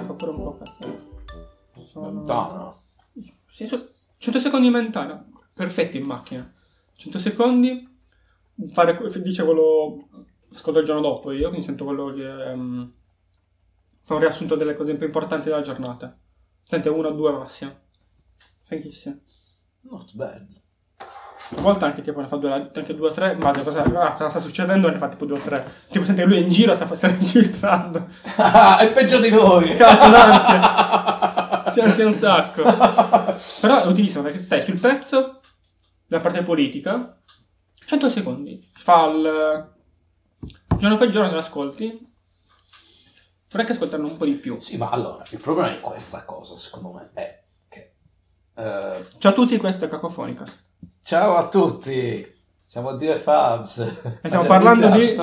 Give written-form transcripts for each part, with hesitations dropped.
fa pure un po' cazzare. Mentana. Sì, 100 secondi in Mentana. Perfetti in macchina. 100 secondi. Fare, dice quello... Ascolto il giorno dopo, io mi sento quello che... fa un riassunto delle cose più importanti della giornata. Sente una o due massima. Franchissima. Not bad. A volte anche tipo ne fa due o tre, ma cosa sta succedendo ne fa tipo due o tre. Tipo senti che lui è in giro, sta registrando. Ah, è peggio di noi. Cazzo, l'ansia. Si ansia un sacco. Però è utilissimo perché stai sul pezzo, la parte politica, 100 secondi. Fa il giorno per giorno che lo ascolti. Vorrei che ascoltarlo un po' di più. Sì, ma allora, il problema di questa cosa, secondo me, è che... Ciao a tutti, questo è Cacofonicast. Ciao a tutti, siamo Zio e Fabs. E stiamo parlando di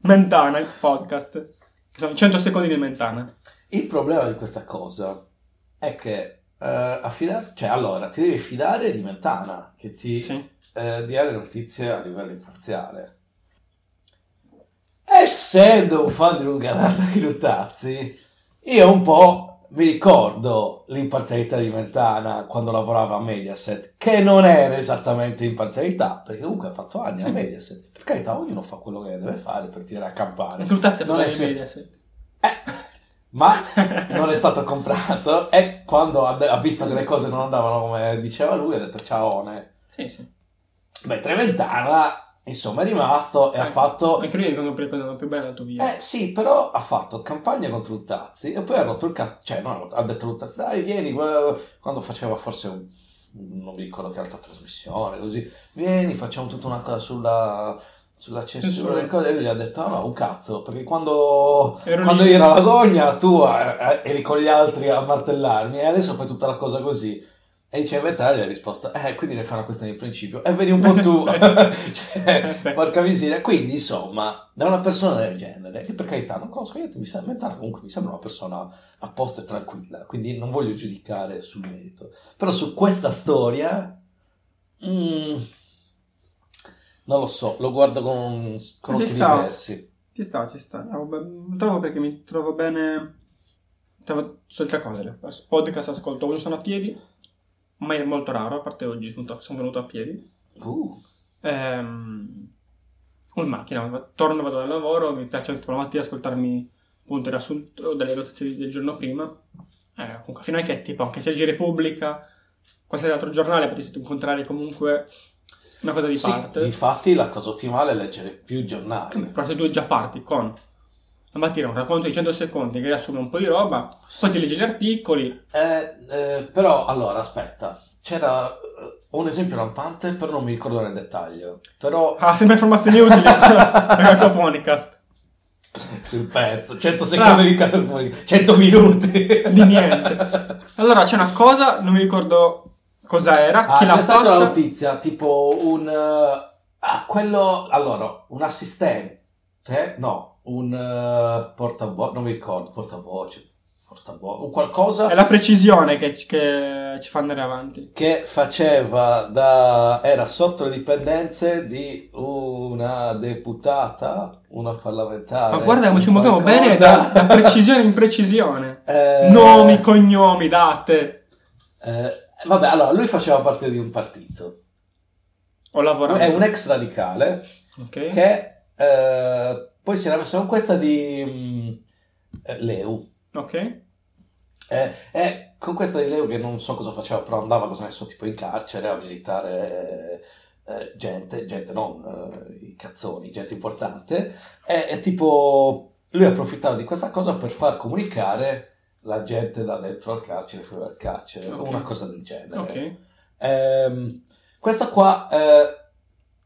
Mentana, il podcast. 100 secondi di Mentana. Il problema di questa cosa è che ti devi fidare di Mentana, che ti dia le notizie a livello imparziale. Essendo un fan di lunga data di Luttazzi, io un po'... mi ricordo l'imparzialità di Mentana quando lavorava a Mediaset, che non era esattamente imparzialità, perché comunque ha fatto anni a Mediaset. Per carità, ognuno fa quello che deve fare per tirare a campare. Luttazzi ha fatto Mediaset. Ma non è stato comprato, e quando ha visto che le cose non andavano come diceva lui, ha detto ciaone. Sì, sì. Mentre Mentana... insomma è rimasto e ha fatto... Anche lui quando più bene andato via. Sì, però ha fatto campagna contro Luttazzi e poi ha rotto il cazzo... Cioè, no, ha detto Luttazzi, dai, vieni, quando faceva forse non mi ricordo che altra trasmissione, così. Vieni, facciamo tutta una cosa sulla censura del cose. E lui gli ha detto, no, un cazzo, perché quando io ero alla gogna tu eri con gli altri a martellarmi e adesso fai tutta la cosa così. E dice, Mentana gli ha risposto, quindi ne fa una questione di principio. E vedi un po' tu, porca miseria. Quindi, insomma, da una persona del genere, che per carità non conosco, Mentana comunque mi sembra una persona a posto e tranquilla, quindi non voglio giudicare sul merito. Però su questa storia, non lo so, lo guardo con occhi diversi. Ci sta. Non trovo perché mi trovo bene... Solita cosa, podcast ascolto, quando sono a piedi... ma è molto raro, a parte oggi sono venuto a piedi o in macchina torno, vado dal lavoro, mi piace per la mattina ascoltarmi appunto il riassunto delle notizie del giorno prima, comunque fino a che tipo anche se Repubblica, qualsiasi altro giornale potresti incontrare comunque una cosa di parte. Infatti la cosa ottimale è leggere più giornali, però se tu già parti con la mattina un racconto di 100 secondi che riassume un po' di roba, poi ti leggi gli articoli. Però, allora, aspetta. C'era un esempio rampante, però non mi ricordo nel dettaglio. Però... Ah, sempre informazioni utili. Cacofonicast. Sul pezzo. 100 secondi di Cacofonicast. 100 minuti. Di niente. Allora, c'è una cosa, non mi ricordo cosa era. Ah, c'è stata la notizia, tipo un... un assistente. No. Un portavoce, non mi ricordo, portavoce, o qualcosa... È la precisione che ci fa andare avanti. Che faceva era sotto le dipendenze di una deputata, una parlamentare... Ma guarda, ci muoviamo bene da precisione in precisione. Nomi, cognomi, date. Vabbè, allora, lui faceva parte di un partito. Ho lavorato. È un ex radicale che... poi si era messa con questa di Leu. Con questa di Leu che non so cosa faceva, però andava, cosa ne so, tipo in carcere a visitare gente non i cazzoni, gente importante. E tipo lui approfittava di questa cosa per far comunicare la gente da dentro al carcere, fuori dal carcere, una cosa del genere. Questa qua...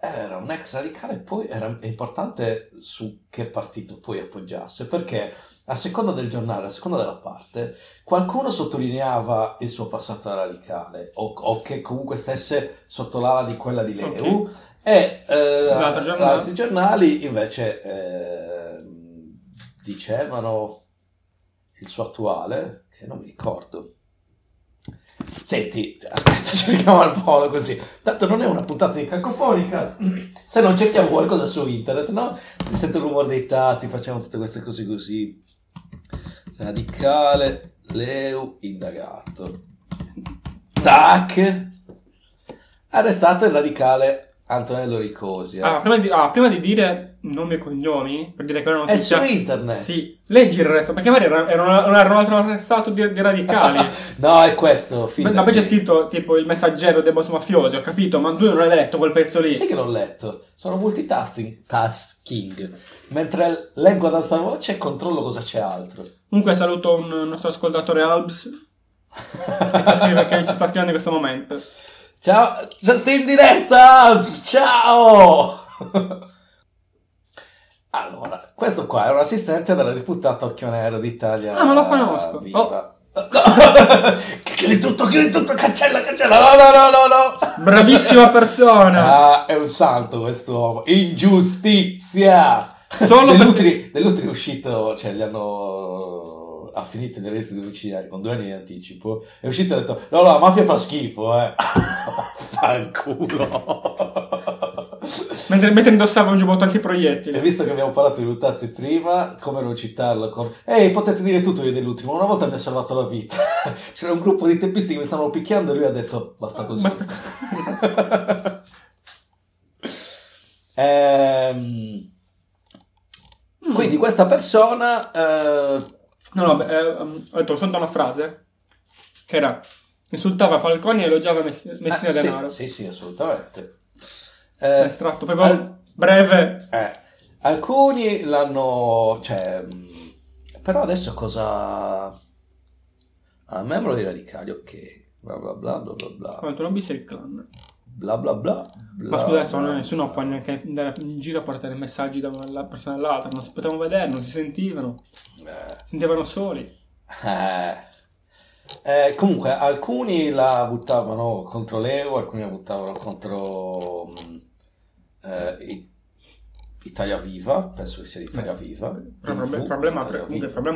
era un ex radicale, poi era importante su che partito poi appoggiasse, perché a seconda del giornale, a seconda della parte, qualcuno sottolineava il suo passato radicale o che comunque stesse sotto l'ala di quella di Leu e altri giornali invece dicevano il suo attuale, che non mi ricordo. Senti, aspetta, cerchiamo al volo così. Tanto non è una puntata di Cacofonica. Se non cerchiamo qualcosa su internet, no? Mi sento il rumore dei tasti, facciamo tutte queste cose così. Radicale, Leu indagato. Tac! Arrestato il radicale Antonello Ricosi. Ah, prima di dire nome e cognomi, per dire che erano... È su internet. Sì, leggi il resto, perché magari era un altro arrestato di radicali. No, è questo. Ma poi c'è scritto tipo il messaggero dei boss mafiosi, ho capito, ma tu non l'hai letto quel pezzo lì. Sì che l'ho letto, sono multitasking. Mentre leggo ad alta voce e controllo cosa c'è altro. Comunque saluto un nostro ascoltatore Albs, che ci sta scrivendo in questo momento. Ciao, sei in diretta! Ciao! Allora, questo qua è un assistente della deputata Occhio Nero d'Italia. Ah, ma lo conosco! Viva. Oh. Chiudi tutto, cancella! No! Bravissima persona! Ah, è un santo questo uomo! Ingiustizia! Solo Dell'Utri è uscito, cioè li hanno... ha finito gli arresti domiciliari con 2 anni in anticipo, è uscito e ha detto no, la mafia fa schifo, fanculo. mentre indossava un giubbotto antiproiettile. E visto che abbiamo parlato di Luttazzi prima, come non citarlo, potete dire tutto io dell'ultimo, una volta mi ha salvato la vita. C'era un gruppo di tempisti che mi stavano picchiando e lui ha detto basta così. Quindi questa persona ho detto soltanto una frase che era insultava Falcone e elogiava Messina Denaro. Sì, assolutamente. Estratto proprio breve. Alcuni l'hanno, cioè, però adesso cosa? Membro dei radicali, ok. Bla bla bla bla bla bla. Quanto non il clan. Bla bla bla. Ma scusa, adesso nessuno può neanche andare in giro a portare messaggi da una persona all'altra, non si potevano vedere, non si sentivano. Sentivano soli. Comunque, alcuni la buttavano contro l'Evo, alcuni la buttavano contro Italia Viva, penso che sia Italia Viva. Il problema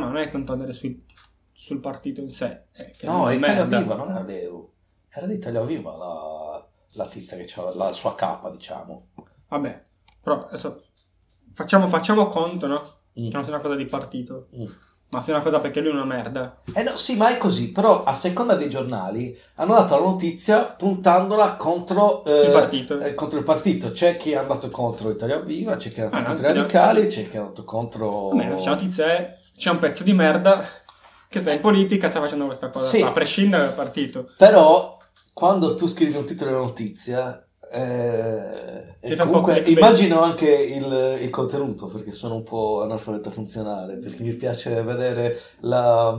non è tanto andare sul partito in sé. No, Italia Viva, non era l'Evo. Era di Italia Viva la tizia che c'ha la sua capa, diciamo. Vabbè, però adesso facciamo conto, no? Che non sia una cosa di partito, ma sia una cosa perché lui è una merda. No, sì, ma è così, però a seconda dei giornali hanno dato la notizia puntandola contro il partito. Contro il partito. C'è chi è andato contro Italia Viva, c'è chi è andato contro i radicali, c'è chi è andato contro... Vabbè, la notizia è c'è un pezzo di merda che sta in politica, sta facendo questa cosa, sì, a prescindere dal partito. Però... Quando tu scrivi un titolo di notizia, comunque immagino anche il contenuto, perché sono un po' analfabeta funzionale, perché mi piace vedere la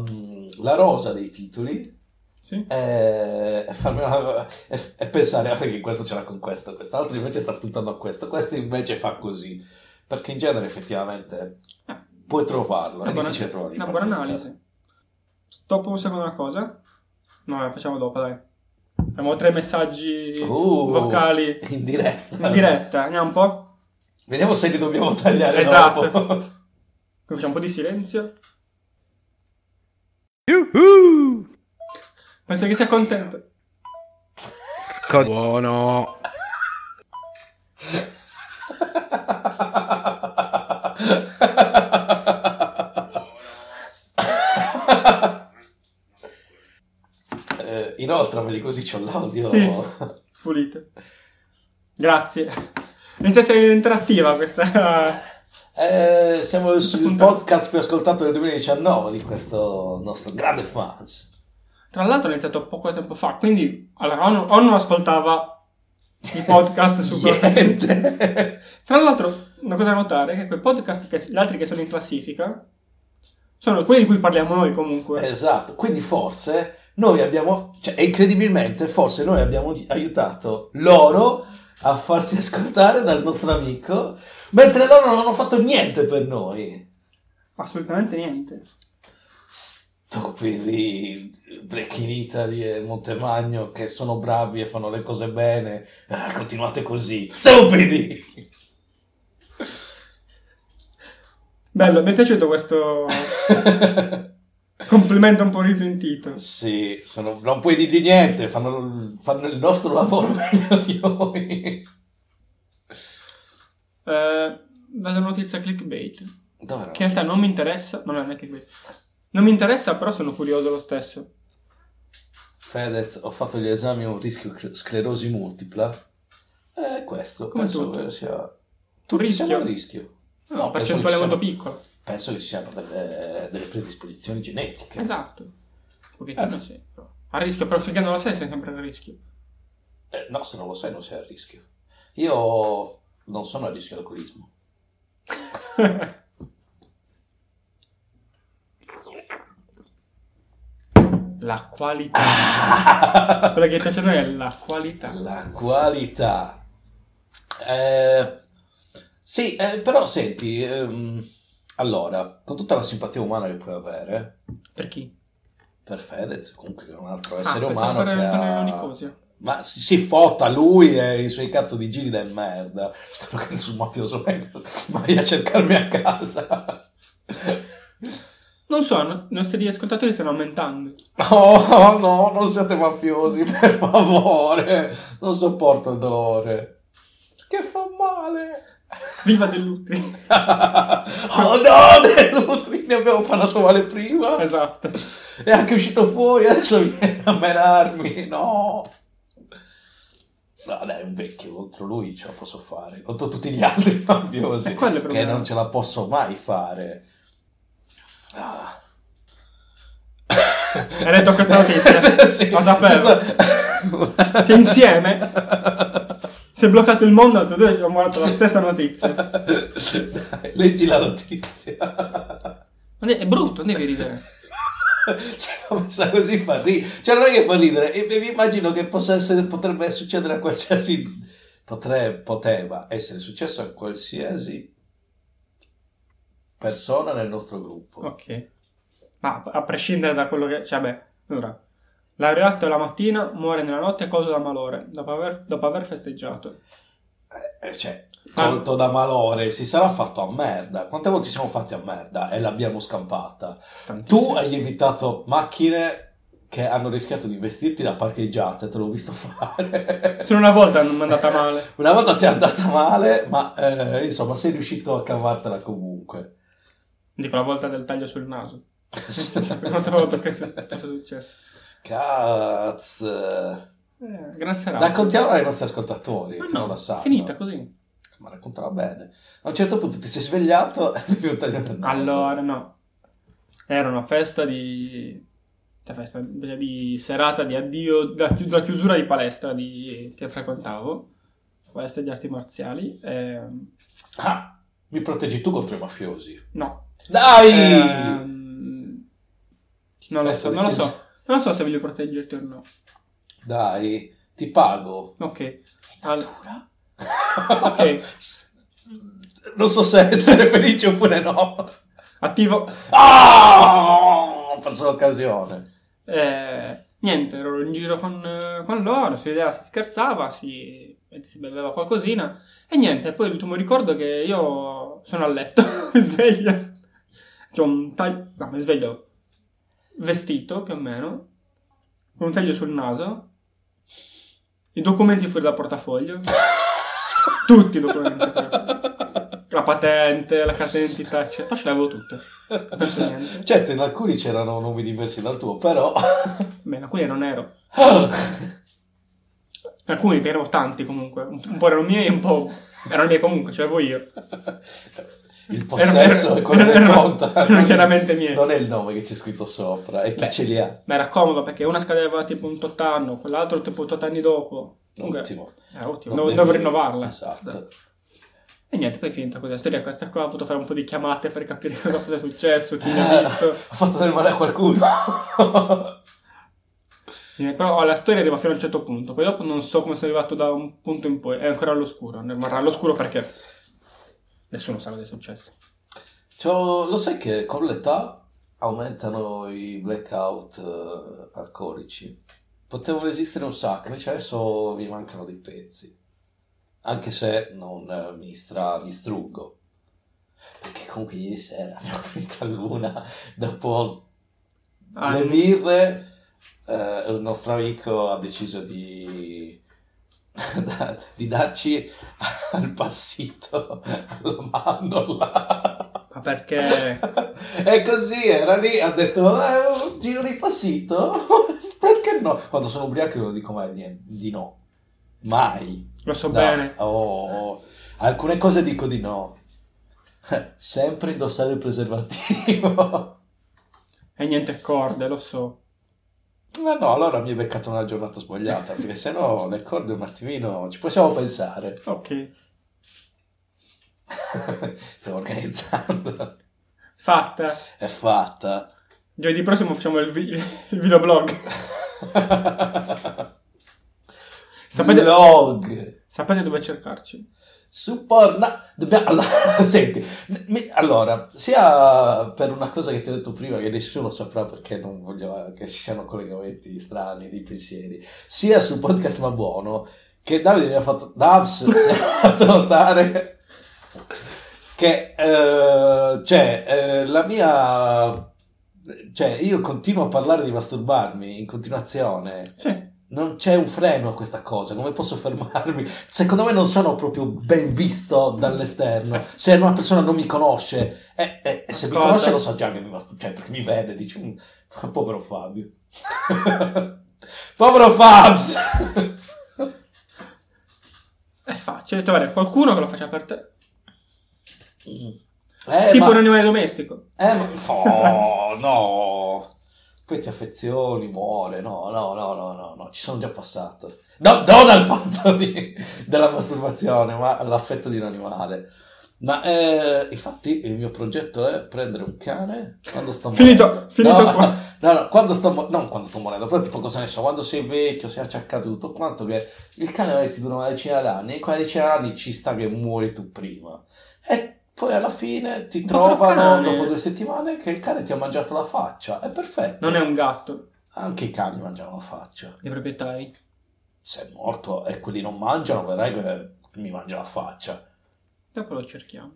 rosa dei titoli, sì, e pensare che questo ce l'ha con questo, quest'altro invece sta puntando a questo invece fa così, perché in genere effettivamente puoi trovarlo, è difficile trovarlo. Una buona analisi. Stop un secondo una cosa? No, la facciamo dopo, dai. Abbiamo 3 messaggi vocali in diretta. Andiamo un po'? Vediamo se li dobbiamo tagliare. Esatto. Dopo. Facciamo un po' di silenzio. Yuhu! Penso che sia contento. Buono. Inoltrameli così c'ho l'audio, sì, pulito. Grazie. Inizia a essere interattiva questa. Siamo sul podcast più ascoltato del 2019 di questo nostro grande fans. Tra l'altro è iniziato poco tempo fa, quindi allora o non ascoltava i podcast su niente. Tra l'altro una cosa da notare è che quei podcast, gli altri che sono in classifica, sono quelli di cui parliamo noi comunque. Esatto, quindi forse noi abbiamo, cioè incredibilmente, forse noi abbiamo aiutato loro a farsi ascoltare dal nostro amico, mentre loro non hanno fatto niente per noi. Assolutamente niente. Stupidi, Break in Italy e Montemagno che sono bravi e fanno le cose bene, continuate così, stupidi! Bello, mi è piaciuto questo... complimento un po' risentito. Sì, non puoi dirgli niente, fanno il nostro lavoro meglio di noi. Vedo notizia clickbait. Dove che in realtà non mi interessa, ma non è clickbait. Non mi interessa, però sono curioso lo stesso. Fedez, ho fatto gli esami, ho un rischio sclerosi multipla. Questo come penso tutto? Che sia tutti rischio. Siano un rischio. No, no, percentuale molto piccola. Penso che siano delle predisposizioni genetiche. Esatto. Un pochettino sì. A rischio, però finché non lo sai sei sempre a rischio. No, se non lo sai non sei a rischio. Io non sono a rischio alcolismo. La qualità. Ah! Quella che piace a noi è la qualità. La qualità. Sì, però senti, allora, con tutta la simpatia umana che puoi avere. Per chi? Per Fedez, comunque è un altro essere umano che ha... Ma si fotta lui e i suoi cazzo di giri da merda. Spero che nessun mafioso vai a cercarmi a casa. Non so, i nostri ascoltatori stanno aumentando. Oh no, non siate mafiosi, per favore. Non sopporto il dolore. Che fa male. Viva Dell'Utri. Oh no, Dell'Utri, ne abbiamo parlato male prima. Esatto. È anche uscito fuori, adesso viene a menarmi. No. No, dai, un vecchio, contro lui ce la posso fare. Contro tutti gli altri mafiosi che non ce la posso mai fare. Ah. Hai detto questa notizia? Sì, lo sapevo. Questa... Cioè, insieme si è bloccato il mondo, altri due ci abbiamo guardato la stessa notizia. Dai, leggi la notizia. È brutto, non devi ridere. Cioè, così fa ridere. Cioè, non è che fa ridere. E mi immagino che potrebbe succedere a qualsiasi. Poteva essere successo a qualsiasi persona nel nostro gruppo. Ok. Ma a prescindere da quello che... Cioè, beh, allora. Laureato la mattina, muore nella notte colto da malore, dopo aver festeggiato. Cioè, colto da malore, si sarà fatto a merda. Quante volte siamo fatti a merda e l'abbiamo scampata? Tantissimo. Tu hai evitato macchine che hanno rischiato di vestirti da parcheggiata, te l'ho visto fare. Solo una volta non mi è andata male. Una volta ti è andata male, ma insomma sei riuscito a cavartela comunque. Dico la volta del taglio sul naso. Non sapevo perché fosse successo. Cazzo. Gran serata. Raccontiamola ai nostri ascoltatori, ma che no, non la sanno. È finita così. Ma raccontala bene. A un certo punto ti sei svegliato e avevi un taglio al naso. Allora, no. Era una serata di addio, della chiusura di palestra che frequentavo. Palestra di arti marziali. Ah, mi proteggi tu contro i mafiosi? No. Dai! Non lo so se voglio proteggerti o no. Dai, ti pago. Ok. Allora. Ok. Non so se essere felice oppure no. Attivo. Ah! Ho perso l'occasione. Niente, ero in giro con loro, si vedeva, si scherzava, si beveva qualcosina e niente, poi l'ultimo ricordo che io sono a letto, mi sveglio. Mi sveglio vestito più o meno, con un taglio sul naso, i documenti fuori dal portafoglio, tutti i documenti fuori. La patente, la carta d'identità, eccetera. Poi ce l'avevo tutte. Certo, in alcuni c'erano nomi diversi dal tuo, però... Beh, in alcuni non ero. In alcuni erano tanti, comunque. Un po' erano miei, un po' erano miei comunque, ce l'avevo io. Il possesso è quello che conta. Erano chiaramente miei. Non è il nome che c'è scritto sopra, è chi ce li ha. Ma era comodo, perché una scadeva tipo un tott'anno, quell'altro tipo 8 anni dopo. Comunque, ottimo. Ottimo, dovevo rinnovarla. Esatto. E niente, poi è finita quella storia, questa qua, ho potuto fare un po' di chiamate per capire cosa fosse successo, chi mi ha visto. Ho fatto del male a qualcuno. Però la storia arriva fino a un certo punto, poi dopo non so come sono arrivato da un punto in poi, è ancora all'oscuro, rimarrà all'oscuro perché nessuno sa cosa è successo. Cioè, lo sai che con l'età aumentano i blackout alcolici? Potevano esistere un sacco, invece adesso vi mancano dei pezzi. Anche se non mi struggo. Perché comunque ieri sera abbiamo finito all'una. Dopo le birre, il nostro amico ha deciso di darci al passito alla mandorla. Ma perché... è così, era lì, ha detto, un giro di passito, perché no? Quando sono ubriaco non dico mai niente, di no. Mai. Lo so, no. Bene. Oh, alcune cose dico di no. Sempre indossare il preservativo. E niente corde, lo so. Ma no, allora mi hai beccato una giornata sbagliata, perché sennò le corde un attimino ci possiamo pensare. Ok. Stiamo organizzando. Fatta. È fatta. Giovedì prossimo facciamo il videoblog. Sapete dove cercarci? Su porno. Senti, allora, sia per una cosa che ti ho detto prima, che nessuno saprà perché non voglio che ci siano collegamenti strani di pensieri, sia su Podcast Ma Buono, che Davide mi ha fatto notare che la mia, io continuo a parlare di masturbarmi in continuazione. Sì. Non c'è un freno a questa cosa, come posso fermarmi? Secondo me non sono proprio ben visto dall'esterno. Se una persona non mi conosce, e se mi conosce lo so già che mi masturbo, perché mi vede, dice, povero Fabio. Povero Fabs! È facile trovare qualcuno che lo faccia per te. Tipo un animale domestico. No, no. Poi ti affezioni, muore, no, ci sono già passato. Non al fatto della masturbazione, ma all'affetto di un animale. Ma infatti il mio progetto è prendere un cane quando sto morendo. Finito qua. No, quando sto morendo, però tipo cosa ne so, quando sei vecchio, sei acciaccato tutto quanto, che il cane magari ti dura una decina d'anni, e quella decina d'anni ci sta che muori tu prima. E poi alla fine ti trovano dopo 2 settimane che il cane ti ha mangiato la faccia. È perfetto. Non è un gatto. Anche i cani mangiano la faccia. I proprietari? Se è morto e quelli non mangiano, vedrai che mi mangia la faccia. Dopo lo cerchiamo.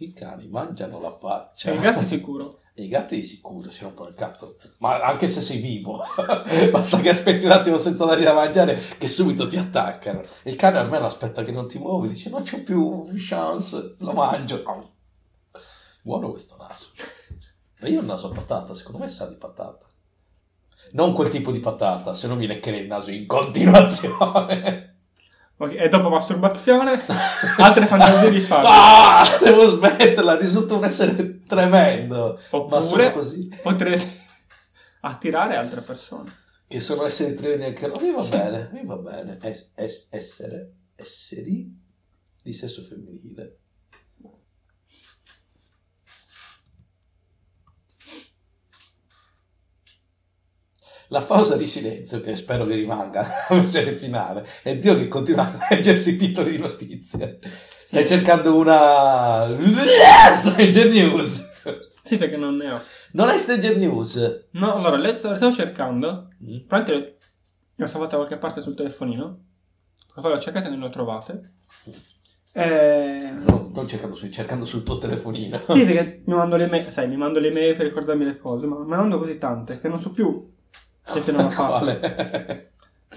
I cani mangiano la faccia. E i gatti sicuro. E i gatti di sicuro, si rompono il cazzo. Ma anche se sei vivo. Basta che aspetti un attimo senza dargli da mangiare che subito ti attaccano. Il cane almeno aspetta che non ti muovi. Dice, non c'ho più chance, lo mangio. Oh. Buono questo naso. Ma io ho il naso a patata, secondo me sa di patata. Non quel tipo di patata, se no mi leccherei il naso in continuazione. Okay, e dopo masturbazione, altre fantasie di Fabio. Ah, devo smetterla, risulta un essere tremendo. Oppure, ma solo così. Potresti attirare altre persone. Che sono esseri tremendi anche loro. Mi va bene. Esseri di sesso femminile. La pausa di silenzio, che spero che rimanga la versione finale, è zio che continua a leggersi i titoli di notizie. Stai cercando una Stranger News? Sì, perché non ne ho. Non hai Stranger News? No, allora, le stavo cercando. Probabilmente le ho salvate da qualche parte sul telefonino. Poi l'ho cercata e non le ho trovate. No, non cercando sul tuo telefonino. Sì, perché mi mando le mail per ricordarmi le cose, ma me ne mando così tante che non so più. Sei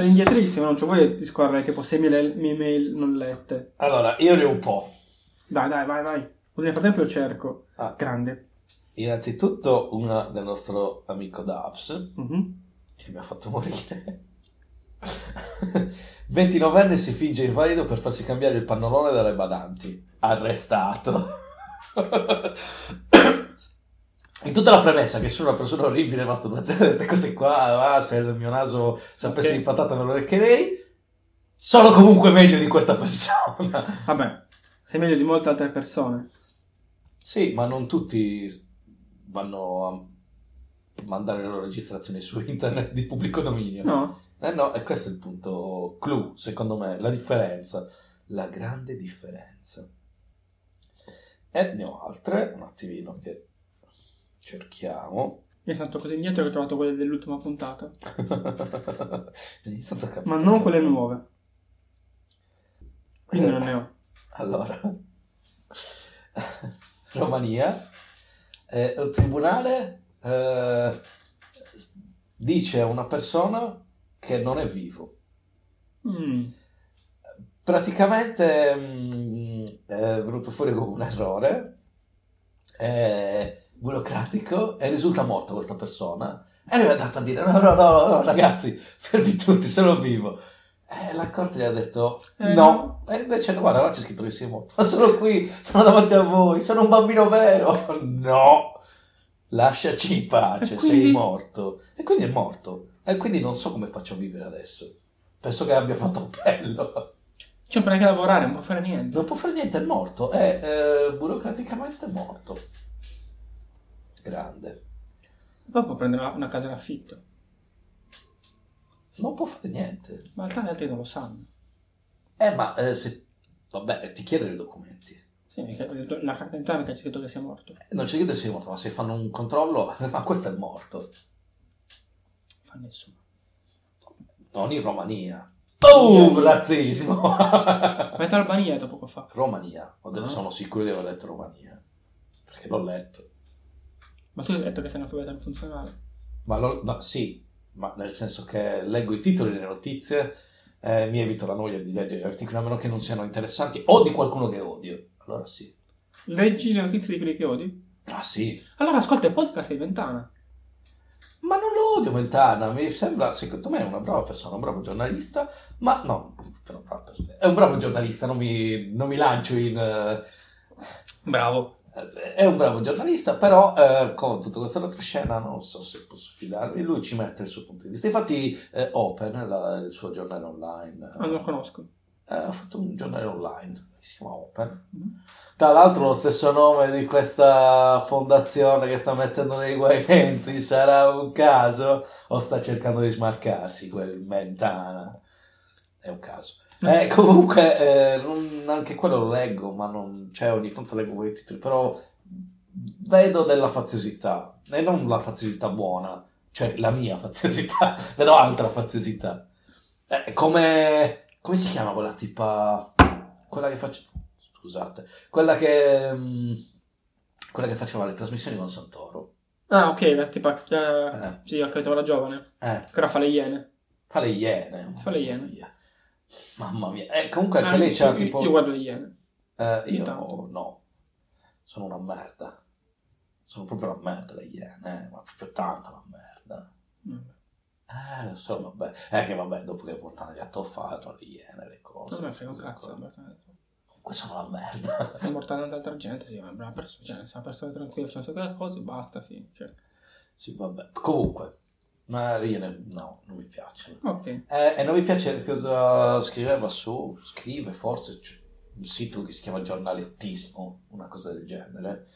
indietrissimo, non c'ho voglia di scorrere tipo 6.000 email non lette. Allora, io ne ho un po'. Dai, vai. Così nel frattempo io cerco. Ah. Grande. Innanzitutto una del nostro amico Davs, che mi ha fatto morire. 29enne si finge invalido per farsi cambiare il pannolone dalle badanti. Arrestato. In tutta la premessa che sono una persona orribile, masturbazione, queste cose qua, se il mio naso sapesse di patata me lo leccherei, sono comunque meglio di questa persona. Vabbè, sei meglio di molte altre persone. Sì, ma non tutti vanno a mandare le loro registrazioni su internet di pubblico dominio. No. No, e questo è il punto clou, secondo me, la differenza, la grande differenza. E ne ho altre, un attimino che... cerchiamo. Io sono così indietro che ho trovato quelle dell'ultima puntata. Ma non quelle nuove. Quindi non ne ho. Allora. Romania. Il tribunale dice a una persona che non è vivo. Praticamente è venuto fuori con un errore. burocratico, e risulta morta questa persona, e lui è andato a dire no, ragazzi, fermi tutti, sono vivo. La corte gli ha detto no, e invece guarda, c'è scritto che sei morto, ma sono qui, sono davanti a voi, sono un bambino vero. No, lasciaci in pace, quindi... sei morto. E quindi è morto, e quindi non so come faccio a vivere adesso. Penso che abbia fatto bello. Cioè, non può neanche lavorare, non può fare niente. Non può fare niente, è morto. È burocraticamente morto. Grande. Poi può prendere una casa in affitto. Non può fare niente. Ma in realtà gli altri non lo sanno. Ma se... Vabbè, ti chiedono i documenti. Sì, la carta d'identità perché c'è scritto che sia morto. Non c'è scritto che sia morto, ma se fanno un controllo... Ma questo è morto. Non fa nessuno. Non in Romania. Boom, razzismo. Ho detto Albania poco fa. Romania. Sono sicuro di aver letto Romania. Perché l'ho letto. Ma tu hai detto che sei analfabeta non funzionale. Sì, ma nel senso che leggo i titoli delle notizie, mi evito la noia di leggere gli articoli a meno che non siano interessanti o di qualcuno che odio. Allora sì. Leggi le notizie di quelli che odi? Ah sì. Allora ascolta il podcast di Mentana. Ma non lo odio Mentana, mi sembra, secondo me è una brava persona, un bravo giornalista, ma no, è un bravo giornalista, non mi lancio in... Bravo. È un bravo giornalista, però con tutta questa retroscena non so se posso fidarmi, lui ci mette il suo punto di vista. Infatti Open, il suo giornale online... non lo conosco. Ha fatto un giornale online, si chiama Open. Tra l'altro lo stesso nome di questa fondazione che sta mettendo nei guai Renzi, sarà un caso? O sta cercando di smarcarsi quel Mentana? È un caso. Comunque, anche quello lo leggo, ma non c'è, cioè, ogni tanto leggo quei titoli, però vedo della faziosità, e non la faziosità buona, cioè la mia faziosità, vedo altra faziosità. Come si chiama quella tipa... quella che faceva le trasmissioni con Santoro. Ah, ok, la tipa... Sì, ho capito, la giovane. Che ora fa Le Iene. Fa le iene. Mamma mia. Comunque anche lei c'era tipo... Io guardo Le Iene. Io no. Sono una merda. Sono proprio una merda Le Iene. Ma proprio tanta una merda. Lo so, sì. Vabbè. Che vabbè, dopo che portano gli attoffato, Le Iene, le cose... Non frega un cazzo. Comunque sono la merda. È mortale un'altra gente, sì, ma una persona, cioè, se una persona tranquilla, se non so quelle cose, basta, sì. Cioè. Sì, vabbè. Comunque, Le Iene, no, non mi piace. Ok. E non mi piace cosa scriveva su, scrive forse, un sito che si chiama Giornalettismo, una cosa del genere.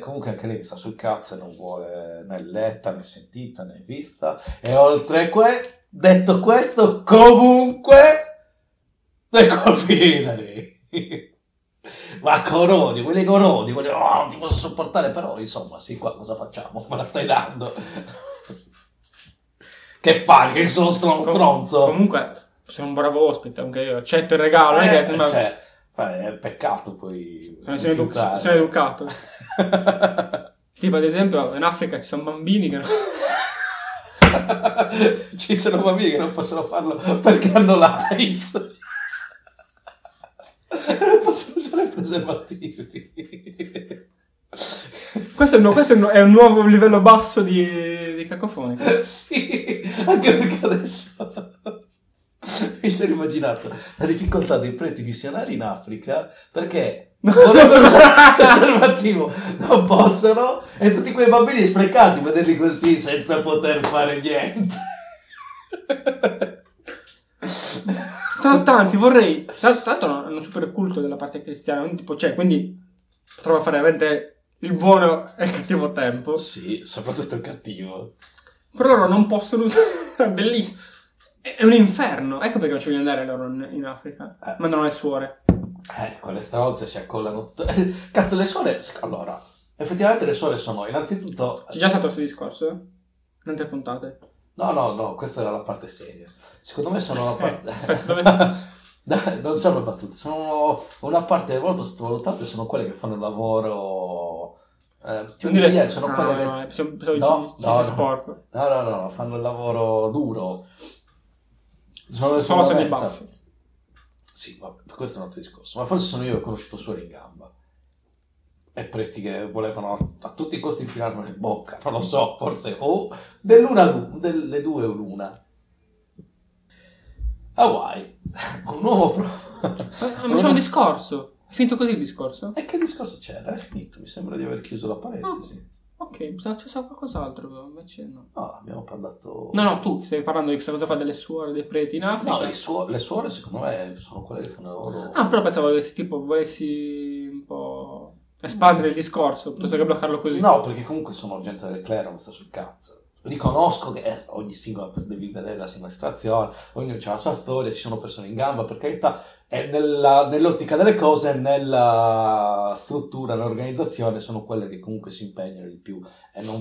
Comunque anche lei sta sul cazzo e non vuole né letta, né sentita, né vista. E oltre detto questo, comunque... due colpini da lì. Ma con odio, non ti posso sopportare, però insomma, sì, qua cosa facciamo? Me la stai dando? Che palle, che sono stronzo. Comunque, sono un bravo ospite, anche io accetto il regalo, che sembra... cioè, è peccato poi. Sono educato. Tipo, ad esempio, in Africa ci sono bambini che non... ci sono bambini che non possono farlo perché hanno l'AIDS. Non possono usare preservativi. Questo è un nuovo livello basso di cacofonica. Sì, anche perché adesso mi sono immaginato la difficoltà dei preti missionari in Africa, perché vorrebbero usare preservativo, non possono, e tutti quei bambini sprecati, vederli così senza poter fare niente. Sono tanti, vorrei. Tanto hanno super il culto della parte cristiana, quindi, tipo, cioè, quindi trova a fare veramente il buono e il cattivo tempo. Sì, soprattutto il cattivo. Però loro non possono usare. Bellissimo. È un inferno. Ecco perché non ci vogliono andare loro in Africa. Mandano le suore. Quelle stronze si accollano tutte. Cazzo, le suore. Allora, effettivamente le suore sono innanzitutto. C'è già stato questo discorso? In altre puntate. No, questa era la parte seria. Secondo me sono una parte... non sono battute, sono una parte molto sottovalutate, sono quelle che fanno il lavoro... sono quelle che... No, fanno il lavoro duro. Sono solo i baffi. Sì, vabbè, questo è un altro discorso. Ma forse sono io che ho conosciuto solo in gamba. e preti che volevano a tutti i costi infilarlo in bocca, non lo so, forse o dell'una delle due o l'una. Hawaii, un nuovo un discorso. È finito così il discorso? E che discorso c'era? È finito, mi sembra di aver chiuso la parentesi. Ah, ok, mi sa c'è qualcos'altro, invece no. No, abbiamo parlato... No, tu stai parlando di questa cosa fa delle suore, dei preti in Africa. No, le suore secondo me sono quelle che fanno loro... Ah, però pensavo che tipo volessi un po' espandere il discorso, piuttosto che bloccarlo così. No, perché comunque sono gente del clero, mi sta sul cazzo. Riconosco che ogni singola devi vedere la singola situazione, ognuno ha la sua storia, ci sono persone in gamba, per carità, e nell'ottica delle cose, nella struttura, nell'organizzazione sono quelle che comunque si impegnano di più e non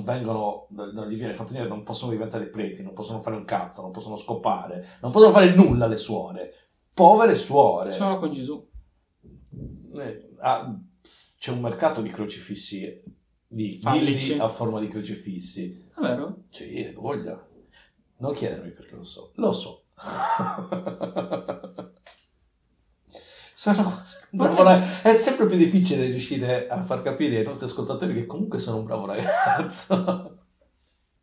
gli viene fatto niente, non possono diventare preti, non possono fare un cazzo, non possono scopare, non possono fare nulla le suore, povere suore. Sono con Gesù. C'è un mercato di crocifissi, di gildi a forma di crocifissi. È vero? Sì, voglia. Non chiedermi perché lo so. Lo so. È sempre più difficile riuscire a far capire ai nostri ascoltatori che comunque sono un bravo ragazzo.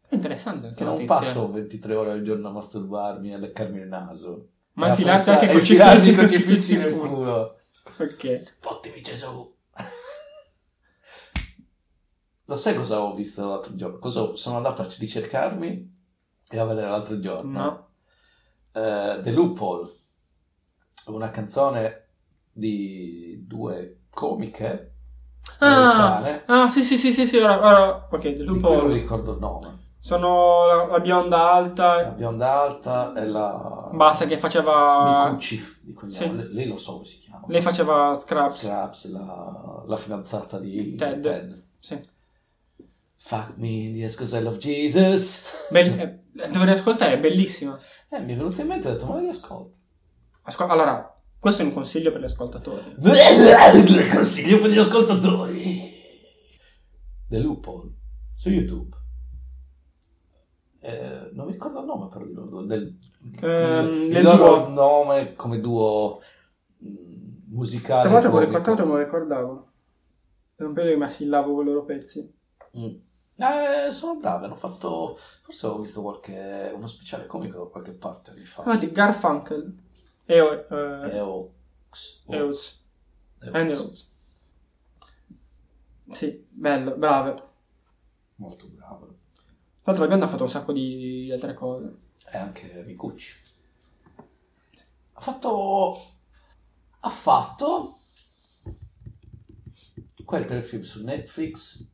È interessante. Che non passo 23 ore al giorno a masturbarmi e a leccarmi il naso. Ma infilarsi anche crocifissi nel culo. Ok. Fottimi Gesù. Lo sai cosa ho visto l'altro giorno? Sono andato a ricercarmi e a vedere l'altro giorno. No. The Loophole, una canzone di due comiche americane. Ah, sì, ora. Ok, The Loophole. Non mi ricordo il nome. Sono la bionda alta. La bionda alta e la... Basta che faceva... Micucci, di cognome. Sì. Lei lo so come si chiama. Lei faceva Scrubs, la fidanzata di Ted. Sì. Fuck me, yes, cause I love Jesus. Dovrei ascoltare, è bellissima. Mi è venuto in mente e ho detto, ma li ascolto. Allora, questo è un consiglio per gli ascoltatori. Consiglio per gli ascoltatori. The Loophole, su YouTube. Non mi ricordo il nome, però, del loro duo. Nome come duo musicale. Tra l'altro me lo ricordavo. Non credo che mi assillavo con i loro pezzi. Sono brave, hanno fatto, forse ho visto uno speciale comico da qualche parte anni fa. Ah, di Garfunkel Eox. Sì, bello, brave, molto brave. Tra l'altro la band ha fatto un sacco di altre cose e anche Micucci ha fatto quel telefilm su Netflix.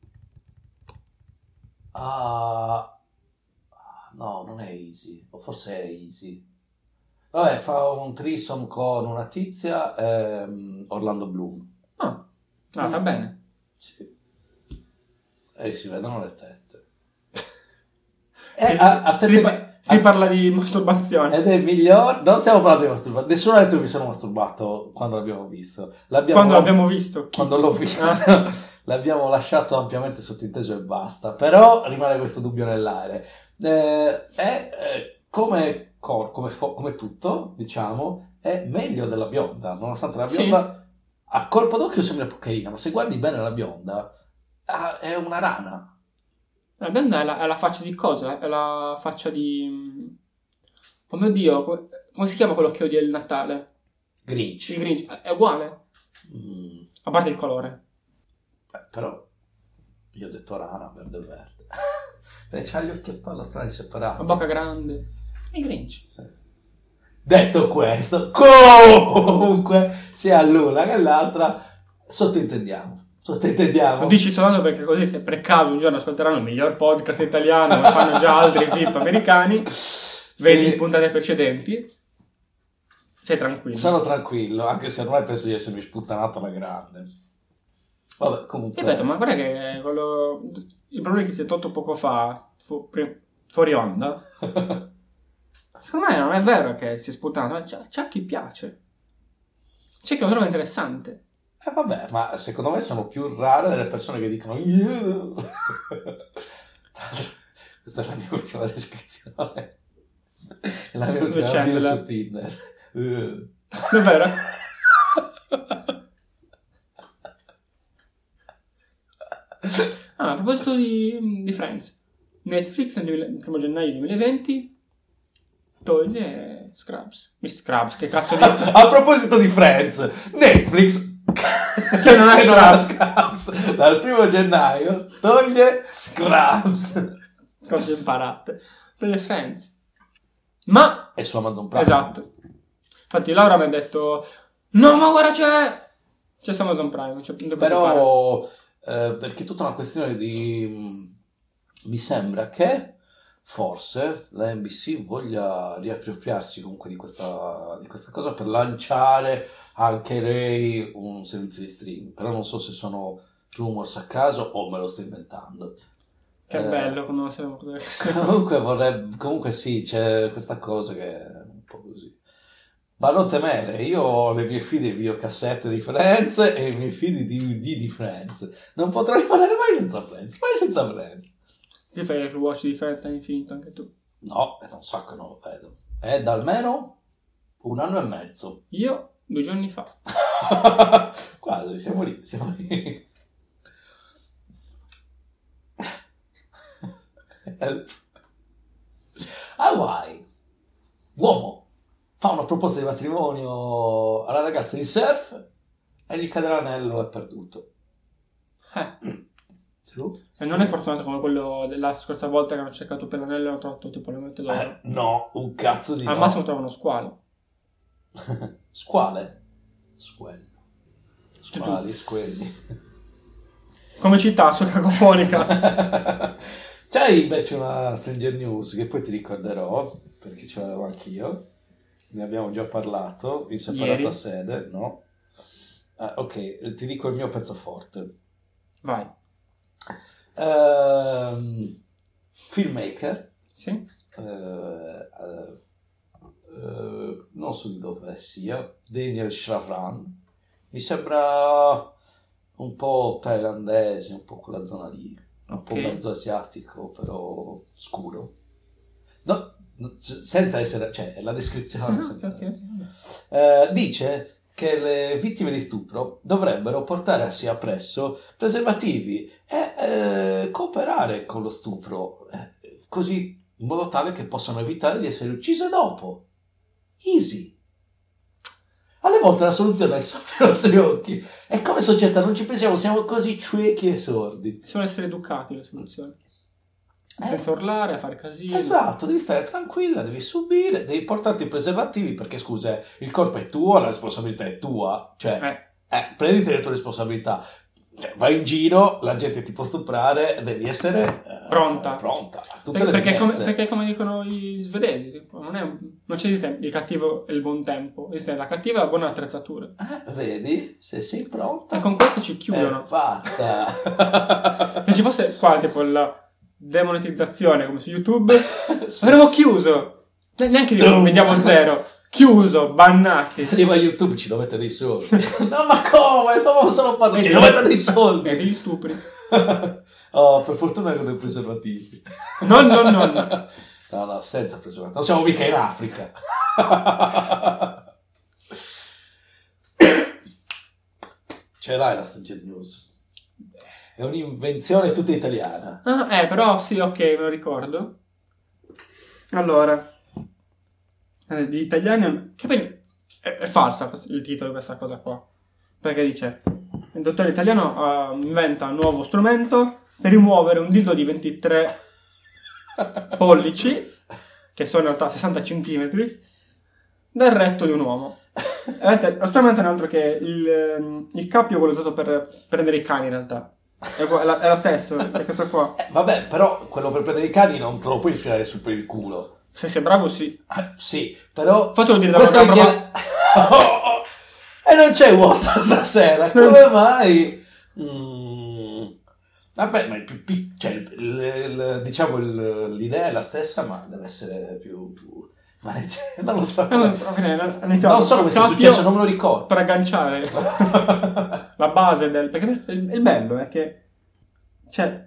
No, non è Easy, o forse è Easy. Vabbè, fa un threesome con una tizia, Orlando Bloom. Ah, va bene. Sì. E si vedono le tette. Si parla di masturbazione. Ed è migliore. Non stiamo parlando di masturbazione. Nessuno ha detto che mi sono masturbato quando l'abbiamo visto. Quando l'abbiamo visto? Quando l'ho visto. L'abbiamo lasciato ampiamente sottinteso e basta. Però rimane questo dubbio nell'aria. Come tutto, diciamo, è meglio della bionda. Nonostante la bionda a colpo d'occhio sembra pocherina, ma se guardi bene la bionda è una rana. La bionda è la faccia di cosa? È la faccia di... Oh mio Dio, come si chiama quello che odia il Natale? Grinch. Il Grinch. È uguale? A parte il colore. Però io ho detto rana, verde. Perché c'ha gli occhi a palla strani separati. La bocca grande. E Grinch. Sì. Detto questo, comunque, sia l'una che l'altra, sottointendiamo. Lo dici soltanto perché così, se per caso un giorno ascolteranno il miglior podcast italiano, lo fanno già altri VIP americani, vedi le puntate precedenti, sei tranquillo. Sono tranquillo, anche se ormai penso di essermi sputtanato alla grande. Vabbè, comunque... Ripeto, ma guarda che il problema che si è tolto poco fa, fuori onda, secondo me non è vero che si è sputtanato, c'è chi piace, c'è chi lo trova interessante. Vabbè, ma secondo me sono più rare delle persone che dicono... Questa è la mia ultima descrizione. La mia ultima video su Tinder. È vero? Allora, a proposito di Friends, Netflix il 1 gennaio 2020 toglie Scrubs. Scrubs, che cazzo di... A proposito di Friends, Netflix che non ha Scrubs dal 1 gennaio toglie Scrubs. Cose imparate per Friends. Ma è su Amazon Prime. Esatto. Infatti Laura mi ha detto no, ma guarda c'è su Amazon Prime, cioè, però perché è tutta una questione di, mi sembra che forse la NBC voglia riappropriarsi comunque di questa cosa per lanciare anche lei un servizio di streaming, però non so se sono rumors a caso o me lo sto inventando. Che bello, comunque sì, c'è questa cosa che è un po' così. Ma non temere, io ho le mie fide di videocassette di Friends e i miei fidi di DVD di Friends. Non potrò rimanere mai senza Friends, mai senza Friends. Ti fai il watch di Friends all'infinito anche tu? No, è da un sacco che non lo vedo. È da almeno 1 anno e mezzo. Io 2 giorni fa. Quasi, siamo lì. Hawaii. Uomo fa una proposta di matrimonio alla ragazza di surf e gli cade l'anello, è perduto. True. E non è fortunato come quello della scorsa volta che hanno cercato per l'anello e hanno trovato tipo le monete loro. No, un cazzo di... Al massimo trovano squalo. Squale? Squello. Squali, squelli. Come città su Cacofonica. C'è invece una Stranger News che poi ti ricorderò, perché ce l'avevo anch'io. Ne abbiamo già parlato in separata ieri. Sede, no? Ok, ti dico il mio pezzo forte. Vai. Filmmaker. Sì. Non so di dove sia. Daniel Shravran. Mi sembra un po' thailandese, un po' quella zona lì. Un po' mezzo asiatico, però scuro. No. Senza essere, cioè è la descrizione, senza... dice che le vittime di stupro dovrebbero portarsi appresso preservativi e cooperare con lo stupro, così in modo tale che possano evitare di essere uccise dopo. Easy. Alle volte la soluzione è sotto i nostri occhi e come società non ci pensiamo, siamo così ciechi e sordi. Sono essere educati le soluzioni. Senza urlare, a fare casino. Esatto, devi stare tranquilla, devi subire, devi portarti i preservativi perché, scusa, il corpo è tuo, la responsabilità è tua. Cioè, prenditi le tue responsabilità. Cioè, vai in giro, la gente ti può stuprare, devi essere pronta. Perché come dicono gli svedesi, tipo, non esiste il cattivo e il buon tempo, esiste la cattiva e la buona attrezzatura. Vedi? Se sei pronta. E con questo ci chiudono. È fatta. Se ci fosse qua tipo la demonetizzazione come su YouTube sì. Avremmo chiuso, neanche vediamo zero, chiuso, bannati. Arriva YouTube, ci dovete dei soldi. No, ma come? Stavo solo parlando, ci dovete dei soldi e degli stupri. Oh, per fortuna con dei preservativi. No, senza preservativi non siamo mica in Africa. Ce l'hai la Stranger News? È un'invenzione tutta italiana. Però sì, ok, me lo ricordo. Allora, gli italiani... Che poi è falsa il titolo di questa cosa qua. Perché dice, il dottore italiano inventa un nuovo strumento per rimuovere un dildo di 23 pollici, che sono in realtà 60 centimetri, dal retto di un uomo. Lo strumento è un altro che il cappio, quello usato per prendere i cani in realtà. È lo stesso, è questo qua. Vabbè, però quello per prendere i cani non te lo puoi infilare su per il culo. Se sei bravo, sì. Sì, però... Fatelo dire da questa chiede... E non c'è WhatsApp stasera, come mai? Vabbè, ma cioè, diciamo l'idea è la stessa, ma deve essere più... Ma non lo so. Non so come sia successo, non me lo ricordo. Per agganciare la base del... Perché il bello è che, cioè,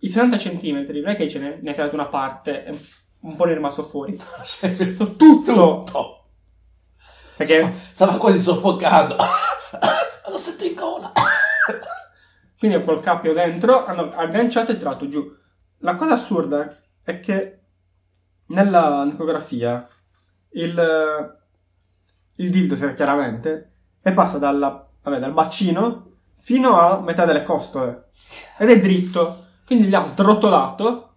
i 60 centimetri non è che ce ne hai tirato una parte, un po' ne è rimasto fuori. Sei venuto tutto. Perché stava quasi soffocando. Lo sento in gola. Quindi col cappio dentro hanno agganciato e tirato giù. La cosa assurda è che nella ecografia il dildo si era chiaramente e passa dal bacino fino a metà delle costole ed è dritto, quindi gli ha srotolato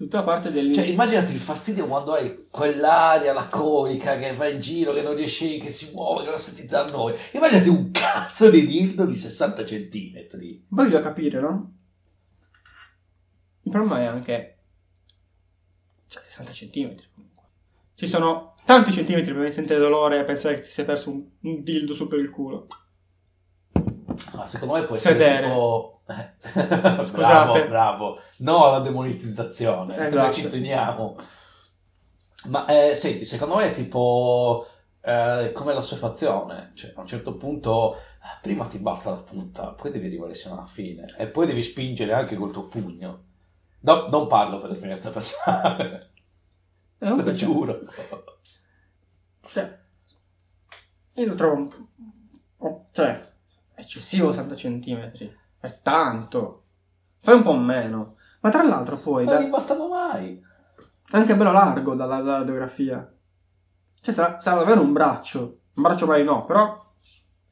tutta la parte del... Cioè immaginati il fastidio quando hai quell'aria laconic che va in giro, che non riesci, che si muove, che lo sentite da noi. Immaginati un cazzo di dildo di 60 centimetri. Voglio capire, no? Il problema è anche... Cioè 60 centimetri comunque. Ci sono tanti centimetri per sentire dolore e pensare che ti sei perso un dildo su per il culo. Ma secondo me può essere tipo... Scusate. Bravo. No alla demonetizzazione, esatto. Ci teniamo. Ma senti, secondo me è tipo come l'assuefazione, cioè a un certo punto prima ti basta la punta, poi devi arrivare sino alla fine e poi devi spingere anche col tuo pugno. No, non parlo per l'esperienza passata, lo giuro. Cioè, io lo trovo cioè eccessivo 60 centimetri. È tanto, fai un po' meno. Ma tra l'altro poi non mi bastava mai. Anche bello largo dalla radiografia. Cioè sarà davvero un braccio. Un braccio mai no, però.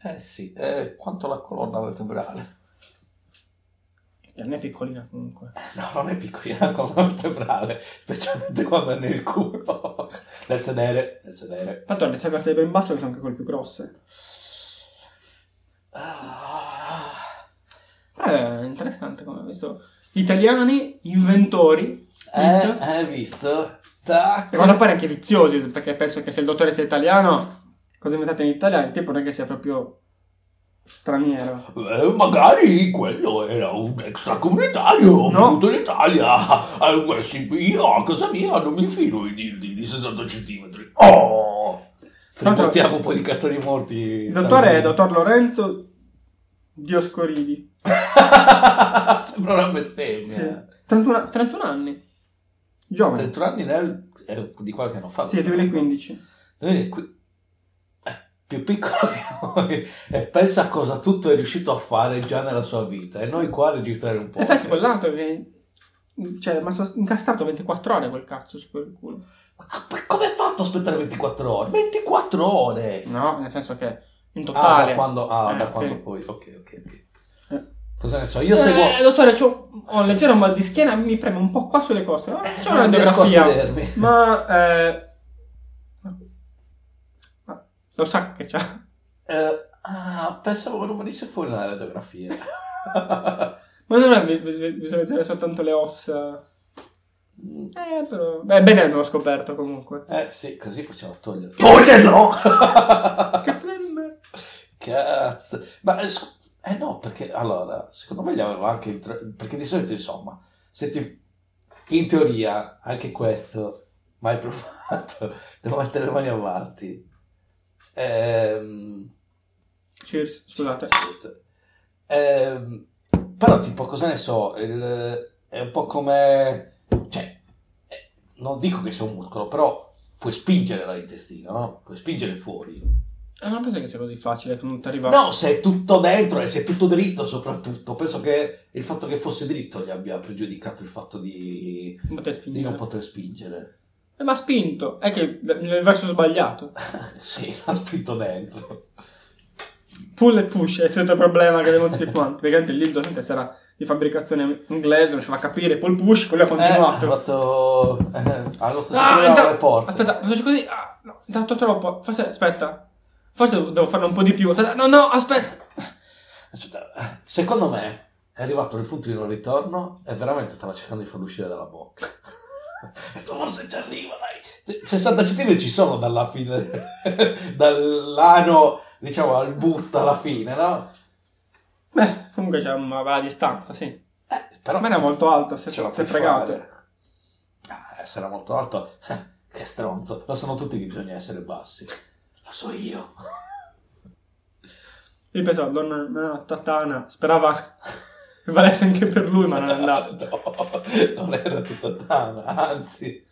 Eh sì, quanto la colonna vertebrale. Non è piccolina comunque. No, non è piccolina la colonna vertebrale. Specialmente quando è nel culo. Nel sedere. Tanto le vertebre in basso che sono anche quelle più grosse. Interessante come ho visto. Gli italiani, inventori. Hai visto? Tac. E quando pare anche viziosi, perché penso che se il dottore sia italiano, cosa inventate in Italia, il tipo non è che sia proprio straniero. Magari quello era un extracomunitario venuto in Italia. Io a casa mia non mi filo di 60 centimetri. Oh! Portiamo un po' di cartoni morti. Il dottore è dottor Lorenzo Dioscoridi. Sembra una bestemmia. Sì. 31 anni. Giovane. 31 anni di qualche anno fa. Sì, 2015. Più piccolo di noi. E pensa a cosa tutto è riuscito a fare già nella sua vita. E noi qua a registrare un po'. E pensa quell'altro che... Cioè, ma sono incastrato 24 ore quel cazzo su quel culo. Ma come hai fatto a aspettare 24 ore? 24 ore! No, nel senso che... In totale. Da quando poi. Ok. Cosa ne so? Io seguo. Dottore, ho un leggero mal di schiena, mi preme un po' qua sulle costole. C'è una radiografia. Ma lo sa che c'ha. Pensavo che non venisse fuori la radiografia. Ma non è bisogna vedere soltanto le ossa. Però... Beh, bene l'ho scoperto comunque. Sì, così possiamo toglierlo. Toglierlo! Che flemme! Cazzo! Ma, no, perché, allora, secondo me gli avevo anche... Perché di solito, insomma, se ti... In teoria, anche questo, mai provato, devo mettere le mani avanti. Cheers, scusate. Però, tipo, cosa ne so, è un po' come... Cioè, non dico che sia un muscolo, però puoi spingere dall'intestino, no? Puoi spingere fuori. Non penso che sia così facile, che non ti arriva... No, se è tutto dentro e se è tutto dritto soprattutto. Penso che il fatto che fosse dritto gli abbia pregiudicato il fatto di non poter spingere. Ma ha spinto, è che nel verso sbagliato. Sì, l'ha spinto dentro. Pull e push è il solito problema che abbiamo tutti quanti, perché anche il libro sarà... di fabbricazione inglese, non ci fa capire, poi il push, quello ha continuato. Ha fatto... porta. Aspetta, faccio così, no, intanto troppo, forse devo farlo un po' di più, aspetta. Secondo me è arrivato nel punto di non ritorno e veramente stava cercando di farlo uscire dalla bocca. Forse ci arriva, dai. 60 centimetri ci sono dalla fine, dall'ano, diciamo, al busto alla fine, no? Beh, comunque c'è una distanza, sì. Però me ne è molto alto, se fregato. Se era molto alto, che stronzo. Lo sanno tutti che bisogna essere bassi. Lo so io. Io pensavo, donna Tatana, sperava che valesse anche per lui, ma non è andato. No, non era tutta Tatana, anzi.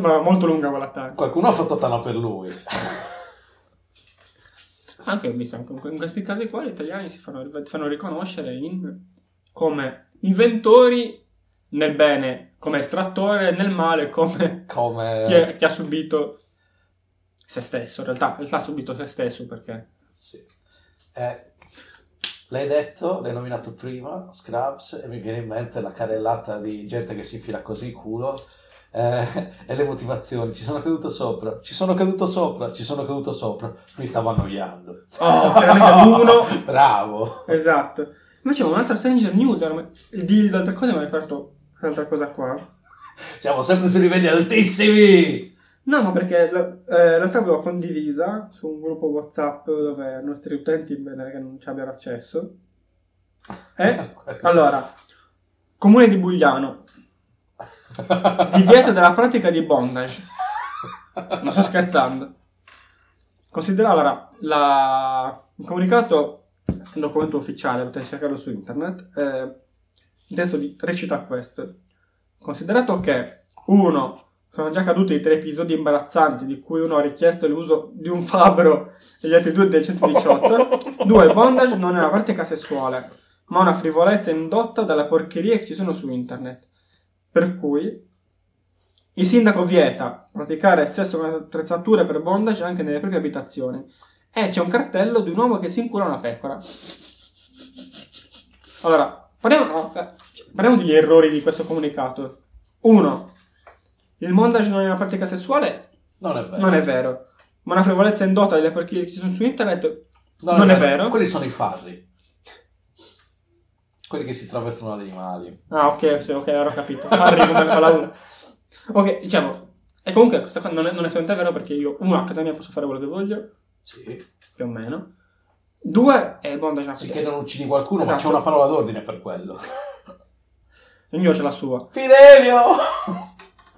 Ma molto lunga quella Tatana. Qualcuno ha fatto Tatana per lui. Anche ho visto, in questi casi qua gli italiani si fanno riconoscere come inventori nel bene, come estrattore nel male, come chi ha subito se stesso, in realtà ha subito se stesso, perché sì. L'hai nominato prima Scrubs, e mi viene in mente la carellata di gente che si infila così il culo, e le motivazioni: ci sono caduto sopra, mi stavo annoiando. Bravo, esatto. Ma c'è un'altra Stranger News, il deal d'altra cosa, mi ha ricordato un'altra cosa qua. Siamo sempre su livelli altissimi. No, ma perché l'altra avevo condivisa su un gruppo WhatsApp dove i nostri utenti, bene che non ci abbiano accesso. Allora, Comune di Bugliano, divieto della pratica di bondage. Non sto scherzando. Considera, allora, il comunicato è un documento ufficiale, potete cercarlo su internet. Il testo recita questo. Considerato che 1. Sono già caduti i 3 episodi imbarazzanti, di cui uno ha richiesto l'uso di un fabbro e gli altri 2 del 118. 2. Il bondage non è una pratica sessuale, ma una frivolezza indotta dalla porcheria che ci sono su internet. Per cui il sindaco vieta praticare sesso con attrezzature per bondage anche nelle proprie abitazioni. E c'è un cartello di un uomo che si incula una pecora. Allora, parliamo degli errori di questo comunicato. 1. Il bondage non è una pratica sessuale? Non è vero. Ma una frivolezza indotta delle porcherie che ci sono su internet? Non è vero. Quelli sono i fasi. Quelli che si travestono ad animali. Ah, ok, sì, ok, ero capito. Ok, diciamo, e comunque questa cosa non è assolutamente vero, perché io, a casa mia posso fare quello che voglio. Sì. Più o meno. 2, è il bondage. Sì, che non uccidi qualcuno, esatto. Ma c'è una parola d'ordine per quello. Ognuno c'è la sua. Fidelio!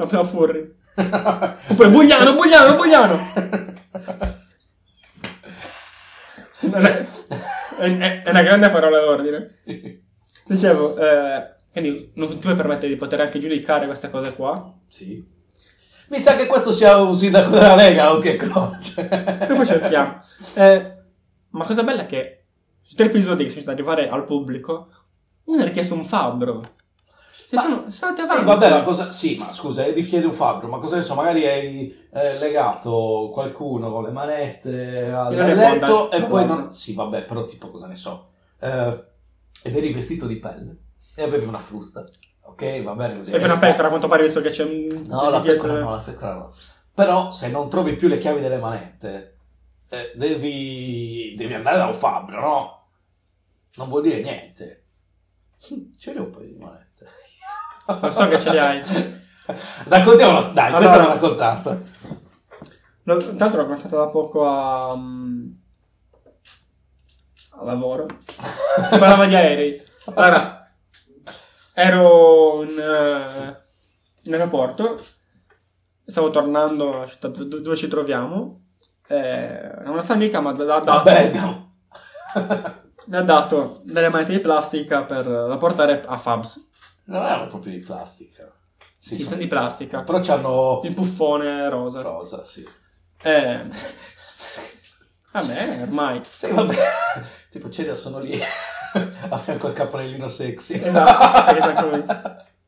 Proprio a furri. Oppure Bugliano. È una grande parola d'ordine. Dicevo, quindi non ti puoi permettere di poter anche giudicare queste cose qua. Sì. Mi sa che questo sia un sindaco della Lega o che croce. E poi cerchiamo. Ma cosa bella è che su 3 episodi che sono stati arrivare al pubblico, uno ha richiesto un fabbro. Ma scusa, richiede un fabbro, ma cosa ne so, magari hai legato qualcuno con le manette al letto e poi non... Sì, vabbè, però tipo cosa ne so, ed eri vestito di pelle e avevi una frusta, ok, va bene così. E una pecora, a quanto pare, visto che c'è un... No, la pecora no. Però se non trovi più le chiavi delle manette, devi andare da un fabbro, no? Non vuol dire niente. Ce l'ho un paio di manette. Non so che ce li hai. Raccontiamolo, dai, allora, questo l'ho raccontato. Intanto l'ho raccontato da poco a lavoro. Si parlava di aerei. Allora, ero in aeroporto, stavo tornando alla città dove ci troviamo. Una nostra amica mi ha dato delle manette di plastica da portare a Fabs. Non erano proprio di plastica. Sì, sono di plastica. Però c'hanno... Il puffone rosa. Rosa, sì. Vabbè, ormai. Sì, vabbè. Tipo, c'è, sono lì a fianco al cappellino sexy. Esatto.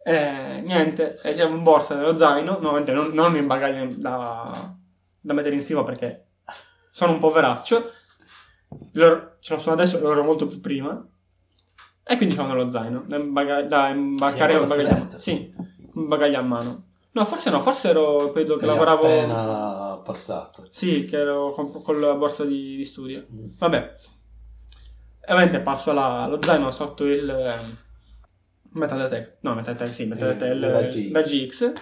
Niente, c'era un borsa nello zaino. Nuovamente non in bagaglio da mettere in stiva, perché sono un poveraccio. Ce lo sono adesso, lo ero molto più prima. E quindi fanno lo zaino da imbarcare un bagaglio. Sì, un bagaglio a mano. No, forse ero, credo che lavoravo appena passato. Sì, che ero con la borsa di studio. Vabbè. E ovviamente passo lo zaino sotto il la GX.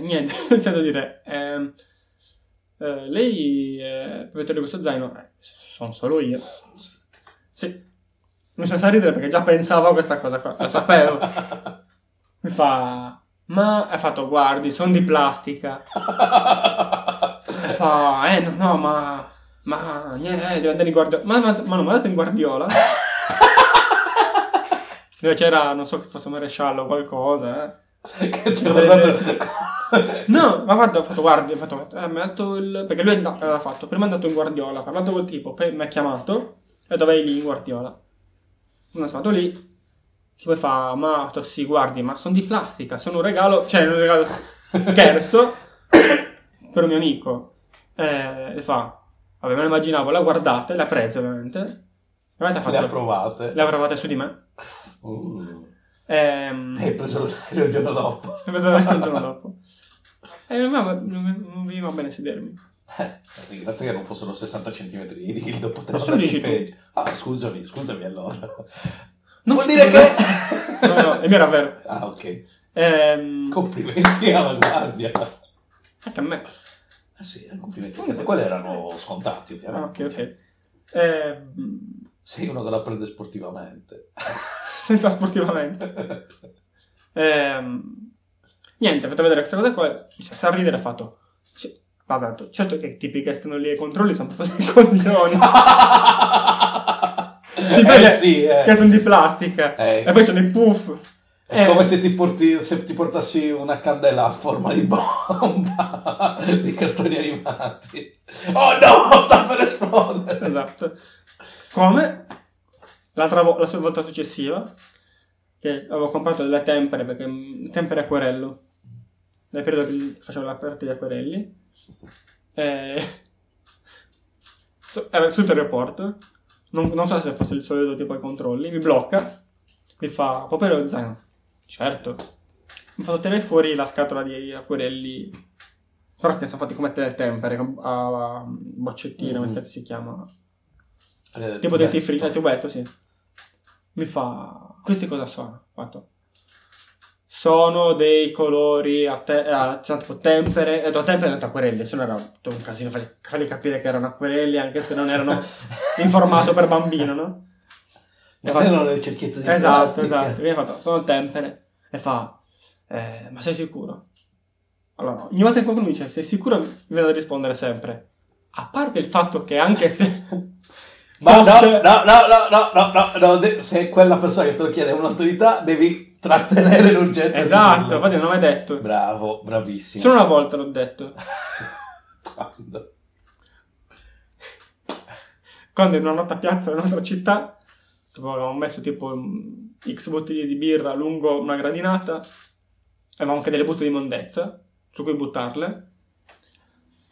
Niente, sento dire lei proprietario di questo zaino? Sono solo io. Sì. Mi sono a ridere perché già pensavo a questa cosa qua, la sapevo. Mi fa: ma ha fatto, guardi, sono di plastica. E fa: no, ma niente, devo andare in guardiola. Ma non mi ha dato in guardiola. Dove c'era, non so, che fosse un maresciallo o qualcosa. Che ti ha guardato? No, ma quando ho fatto guardia, mi ha dato il... Perché lui l'ha fatto, prima è andato in Guardiola, ha parlato col tipo, poi mi ha chiamato, e dov'è lì in Guardiola? Uno è stato lì, tipo fa, ma sì, guardi, ma sono di plastica, sono un regalo, cioè un regalo scherzo, per un mio amico. E fa, vabbè, me lo immaginavo, la guardate, l'ha presa ovviamente. Le ha provate. Le ha provate su di me. Hai preso il giorno dopo. Hai preso il giorno dopo. Non mi va bene sedermi. Grazie che non fossero 60 cm di dildo, potevo darti peggio. Ah, scusami allora. Non vuol dire che... No, è vero, è vero. Ah, ok. Complimenti alla guardia. Anche a me. Ah sì, complimenti. Anche quelli erano scontati, ovviamente. Ah, ok. Sei uno che la prende sportivamente. Senza sportivamente. Niente, ho fatto vedere questa cosa qua. Mi sa ridere, ha fatto... Ma tanto, certo che i tipi che stanno lì ai controlli sono proprio dei coglioni. Si vede che sono di plastica. E poi sono i puff. È come se ti portassi una candela a forma di bomba di cartoni animati. Oh no, sta per esplodere. Esatto. Come la sua volta successiva, che avevo comprato delle tempere, perché tempere e acquerello, nel periodo che facevo la parte di acquerelli, era sul aeroporto, non so se fosse il solito tipo ai controlli, mi blocca, mi fa, può prendere lo zaino? Certo. Mi fa tenere fuori la scatola di acquerelli, però che sono fatti come delle tempere, a boccettina, come si chiama... tipo denti fritti, il tubetto, sì. Mi fa, questi cosa sono? Fatto. Sono dei colori sono tipo tempere, e tempere erano acquerelli, se no era tutto un casino, farli capire che erano acquerelli anche se non erano in formato per bambino, no? E non erano le cerchiette di plastica. Esatto, mi ha fatto, sono tempere, e fa, ma sei sicuro? Allora, ogni volta che qualcuno mi dice, sei sicuro? Mi vedo a rispondere sempre, a parte il fatto che anche se... Ma no, se quella persona che te lo chiede è un'autorità, devi trattenere l'urgenza. Esatto, infatti non l'hai detto. Bravo, bravissimo. Solo una volta l'ho detto. Quando? Quando in una nota piazza della nostra città, avevamo messo tipo X bottiglie di birra lungo una gradinata, avevamo anche delle buste di mondezza, su cui buttarle.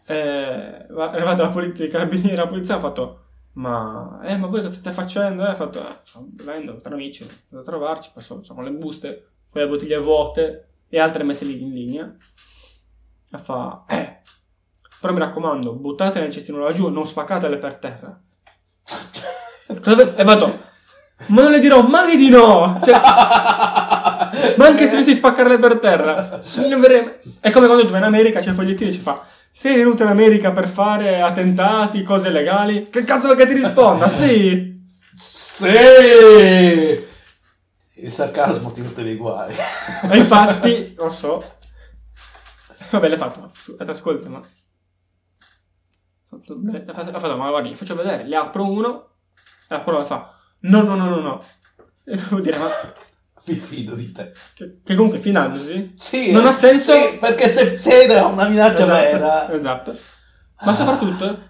È arrivata i carabinieri, la polizia ha fatto... Ma voi cosa state facendo? Ho fatto, sto bevendo tra amici, devo trovarci, con le buste, con le bottiglie vuote e altre messe lì in linea. E fa, però mi raccomando, buttatele nel cestino laggiù, non spaccatele per terra. E vado, ma non le dirò mai di no! Cioè, ma anche se dovessi spaccarle per terra. È come quando tu vai in America, c'è il fogliettino e ci fa... Sei venuto in America per fare attentati, cose legali? Che cazzo vuoi che ti risponda? Sì! Sì! Il sarcasmo ti mette nei guai. E infatti, non so... Vabbè, l'hai fatto. Ascolta, ma... L'ha fatto, ma guardi, faccio vedere. Le apro uno, e la prova fa... No. E devo dire, ma... Mi fido di te. Che comunque finandosi sì, non ha senso. Sì, perché se era una minaccia vera. Esatto. Ma soprattutto,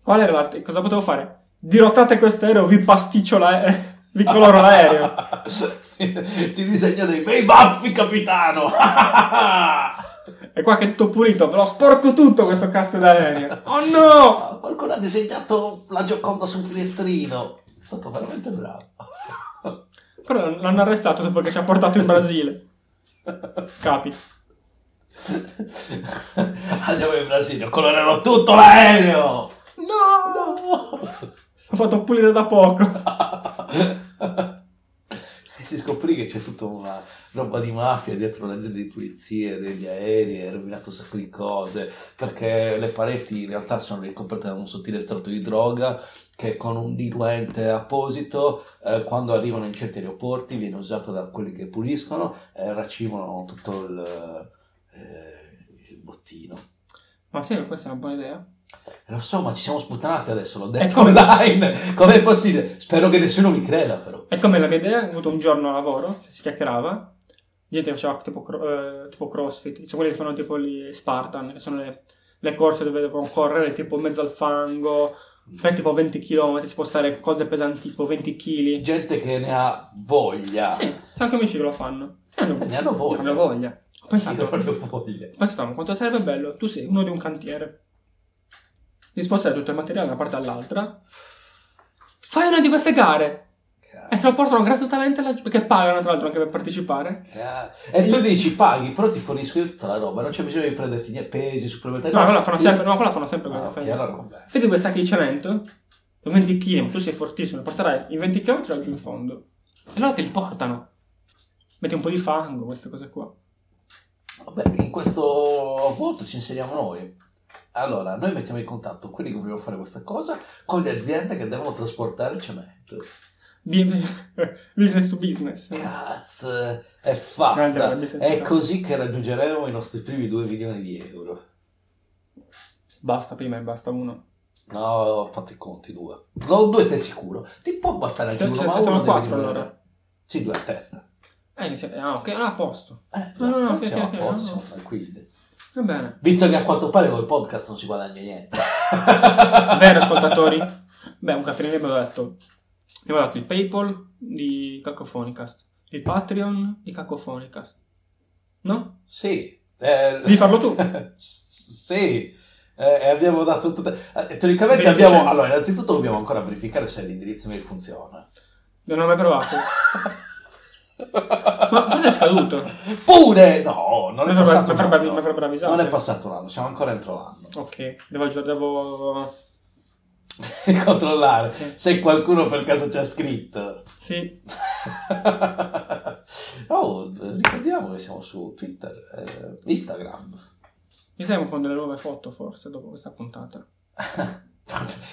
qual era cosa potevo fare? Dirottate questo aereo, vi pasticcio vi coloro l'aereo. Ti disegno dei bei baffi, capitano. E qua che è tutto pulito, ve lo sporco tutto questo cazzo d'aereo. Oh no! Qualcuno ha disegnato la Gioconda su un finestrino. È stato veramente bravo. Però l'hanno arrestato dopo che ci ha portato in Brasile. Capi. Andiamo in Brasile, colorerò tutto l'aereo! No! Ho fatto pulire da poco. E si scoprì che c'è tutta una roba di mafia dietro le aziende di pulizia, degli aerei, è rovinato un sacco di cose, perché le pareti in realtà sono ricoperte da un sottile strato di droga, che con un diluente apposito quando arrivano in certi aeroporti viene usato da quelli che puliscono e racimolano tutto il bottino. Ma sai che questa è una buona idea? Lo so, ma ci siamo sputtanati adesso, l'ho detto online. Come è possibile? Spero che nessuno mi creda, però. È come la mia idea, ho avuto un giorno a lavoro, si chiacchierava, gente che faceva tipo crossfit, cioè quelli che fanno tipo gli Spartan, che sono le corse dove devono correre tipo in mezzo al fango, tipo 20 km, si può stare cose pesanti, tipo 20 kg. Gente che ne ha voglia. Sì, c'è anche amici che lo fanno. Ne hanno voglia. Pensavo, quanto sarebbe bello, tu sei uno di un cantiere, ti spostare tutto il materiale da una parte all'altra, fai una di queste gare. E se lo portano gratuitamente alla... perché pagano tra l'altro anche per partecipare. E tu dici paghi, però ti fornisco io tutta la roba, non c'è bisogno di prenderti niente pesi supplementari. No, quella fanno sempre. Vedi quel sacco di cemento, 20 kg, tu sei fortissimo, porterai in 20 km laggiù in fondo. E loro te li portano. Metti un po' di fango, queste cose qua. Vabbè, in questo punto ci inseriamo noi. Allora, noi mettiamo in contatto quelli che vogliono fare questa cosa con le aziende che devono trasportare il cemento. Business to business, cazzo, è fatta. È così che raggiungeremo i nostri primi 2 milioni di euro. Basta, prima e basta uno. No, ho fatto i conti, 2. No, 2 stai sicuro? Ti può bastare anche uno, ma sono 4 allora. Sì, 2 a testa. A posto. Siamo a posto, siamo tranquilli. Va bene. Visto che a quanto pare col podcast non si guadagna niente. Vero, ascoltatori? Beh, un caffè abbiamo detto. Abbiamo dato il PayPal di Cacofonicast, il Patreon di Cacofonicast, no? Sì. Devi farlo tu. Sì. Abbiamo dato tutte... Teoricamente abbiamo... Allora, innanzitutto dobbiamo ancora verificare se l'indirizzo mail funziona. Non ho mai provato. Ma forse è scaduto. Pure! No, non è passato un anno. Non è passato un anno, siamo ancora entro l'anno. Ok, devo controllare, sì, se qualcuno per caso c'è scritto. Sì. Oh, ricordiamo che siamo su Twitter, Instagram. Mi sembra con delle nuove foto forse dopo questa puntata.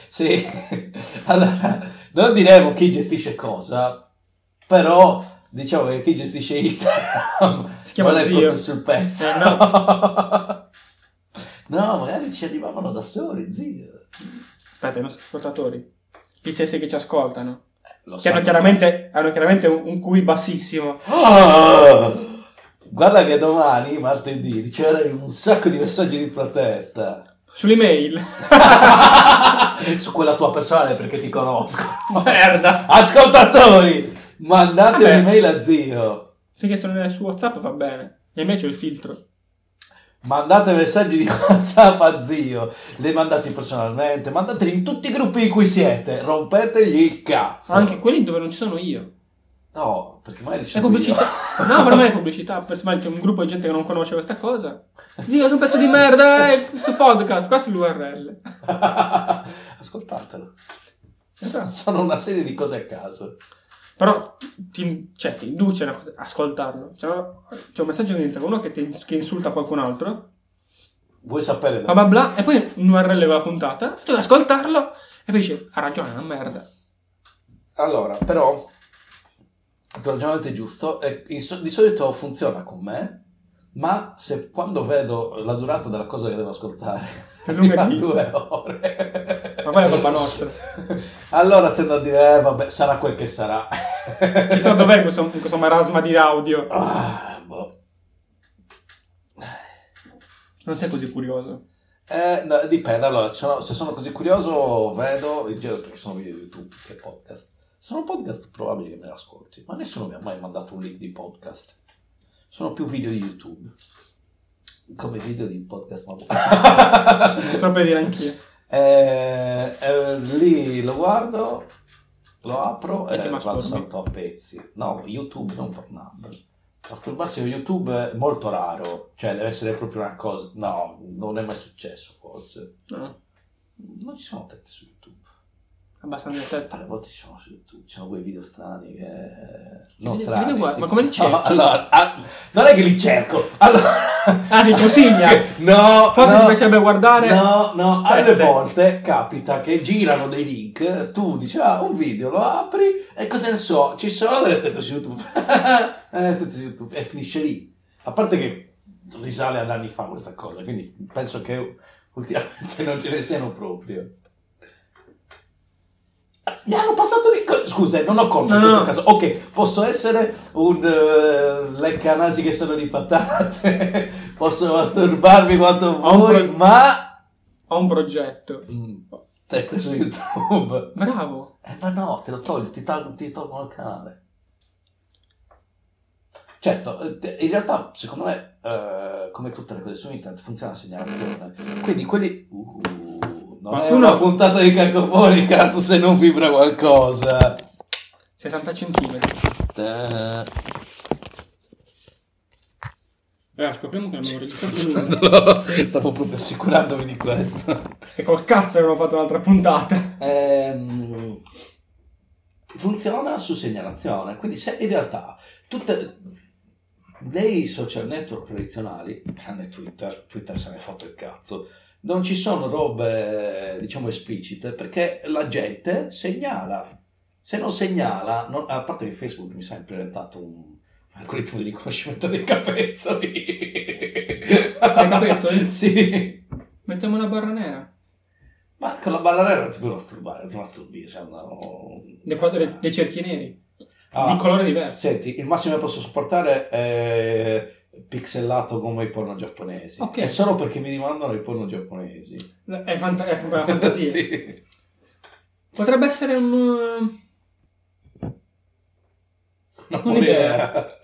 Sì. Allora, non diremo chi gestisce cosa, però diciamo che chi gestisce Instagram si chiama non è zio. Sul pezzo. No. No, magari ci arrivavano da soli, zio. Aspetta, i nostri ascoltatori, gli stessi che ci ascoltano, che hanno chiaramente un QI bassissimo. Oh! Guarda che domani, martedì, riceverai un sacco di messaggi di protesta. Sull'email. Su quella tua personale, perché ti conosco. Merda. Ascoltatori, mandate un'email a zio. Finché sono su WhatsApp va bene, e invece il filtro. Mandate messaggi di WhatsApp a zio, le mandate personalmente, mandateli in tutti i gruppi in cui siete, rompetegli il cazzo. Anche quelli dove non ci sono io. No, perché magari ci sono pubblicità. Io. No, per me è pubblicità, per c'è un gruppo di gente che non conosce questa cosa. Zio, sono un pezzo di merda, questo podcast, qua sull'URL. Ascoltatelo. Sono una serie di cose a caso. Però ti induce a ascoltarlo. C'è un messaggio che inizia con uno che insulta qualcun altro. Vuoi sapere? Bla bla bla. E poi un URL va puntata. Tu devi ascoltarlo. E poi dici, ha ragione, è una merda. Allora, però, il tuo ragionamento è giusto. Di solito funziona con me. Ma se quando vedo la durata della cosa che devo ascoltare, è lunga 2 ore... Ma poi è colpa nostra. Allora tendo a dire, vabbè, sarà quel che sarà. Ci sono dov'è questo marasma di audio? Ah, boh. Non sei così curioso? No, dipende, allora, se sono così curioso vedo in giro, perché sono video di YouTube, che podcast. Sono podcast probabile che me ne ascolti, ma nessuno mi ha mai mandato un link di podcast. Sono più video di YouTube. Come video di podcast, ma... Sto per dire anch'io. Lì lo guardo, lo apro e lo salto a pezzi. No, YouTube non Pornhub. Masturbarsi con YouTube è molto raro, cioè deve essere proprio una cosa. No, non è mai successo forse. No. Non ci sono tette su YouTube. Abbastanza tette. Alle volte ci sono su YouTube, ci sono quei video strani che non strani. Ma come li cerco? No, allora, non è che li cerco. Allora. Ah, ti consiglia? No, forse ti piacerebbe guardare. No, alle volte capita che girano dei link, tu dici, un video, lo apri e cosa ne so, ci sono delle tette su YouTube. E finisce lì. A parte che risale ad anni fa questa cosa, quindi penso che ultimamente non ce ne siano proprio. mi hanno passato di... Scusa, non ho colpa in questo caso. Ok, posso essere un leccanasi che sono di patate, posso masturbarmi quanto vuoi, ma... Ho un progetto. Tette su YouTube. Bravo. Ma no, te lo togli, ti tolgono il canale. Certo, in realtà, secondo me, come tutte le cose su internet, funziona la segnalazione. Quindi quelli... non ma è una puntata di Cacofonicast se non vibra qualcosa. 60 centimetri. Scopriamo che abbiamo registrato. Stavo proprio assicurandomi di questo. E col cazzo avevano fatto un'altra puntata. Funziona su segnalazione. Quindi se in realtà tutte dei social network tradizionali, tranne Twitter se ne è fatto il cazzo, non ci sono robe, diciamo, esplicite, perché la gente segnala. Se non segnala, a parte che Facebook mi sa implementato un algoritmo di riconoscimento dei capezzoli. Dei capezzoli? Sì. Mettiamo una barra nera. Ma con la barra nera ti puoi masturbare, ti masturbi, cioè dei cerchi neri, di colore diverso. Senti, il massimo che posso sopportare è... pixelato come i porno giapponesi. Okay. È solo perché mi dimandano i porno giapponesi. È una fantasia. Sì. Potrebbe essere un'idea.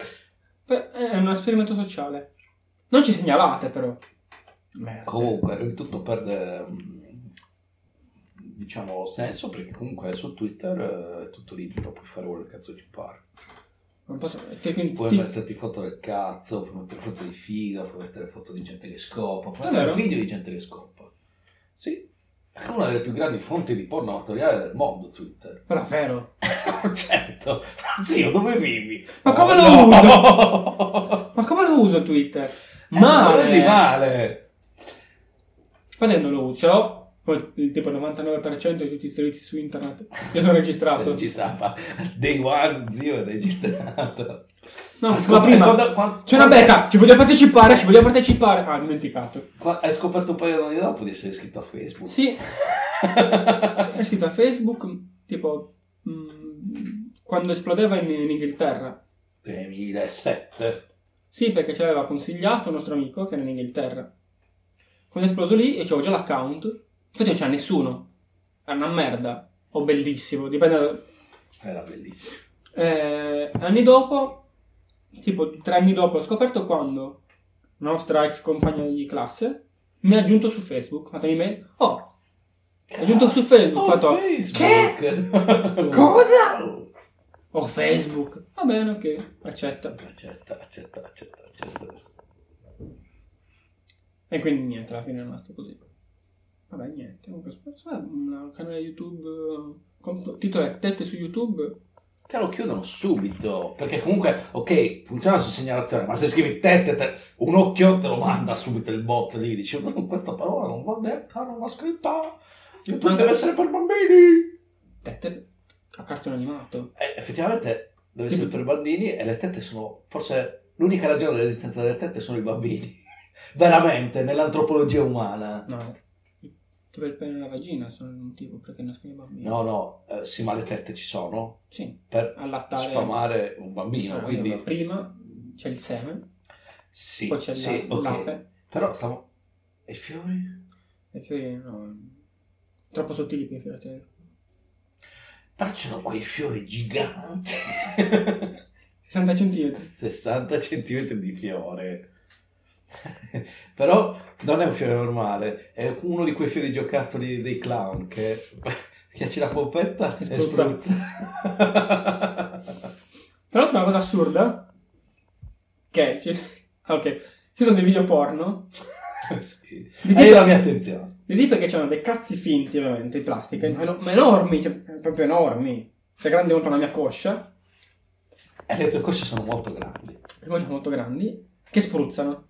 È un esperimento sociale. Non ci segnalate però. Merda. Comunque tutto perde, diciamo, senso, perché comunque su Twitter è tutto libero, puoi fare quello che cazzo ti pare. Puoi metterti foto del cazzo, puoi mettere foto di figa, puoi mettere foto di gente che scopa, puoi mettere video di gente che scopa. Sì, è una delle più grandi fonti di porno amatoriale del mondo, Twitter. Ma davvero? Certo. Zio, dove vivi? Ma come lo uso? Ma come lo uso Twitter? Male. Quando non lo uso, ce l'ho tipo il 99% di tutti i servizi su internet. Io sono registrato. Ci stava day one, zio, è registrato. No, ma prima c'è una beta, ci vogliamo partecipare. Ah, dimenticato. Hai scoperto un paio di anni dopo di essere iscritto a Facebook? Sì. È iscritto a Facebook tipo quando esplodeva in Inghilterra, 2007. Sì, perché ce l'aveva consigliato un nostro amico che era in Inghilterra. Quando è esploso lì, e c'avevo già l'account. Infatti non c'è nessuno, è una merda, o bellissimo, dipende da... Era bellissimo. Anni dopo, tipo 3 anni dopo, ho scoperto quando una nostra ex compagna di classe mi ha aggiunto su Facebook, fatto un'email, Facebook. Che? Cosa? Oh, Facebook, va bene, ok, accetta. E quindi niente, alla fine è rimasto così. Vabbè, niente, un canale YouTube con titolo è Tette su YouTube. Te lo chiudono subito, perché comunque, ok, funziona su segnalazione, ma se scrivi tette, un occhio te lo manda subito il bot lì, dice questa parola non va detta, non va scritta, YouTube deve essere per bambini. Tette a cartone animato. Effettivamente deve essere per bambini, e le tette sono forse l'unica ragione dell'esistenza delle tette, sono i bambini. Veramente, nell'antropologia umana. No. Per il pene nella vagina sono il motivo perché nascono i bambini. No, ma le tette ci sono, sì, per allattare, sfamare un bambino, quindi prima c'è il seme, sì, poi c'è il latte, okay. Però stavo... E i fiori? E i fiori no, troppo sottili per i fiori a terra. Però ci sono quei fiori giganti. 60 centimetri di fiore. Però non è un fiore normale, è uno di quei fiori giocattoli dei clown che schiacci la pompetta e spruzza. Però c'è una cosa assurda che ci sono dei video porno. Sì. È la mia attenzione di lì, perché c'hanno dei cazzi finti veramente in plastica, ma enormi, cioè, proprio enormi, cioè grandi quanto la mia coscia. E le tue cosce sono molto grandi, che spruzzano.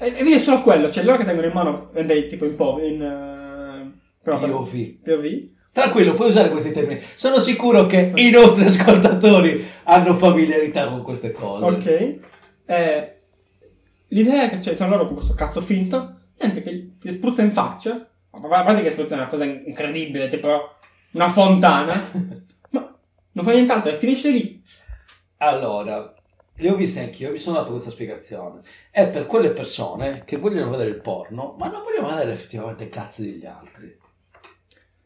E vedi, solo quello, cioè loro che tengono in mano tipo in po' POV. Tranquillo, puoi usare questi termini. Sono sicuro che i nostri ascoltatori hanno familiarità con queste cose. Ok. L'idea è che sono loro con questo cazzo finto, niente, che ti spruzza in faccia. A parte che spruzza è una cosa incredibile, tipo una fontana. non fai nient'altro e finisce lì. Allora, li ho visti anch'io, mi sono dato questa spiegazione. È per quelle persone che vogliono vedere il porno, ma non vogliono vedere effettivamente cazzi degli altri.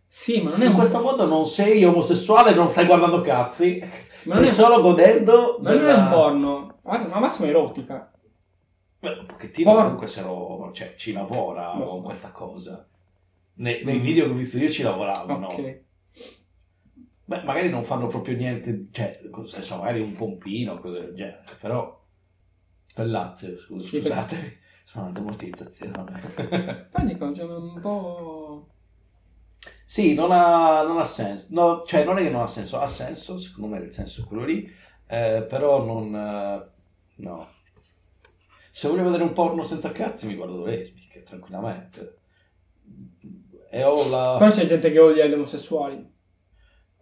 Sì, ma non è in questo modo non sei omosessuale, non stai guardando cazzi, ma stai solo godendo. Ma della... non è un porno, ma massimo erotica. Beh, un pochettino porno. Comunque se lo, cioè, ci lavora con questa cosa. Nei video che ho visto io ci lavoravano. Okay. Beh, magari non fanno proprio niente, cioè, so, magari un pompino, cose del genere, però... Spellazio, scusate, sì, sono una demortizzazione. Panico, cioè, un po'... Sì, non ha senso, no, cioè non è che non ha senso, secondo me nel senso quello lì, però non... no. Se voglio vedere un porno senza cazzi mi guardo lesbiche, tranquillamente. E ho la... Poi c'è gente che odia gli omosessuali.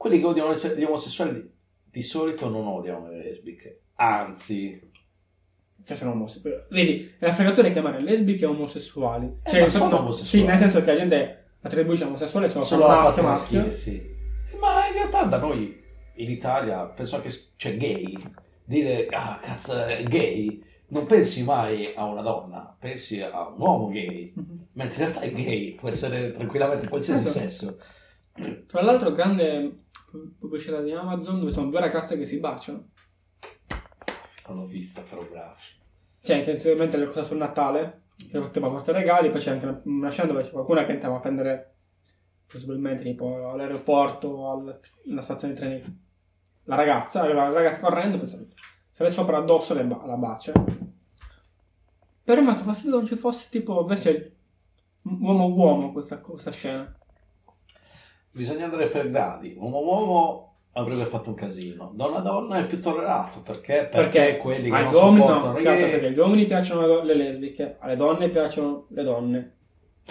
Quelli che odiano gli omosessuali di solito non odiano le lesbiche, anzi... Cioè sono omosessuali. Vedi, è una fregatura chiamare lesbiche omosessuali. Cioè sono omosessuali. Sì, nel senso che la gente attribuisce omosessuale solo a maschio, maschio. Sì. Ma in realtà da noi, in Italia, penso che c'è gay. Dire, ah cazzo, è gay. Non pensi mai a una donna, pensi a un uomo gay. Mm-hmm. Mentre in realtà è gay, può essere tranquillamente qualsiasi sesso. Tra l'altro grande pubblicità di Amazon dove sono due ragazze che si baciano. Non l'ho vista però, bravo. Cioè che sicuramente le cose sul Natale che portava questi regali, poi c'è anche una scena dove c'è qualcuno che andava a prendere possibilmente tipo all'aeroporto o alla stazione di treni la ragazza, arriva la ragazza correndo, se le sopra addosso la bacia. Però mi ha fatto fastidio non ci fosse tipo invece uomo questa scena. Bisogna andare per gradi. Uomo avrebbe fatto un casino. Donna è più tollerato perché quelli che non sopportano perché gli uomini piacciono le lesbiche, alle donne piacciono le donne.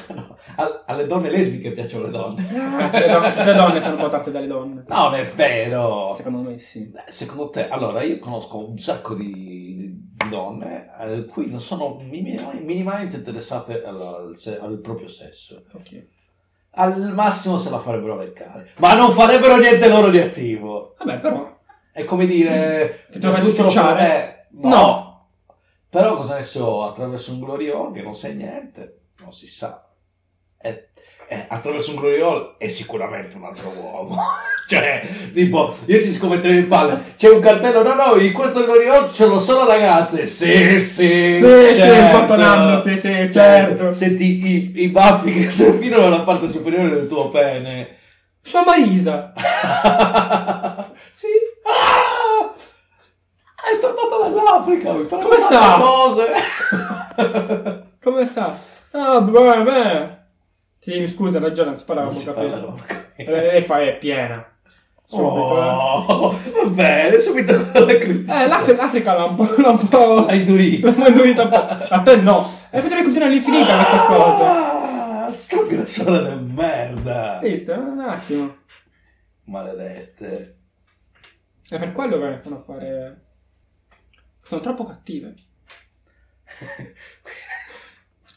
No, alle donne lesbiche piacciono le donne. Le donne sono portate dalle donne. Non è vero. Secondo me sì. Secondo te? Allora io conosco un sacco di donne cui non sono minimamente interessate al proprio sesso. Ok. Al massimo se la farebbero leccare, ma non farebbero niente loro di attivo. Vabbè, però è come dire che te lo fai succiare? No. Però cosa ne so, attraverso un glory hole che non sai niente, non si sa. Attraverso un glory hole è sicuramente un altro uomo. Cioè, tipo, io ci scommetterei in palle. C'è un cartello, no, in questo glory hole ce l'ho solo ragazze. Sì, certo. Sì, certo. Senti i baffi che servono alla parte superiore del tuo pene. Sua Marisa. Sì. Ah! È tornata dall'Africa. Come sta? Cose. Come sta? Ah, beh. Sì, scusa, ragione, non si parla. E fa è piena. Subito, oh, va bene, subito con le critiche. L'Africa l'ha un po'... L'ha indurita. A te no. E potrei continuare all'infinita questa cosa. Stupida sola di merda. Visto? Un attimo. Maledette. È per quello che mettono a fare... Sono troppo cattive.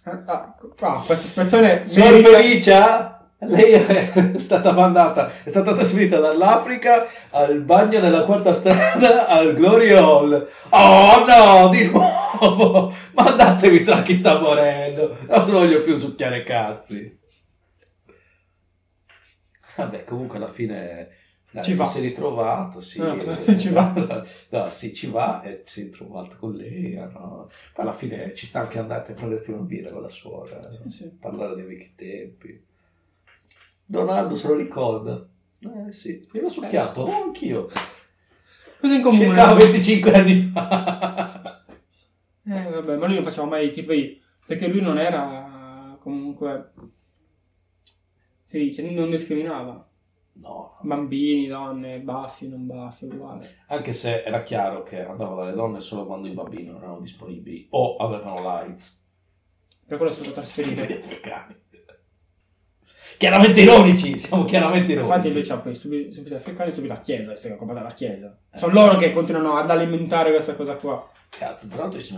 Questa espressione Suor Felicia, lei è stata mandata, è stata trasferita dall'Africa al bagno della quarta strada al Glory Hall. Oh no, di nuovo, mandatevi tra chi sta morendo, non voglio più succhiare cazzi. Vabbè, comunque alla fine si è ritrovato, sì, ci va. No, sì, ci va e si è ritrovato con lei. No? Poi alla fine ci sta anche andate a prenderti una birra con la suora, sì. Parlare dei vecchi tempi. Leonardo se lo ricorda. Sì, gliel'ho succhiato, anch'io. Cosa in comune? Circa 25 anni fa. Vabbè, ma lui non faceva mai tipo io, perché lui non era comunque... Si dice, non discriminava. No. Bambini, donne, baffi, non baffi, uguale. Anche se era chiaro che andava dalle donne solo quando i bambini non erano disponibili o avevano l'AIDS. Per quello sono trasferiti. Chiaramente ironici, siamo chiaramente ironici. Infatti invece poi subito africani e subito la chiesa, è comprata la chiesa. Sono loro che continuano ad alimentare questa cosa qua. Cazzo, tra l'altro sta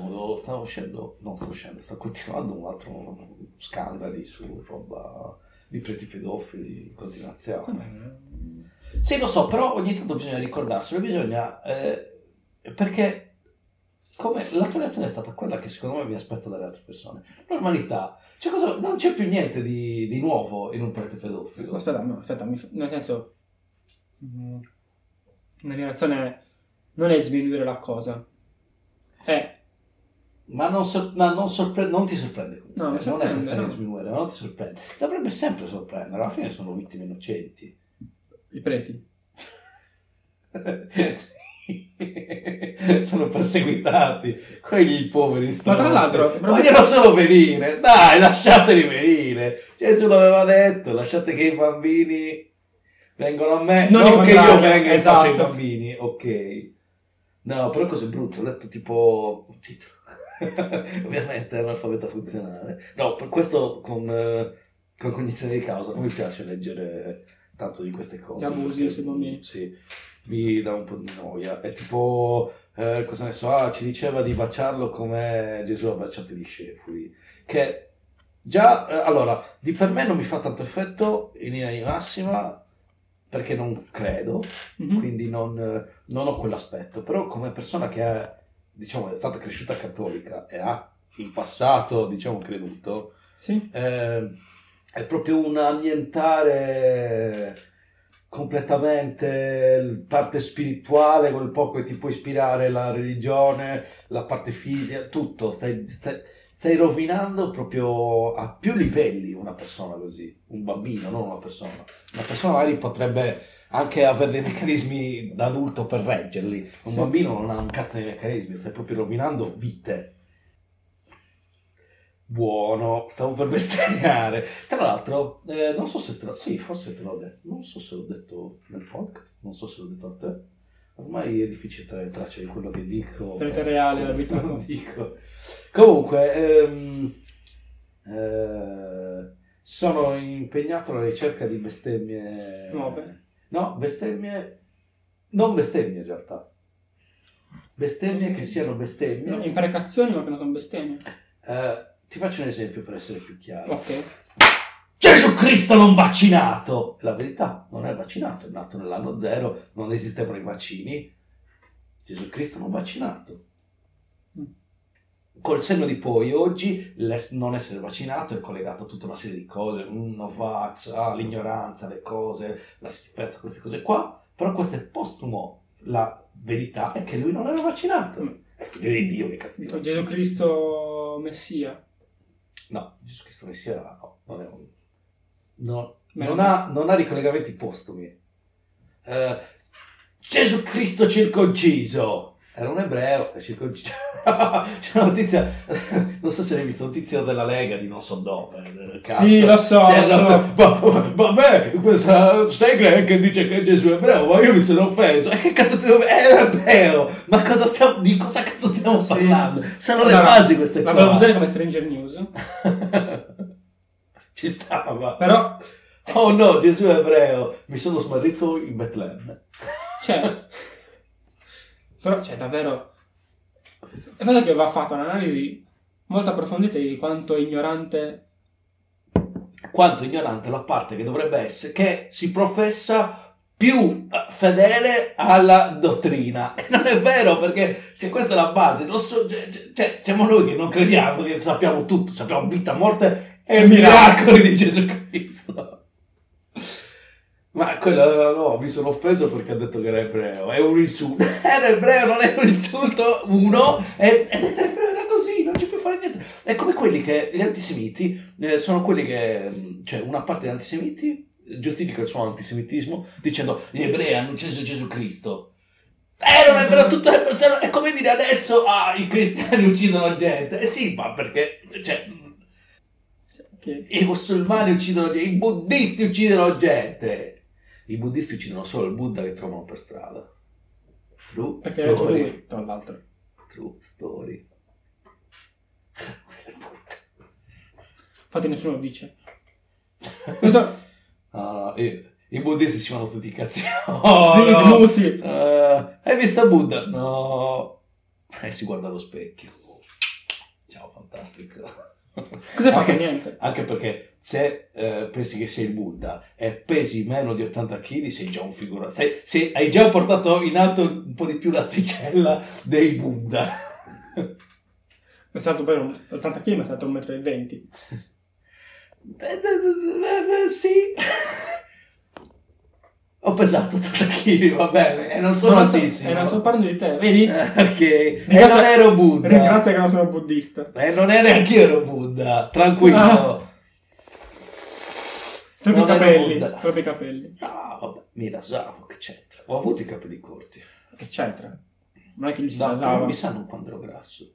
continuando un altro scandalo su roba... di preti pedofili in continuazione. Sì, lo so, però ogni tanto bisogna ricordarselo, bisogna... perché come la tua reazione è stata quella che secondo me mi aspetto dalle altre persone. Normalità. Cioè, cosa, non c'è più niente di nuovo in un prete pedofilo. Aspetta, no, aspetta, nel senso... La mia reazione non è sminuire la cosa. Ma non ti sorprende comunque. No, non è questione di sminuire, ma non ti sorprende. Ti dovrebbe sempre sorprendere, alla fine sono vittime innocenti. I preti? Sono perseguitati, quelli poveri stronzi. Ma tra l'altro vogliono solo venire, dai, lasciateli venire. Gesù l'aveva detto, lasciate che i bambini vengono a me, non che io venga, esatto, e faccia i bambini, ok. No, però cose brutte, ho letto tipo un titolo, ovviamente è un analfabeta funzionale. No, per questo con cognizione di causa, non mi piace leggere tanto di queste cose. Sì, mi dà un po' di noia. È tipo, cosa ne so, ci diceva di baciarlo come Gesù ha baciato i discepoli, che già, allora, di per me non mi fa tanto effetto in linea di massima, perché non credo, quindi non ho quell'aspetto. Però come persona che è, diciamo, è stata cresciuta cattolica e ha in passato, diciamo, creduto, sì, è proprio un annientare completamente la parte spirituale, quel poco che ti può ispirare la religione, la parte fisica, tutto. Stai rovinando proprio a più livelli una persona così, un bambino, non una persona. Una persona magari potrebbe anche avere dei meccanismi da adulto per reggerli, un sì, bambino non ha un cazzo di meccanismi, stai proprio rovinando vite. Buono, stavo per bestemmiare. Tra l'altro, non so se te l'ho... Sì, forse te l'ho detto. Non so se l'ho detto nel podcast, non so se l'ho detto a te. Ormai è difficile trarre tracce di quello che dico. Prete reale, la vita non dico. Comunque, sono impegnato alla ricerca di bestemmie. No, bestemmie. Non bestemmie in realtà. Bestemmie che siano bestemmie. No, imprecazioni ma che non sono bestemmie. Ti faccio un esempio per essere più chiaro. Ok. Gesù Cristo non vaccinato! La verità, non è vaccinato, è nato nell'anno zero, non esistevano i vaccini. Gesù Cristo non vaccinato. Col senno di poi, oggi, non essere vaccinato è collegato a tutta una serie di cose, Novax, l'ignoranza, le cose, la schifezza, queste cose qua. Però questo è postumo. La verità è che lui non era vaccinato. È figlio di Dio, che cazzo di vaccino. Gesù Cristo Messia? No, Gesù Cristo Messia no, non è un... No, non ha ricollegamenti postumi. Gesù Cristo circonciso era un ebreo, è circonciso. C'è una notizia, non so se l'hai visto, un tizio della Lega di non so dove, cazzo. Sì, lo so, vabbè, sai che dice che Gesù è ebreo, ma io mi sono offeso. E che cazzo ti devo... è ebreo, ma di cosa cazzo stiamo parlando? Sono le basi queste cose. Ma usare come Stranger News? Ci stava, però. Oh no, Gesù è ebreo, mi sono smarrito in Betlemme. Cioè, però c'è, cioè, davvero. Il fatto che va fatta un'analisi molto approfondita di quanto ignorante la parte che dovrebbe essere, che si professa più fedele alla dottrina. E non è vero, perché cioè, questa è la base. Cioè, siamo noi che non crediamo, che sappiamo tutto, sappiamo vita, morte e miracoli di Gesù Cristo. Ma quello no, mi sono offeso perché ha detto che era ebreo, è un insulto. Era ebreo, non è un insulto, uno era così, non ci puoi fare niente. È come quelli che gli antisemiti sono quelli che, cioè, una parte degli antisemiti giustifica il suo antisemitismo dicendo gli ebrei hanno ucciso Gesù Cristo. Non è vero, tutte le persone, è come dire adesso i cristiani uccidono gente. E sì, ma perché, cioè, i musulmani uccidono gente, i buddisti uccidono gente. I buddisti uccidono solo il Buddha che trovano per strada. True perché story. Lui, tra l'altro. True story. Infatti nessuno lo dice. I buddisti si fanno tutti i cazzi. Oh, sì, no. Hai visto Buddha? No. Si guarda allo specchio. Ciao, fantastico. Cosa fa che niente? Anche perché se pensi che sei il Buddha e pesi meno di 80 kg sei già un figura, sei hai già portato in alto un po' di più l'asticella dei Buddha. Mi è stato per 80 kg, mi è stato 1,20 m. Sì. Ho pesato 80 kg, va bene, e non sono altissimo. E non sto parlando di te, vedi? Ok, e non ero Buddha. Ringrazio che non sono buddista. E non ero anch'io, ero Buddha, tranquillo. Ah. Troppi capelli. Ah, vabbè, mi rasavo, che c'entra? Ho avuto i capelli corti. Che c'entra? Non è che mi si rasava. Mi sanno quando ero grasso.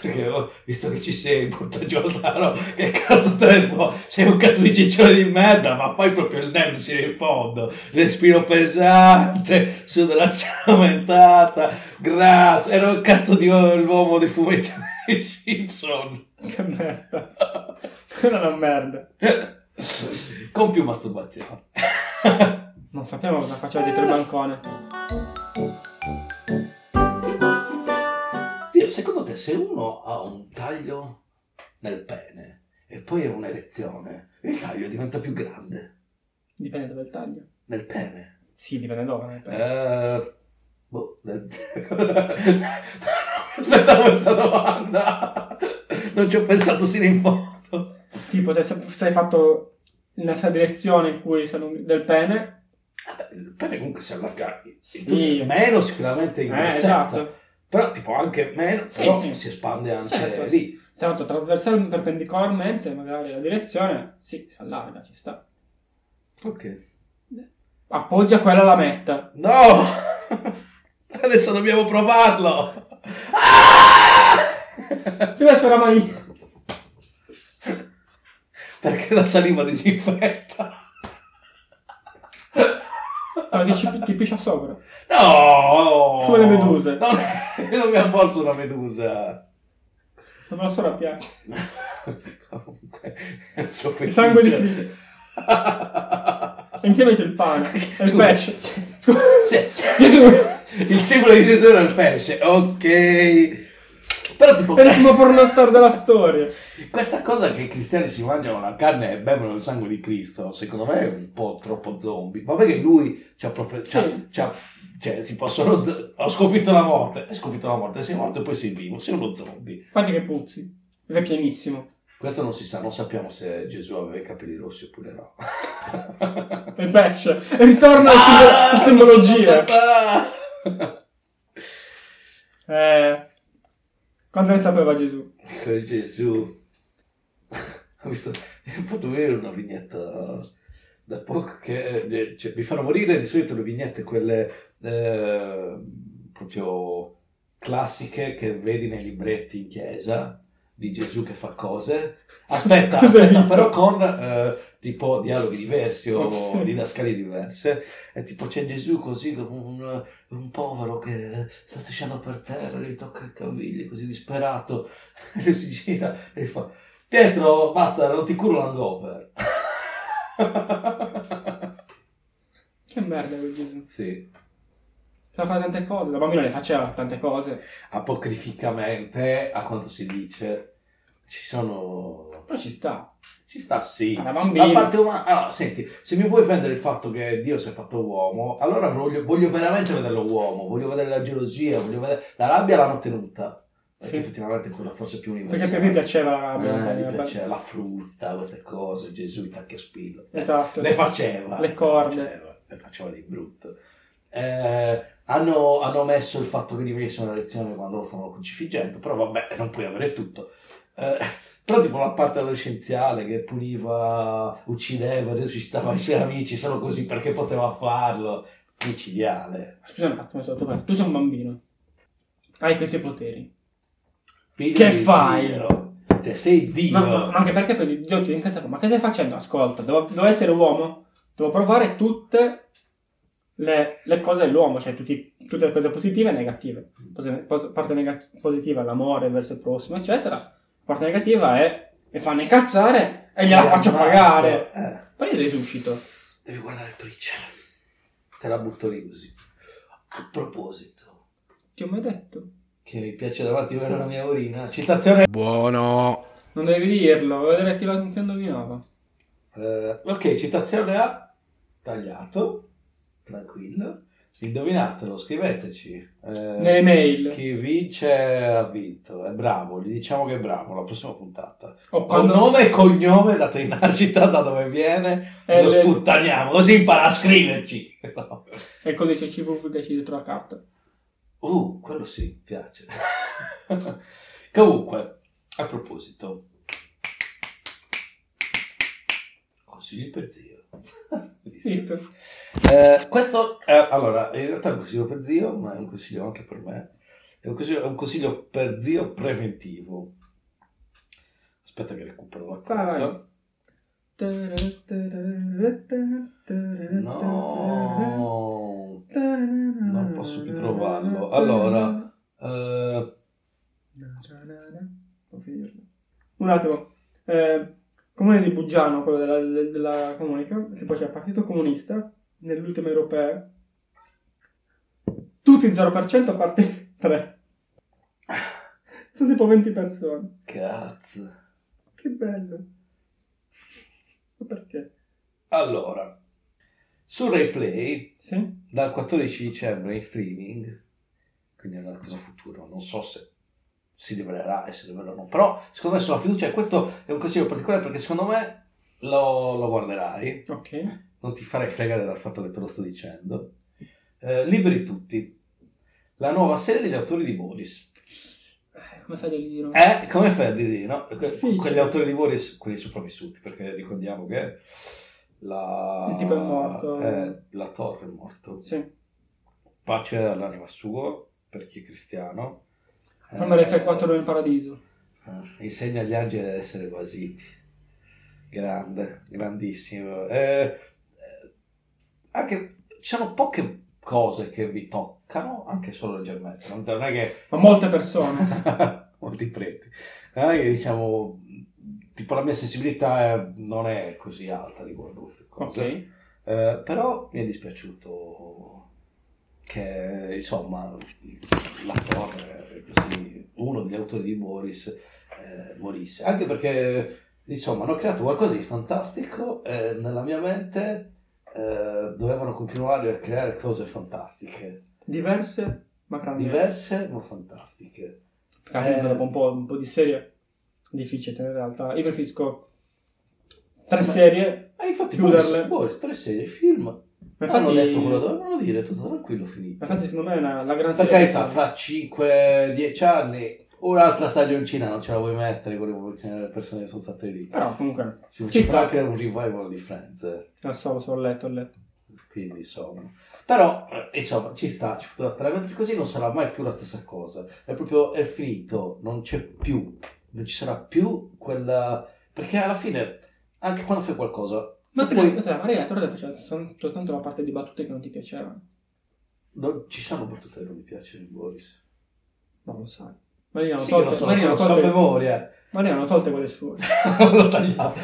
Perché visto che ci sei, butta giù Altano, che cazzo te ne può? Sei un cazzo di ciccione di merda, ma poi proprio il nerd si rifonde, respiro pesante, sudorazione aumentata, grasso, era un cazzo di l'uomo dei fumetti dei Simpson. Che merda, era una merda. Con più masturbazione. Non sappiamo cosa faceva dietro il bancone. Secondo te, se uno ha un taglio nel pene e poi è un'erezione, il taglio diventa più grande? Dipende dove il taglio. Nel pene? Sì, dipende dove nel pene. Boh, aspettavo questa domanda. Non ci ho pensato sino in fondo. Tipo, se hai fatto nella stessa direzione in cui del pene. Vabbè, il pene comunque si allarga. Sì. Meno sicuramente in esatto. Però tipo anche meno, però sì. Si espande anche certo. Lì. Se fatto trasversale perpendicolarmente, magari la direzione, sì, si allarga, ci sta. Ok. Appoggia quella alla metta. No! Adesso dobbiamo provarlo! Ah! Dove c'era mai? Perché la saliva disinfetta. Ti piscia sopra. No, come le meduse. Non mi ha morso una medusa. Non me la sono piace. Comunque il sangue di Cristo. Insieme c'è il pane e il pesce. Il simbolo di Gesù era il pesce. Ok. Però tipo è un pornostar della storia. Questa cosa che i cristiani si mangiano la carne e bevono il sangue di Cristo, secondo me è un po' troppo zombie. Vabbè che lui cioè si possono ho sconfitto la morte, sei morto e poi sei vivo, sei uno zombie. Guardi che puzzi, è pienissimo. Questo non si sa, non sappiamo se Gesù aveva i capelli rossi oppure no. E pesce, ritorna alla simbologia. Quando ne sapeva Gesù? Con Gesù. Mi ha fatto vedere una vignetta da poco che cioè, mi fanno morire di solito le vignette, quelle proprio classiche che vedi nei libretti in chiesa di Gesù che fa cose. Aspetta però con tipo dialoghi diversi o didascalie diverse. E tipo c'è Gesù così con un povero che sta strisciando per terra, gli tocca il caviglia così disperato, e lui si gira e gli fa: Pietro, basta, non ti curo l'hangover. Che merda quel Gesù. Sì. Fa tante cose, la bambina le faceva tante cose. Apocrificamente, a quanto si dice, ci sono... Però ci sta. Ci sta, sì. La parte umana... Allora, senti, se mi vuoi vendere il fatto che Dio si è fatto uomo, allora voglio veramente vederlo uomo, voglio vedere la gelosia, voglio vedere... La rabbia l'hanno tenuta. Perché sì. Effettivamente è quella forse più universale. Perché a me piaceva la rabbia. Mi piaceva la frusta, queste cose, Gesù, i tacchi a spillo. Esatto. Le faceva. Le corde. Le faceva di brutto. Hanno messo il fatto che gli venisse una lezione quando lo stavano crocifiggendo, però vabbè, non puoi avere tutto. Però tipo la parte adolescenziale che puniva, uccideva, resuscitava i suoi amici solo così perché poteva farlo, micidiale. Scusa un attimo, tu sei un bambino, hai questi poteri, figlio, che fai? Dio. Cioè sei Dio, ma anche perché Dio ti incassa, ma che stai facendo? Ascolta, devo essere uomo, devo provare tutte le cose dell'uomo, cioè tutte le cose positive e negative. Parte positiva è l'amore verso il prossimo, eccetera. La parte negativa è e fanno incazzare e gliela faccio pagare. Poi risuscito. Devi guardare il Preacher. Te la butto lì così. A proposito, ti ho mai detto che mi piace davanti a la mia urina. Citazione. Buono. Non dovevi dirlo, volevo vedere chi lo indovinava. Ok, citazione A, tagliato, tranquillo. Indovinatelo, scriveteci. Nelle mail. Chi vince ha vinto, è bravo, gli diciamo che è bravo, la prossima puntata. Oh, quando... Con nome e cognome, data in nascita, da dove viene, lo sputtaniamo, così impara a scriverci. No. E il codice CVV che ci dietro la carta. Quello sì, piace. Comunque, a proposito. Consiglio per zio. Visto. Questo allora in realtà è un consiglio per zio, ma è un consiglio anche per me. È un consiglio per zio preventivo. Aspetta che recupero la cosa. No, non posso più trovarlo. Allora un attimo. Comune di Buggiano, quello della Comunica, che poi c'è il Partito Comunista, nell'ultima europea, tutti 0% a parte 3. Sono tipo 20 persone. Cazzo. Che bello. Ma perché? Allora, su RaiPlay, sì? Dal 14 dicembre in streaming, quindi è una cosa futura, non so se... si libererà e si libererà, però secondo me sulla fiducia, e questo è un consiglio particolare perché secondo me lo guarderai, ok, non ti farei fregare dal fatto che te lo sto dicendo. Liberi tutti, la nuova serie degli autori di Boris. Come fai a dirlo? Quegli autori di Boris, quelli sopravvissuti, perché ricordiamo che il tipo è morto, la torre è morto, sì. Pace all'anima suo, per chi è cristiano. Come le F4 nel paradiso. Insegna agli angeli ad essere basiti. Grande, grandissimo. Anche ci sono poche cose che vi toccano, anche solo leggermente. Non è che... Ma molte persone. Molti preti. Non è che diciamo, tipo la mia sensibilità non è così alta riguardo queste cose. Okay. Però mi è dispiaciuto... che insomma la torre, così, uno degli autori di Boris morisse, anche perché insomma hanno creato qualcosa di fantastico e nella mia mente dovevano continuare a creare cose fantastiche, diverse ma fantastiche, perché dopo un po' di serie difficile in realtà. Io preferisco tre serie, infatti Boris, tre serie, film. Infatti, hanno detto quello dovevano dire, tutto tranquillo, finito. Infatti secondo me è la gran serie. Per carità, fra 5-10 anni un'altra stagioncina non ce la vuoi mettere con l'evoluzione delle persone che sono state lì. Però comunque ci sarà anche un revival di Friends. Ho letto. Quindi insomma. Però insomma ci poteva stare, mentre così non sarà mai più la stessa cosa. È finito, non c'è più, non ci sarà più quella... Perché alla fine, anche quando fai qualcosa... Ma poi... Maria Torre faceva soltanto la parte di battute che non ti piaceva. Non ci sono battute che non mi piacciono di Boris. Non lo sai. Maria hanno tolte quelle sue. Lo tagliamo.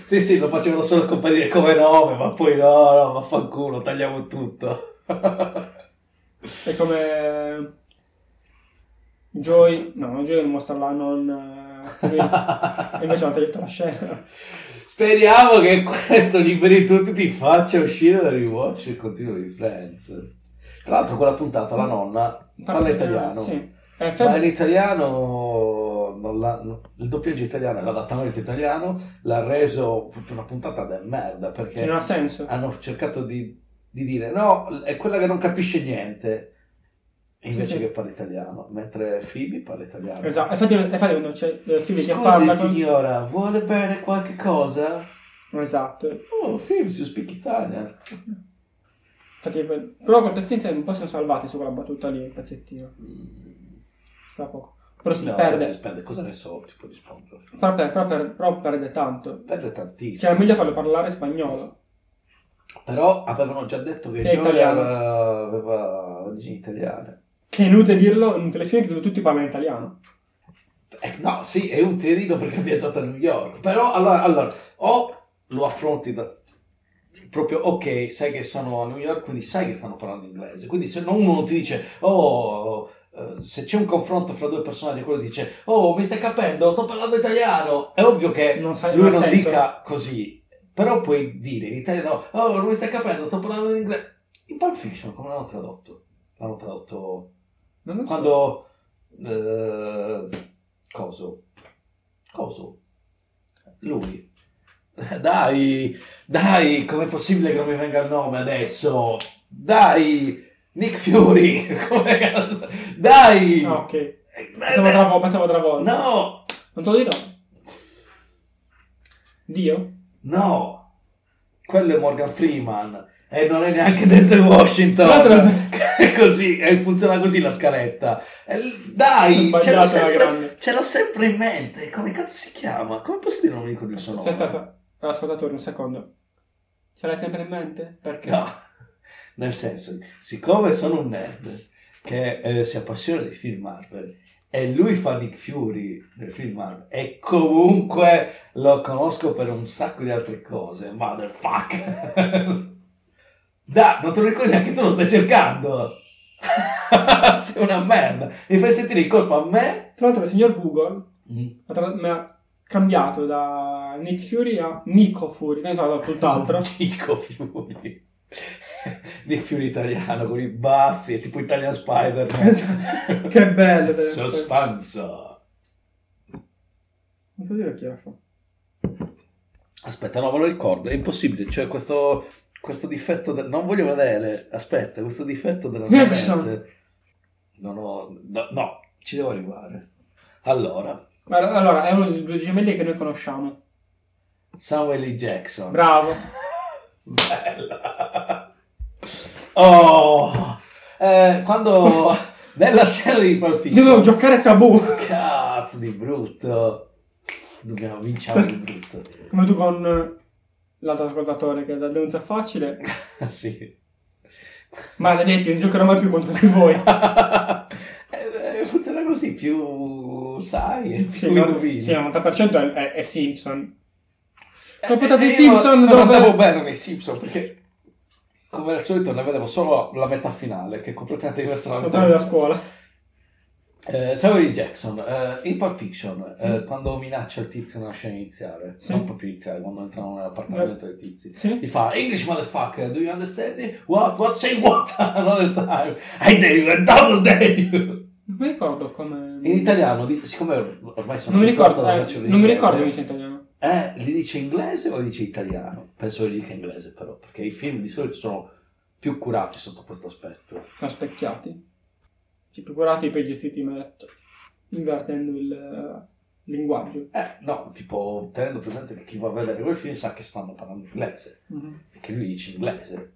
Sì, lo facevano solo comparire come nove, ma poi no, vaffanculo, tagliamo tutto. È come Joy, Joy mostra la non... E invece hanno tagliato la scena. Speriamo che questo Liberi tutti ti faccia uscire dal rewatch il continuo di Friends. Tra l'altro quella puntata la nonna parla italiano, sì. Ma in italiano il doppiaggio italiano e l'adattamento italiano l'ha reso una puntata del merda, perché sì, non ha senso. Hanno cercato di dire no, è quella che non capisce niente invece sì. Che parla italiano, mentre Phoebe parla italiano. Esatto, infatti quando c'è Phoebe che parla... Scusi signora, vuole bere qualche cosa? Esatto. Oh, Phoebe, si speak Italian. Infatti, però con Texas un po' siamo salvati su quella battuta lì, il pezzettino. Sta poco. Però si perde. Cosa ne so, tipo di spongo. Però perde tanto. Perde tantissimo. Cioè, è meglio farlo parlare spagnolo. Però avevano già detto che Joy aveva origini italiane. Che è inutile dirlo in un telefilm dove tutti parlano italiano. No, sì, è utile dirlo perché è ambientato a New York. Però allora o lo affronti proprio, ok, sai che sono a New York, quindi sai che stanno parlando inglese. Quindi se uno non ti dice, oh, se c'è un confronto fra due personaggi, quello dice: "Oh, mi stai capendo? Sto parlando italiano". È ovvio che lui non dica così, però puoi dire in italiano: "Oh, non mi stai capendo? Sto parlando in inglese". In Pulp Fiction come l'hanno tradotto? L'hanno tradotto non quando coso lui. Dai, com'è possibile che non mi venga il nome adesso? Dai, Nick Fury, come cazzo? Dai! No, ok. Pensavo Travolta. No! Non te lo dirò. Dio? No! Quello è Morgan Freeman. E non è neanche Denzel Washington. Così, funziona così la scaletta. Dai, ce l'ho sempre in mente. Come cazzo si chiama? Come posso dire non mi ricordo il suo nome? Aspetta. Ascoltatori, un secondo. Ce l'hai sempre in mente? Perché? No. Nel senso, siccome sono un nerd che si appassiona dei film Marvel e lui fa Nick Fury nel film Marvel e comunque lo conosco per un sacco di altre cose, motherfucker. Dai, non te lo ricordi neanche tu, lo stai cercando. Sei una merda, mi fai sentire in colpa a me. Tra l'altro il signor Google mi ha cambiato da Nick Fury a Nico Fury, non so, tutt'altro. Nico Fury. Nick Fury italiano con i baffi, tipo Italian Spider-Man. Che bello. Sospanso. Non so dire chi era fa. Aspetta, no, ve lo ricordo, è impossibile, cioè questo difetto non voglio vedere, aspetta, questo difetto della mia mente. No, ci devo arrivare. Allora, è uno dei due gemelli che noi conosciamo. Samuel L. Jackson. Bravo. Bella. Oh, quando nella scena di Pulp Fiction dovevo giocare a tabù, cazzo di brutto, dobbiamo vincere di brutto, come tu con l'altro ascoltatore che è da Denuncia Facile. Sì, ma vedete, non giocherò mai più contro di voi. Funziona così, più sai, più indovini. Sì, il 90% è Simpson. Ho portato i Simpson dove... Non andavo bene nei Simpson perché come al solito ne vedevo solo la metà finale, che è completamente diversa dalla metà della scuola. Samuel Jackson in Pulp Fiction, quando minaccia il tizio nella scena iniziale, sì. Non proprio iniziale, quando entrano nell'appartamento dei tizi, sì. Gli fa: "English motherfucker, do you understand it? What say what another time? I dare you, I double dare you". Non mi ricordo come in italiano, siccome ormai sono non mi ricordo invece in italiano. Li dice inglese o li dice italiano? Penso li dica inglese però, perché i film di solito sono più curati sotto questo aspetto. Ma specchiati? Sì, più curati e poi gestiti invertendo il linguaggio. No, tipo tenendo presente che chi va a vedere quel film sa che stanno parlando inglese, perché lui dice inglese.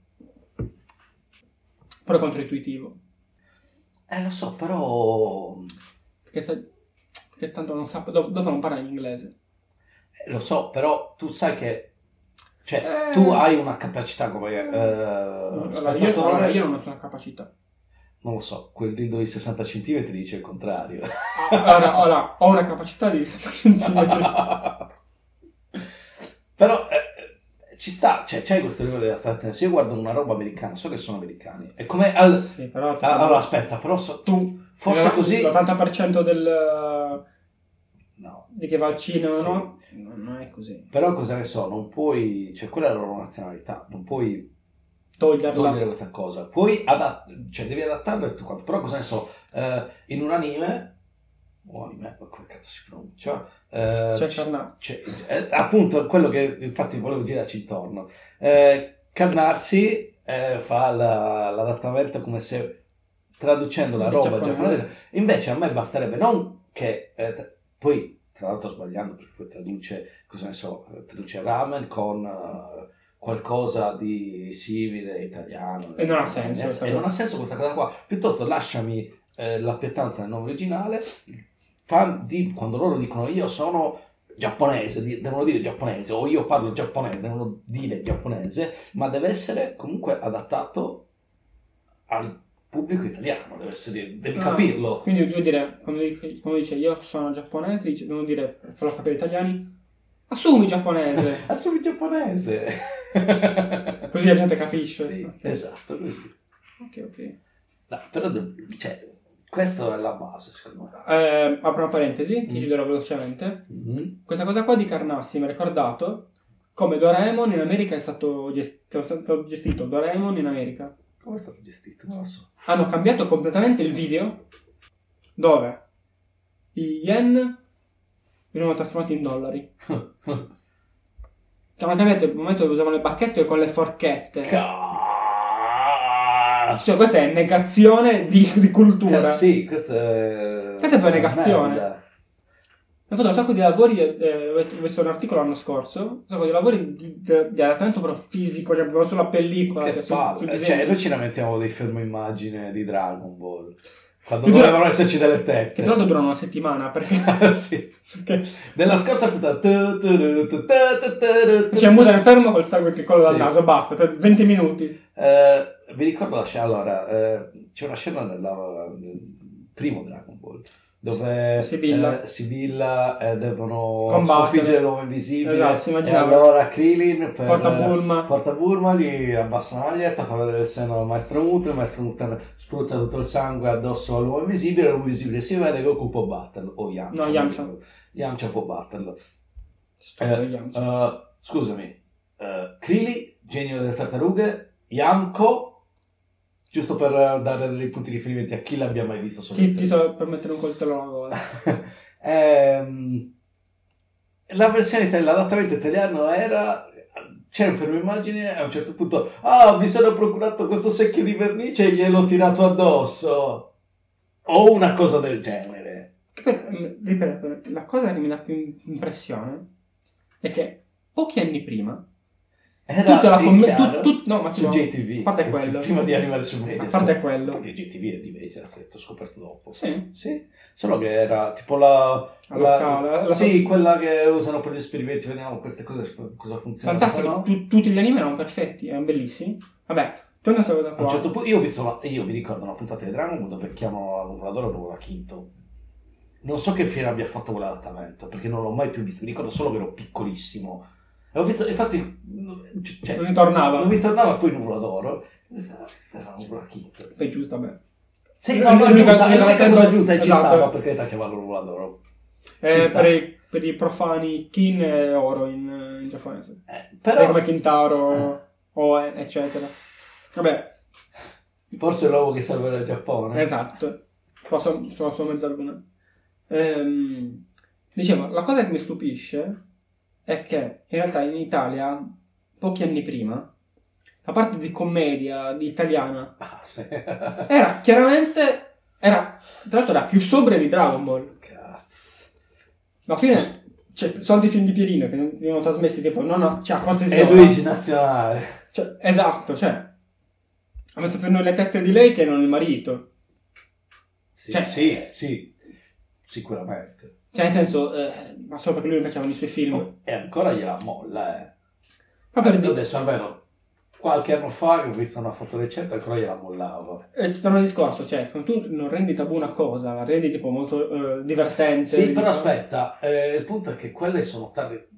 Però è controintuitivo. Lo so, però... Perché tanto non sa... Dopo non parla in inglese. Lo so, però tu sai che tu hai una capacità come spettatore. Allora, io non ho una capacità. Non lo so, quel dildo di 60 cm dice il contrario. Allora, ho una capacità di 60 cm. Però ci sta, cioè c'è questo livello della attenzione. Se io guardo una roba americana, so che sono americani. È come sì, però allora aspetta, però so, tu forse così l'80% del no. Di che va al cinema, sì. No? Non è così. Però cosa ne so, non puoi... Cioè, quella è la loro nazionalità, non puoi togliere questa cosa. Puoi devi adattarlo e tutto quanto. Però cosa ne so, in un anime... come cazzo si pronuncia? Appunto, quello che infatti volevo girarci intorno. Cannarsi fa l'adattamento come se traducendo la roba giapponese. Invece a me basterebbe non che... poi, tra l'altro sbagliando, perché poi traduce, cosa ne so, traduce ramen con qualcosa di simile italiano. E non ha senso. E non ha senso questa cosa qua. Piuttosto lasciami la pietanza del nome originale. Quando loro dicono io sono giapponese, devono dire giapponese, o io parlo giapponese, devono dire giapponese, ma deve essere comunque adattato al pubblico italiano, devi capirlo. Quindi devo dire, come dice io sono giapponese, devo dire, farlo capire agli italiani, assumi giapponese. Assumi giapponese. Così la gente capisce. Sì, okay. Esatto. Così. Ok. No, però, cioè, Questa è la base, secondo me. Apro una parentesi, ti riderò velocemente. Questa cosa qua di Cannarsi mi ha ricordato come Doraemon in America è stato gestito. Doraemon in America. Come è stato gestito? Non lo so. Hanno cambiato completamente il video, dove i yen venivano trasformati in dollari. Cioè, hanno cambiato il momento dove usavano le bacchette con le forchette. Cazzo. Cioè, questa è negazione di cultura. Sì, questa è poi negazione. Merda. Ho fatto un sacco di lavori, ho visto un articolo l'anno scorso, un sacco di lavori di adattamento però fisico, cioè proprio sulla pellicola. Che palle, cioè noi ci lamentiamo dei fermo immagine di Dragon Ball, quando dovevano esserci delle tette. Che tra l'altro durano una settimana, perché... sì, perché... Della scorsa puntata... Cioè muta nel fermo col sangue che colla dal naso, basta, per 20 minuti. Vi ricordo la scena, allora, c'è una scena nel primo Dragon Ball, dove Sibilla devono sconfiggere l'uomo invisibile, esatto, e allora Krillin porta Bulma, gli abbassa la maglietta, fa vedere il seno al maestro Mutano, il maestro Mutano spruzza tutto il sangue addosso all'uomo invisibile, l'uomo invisibile si vede che Goku può batterlo, o Yamcha può batterlo. Scusami, Krillin, genio delle tartarughe, Yamko, giusto per dare dei punti di riferimento a chi l'abbia mai visto, per mettere un coltello alla gola. La versione italiana, l'adattamento italiano era, c'era un fermo immagine, a un certo punto mi sono procurato questo secchio di vernice e gliel'ho tirato addosso o una cosa del genere. Ripeto, la cosa che mi dà più impressione è che pochi anni prima era tutta la su GTV, parte quello, prima di arrivare su Mediaset, parte quello. Poi GTV è di Mediaset, ho scoperto dopo. Sì. Solo che era tipo quella che usano per gli esperimenti, vediamo queste cose cosa funziona. Fantastico, no? Tutti gli anime erano perfetti, erano bellissimi. Vabbè, torna solo da qua. A un certo punto io mi ricordo una puntata di Dragon Ball dove chiamano la voladora proprio la Quinto. Non so che fiera abbia fatto quell'adattamento, perché non l'ho mai più visto, mi ricordo solo che ero piccolissimo. Ho visto, infatti, non mi tornava poi Nuvola d'Oro. Questa era Nuvola Quinto. Poi giusta, beh. Sì, no, giusta, è la cosa giusta, e ci stava, perché ti ha chiamato Nuvola d'Oro. Per i profani, Kin è oro in giapponese. Però... come Kintaro, Oe, eccetera. Vabbè. Forse è l'uovo che salverà il Giappone. Esatto. Posso mezzaluna. Dicevo, la cosa che mi stupisce... è che in realtà in Italia, pochi anni prima, la parte di commedia di italiana era chiaramente... tra l'altro era più sobria di Dragon Ball. Cazzo. Alla fine, cioè, sono dei film di Pierino che venivano trasmessi tipo... E Luigi Nazionale. Cioè, esatto, cioè... ha messo più noi le tette di lei che non il marito. Sì, sicuramente. Cioè, nel senso, ma solo perché lui faceva i suoi film. E ancora gliela molla, Ma per dire... Adesso, almeno, qualche anno fa che ho visto una foto recente, ancora gliela mollavo. E ti torna il discorso, cioè, quando tu non rendi tabù una cosa, la rendi tipo molto divertente. Sì, però aspetta, il punto è che quelle sono target,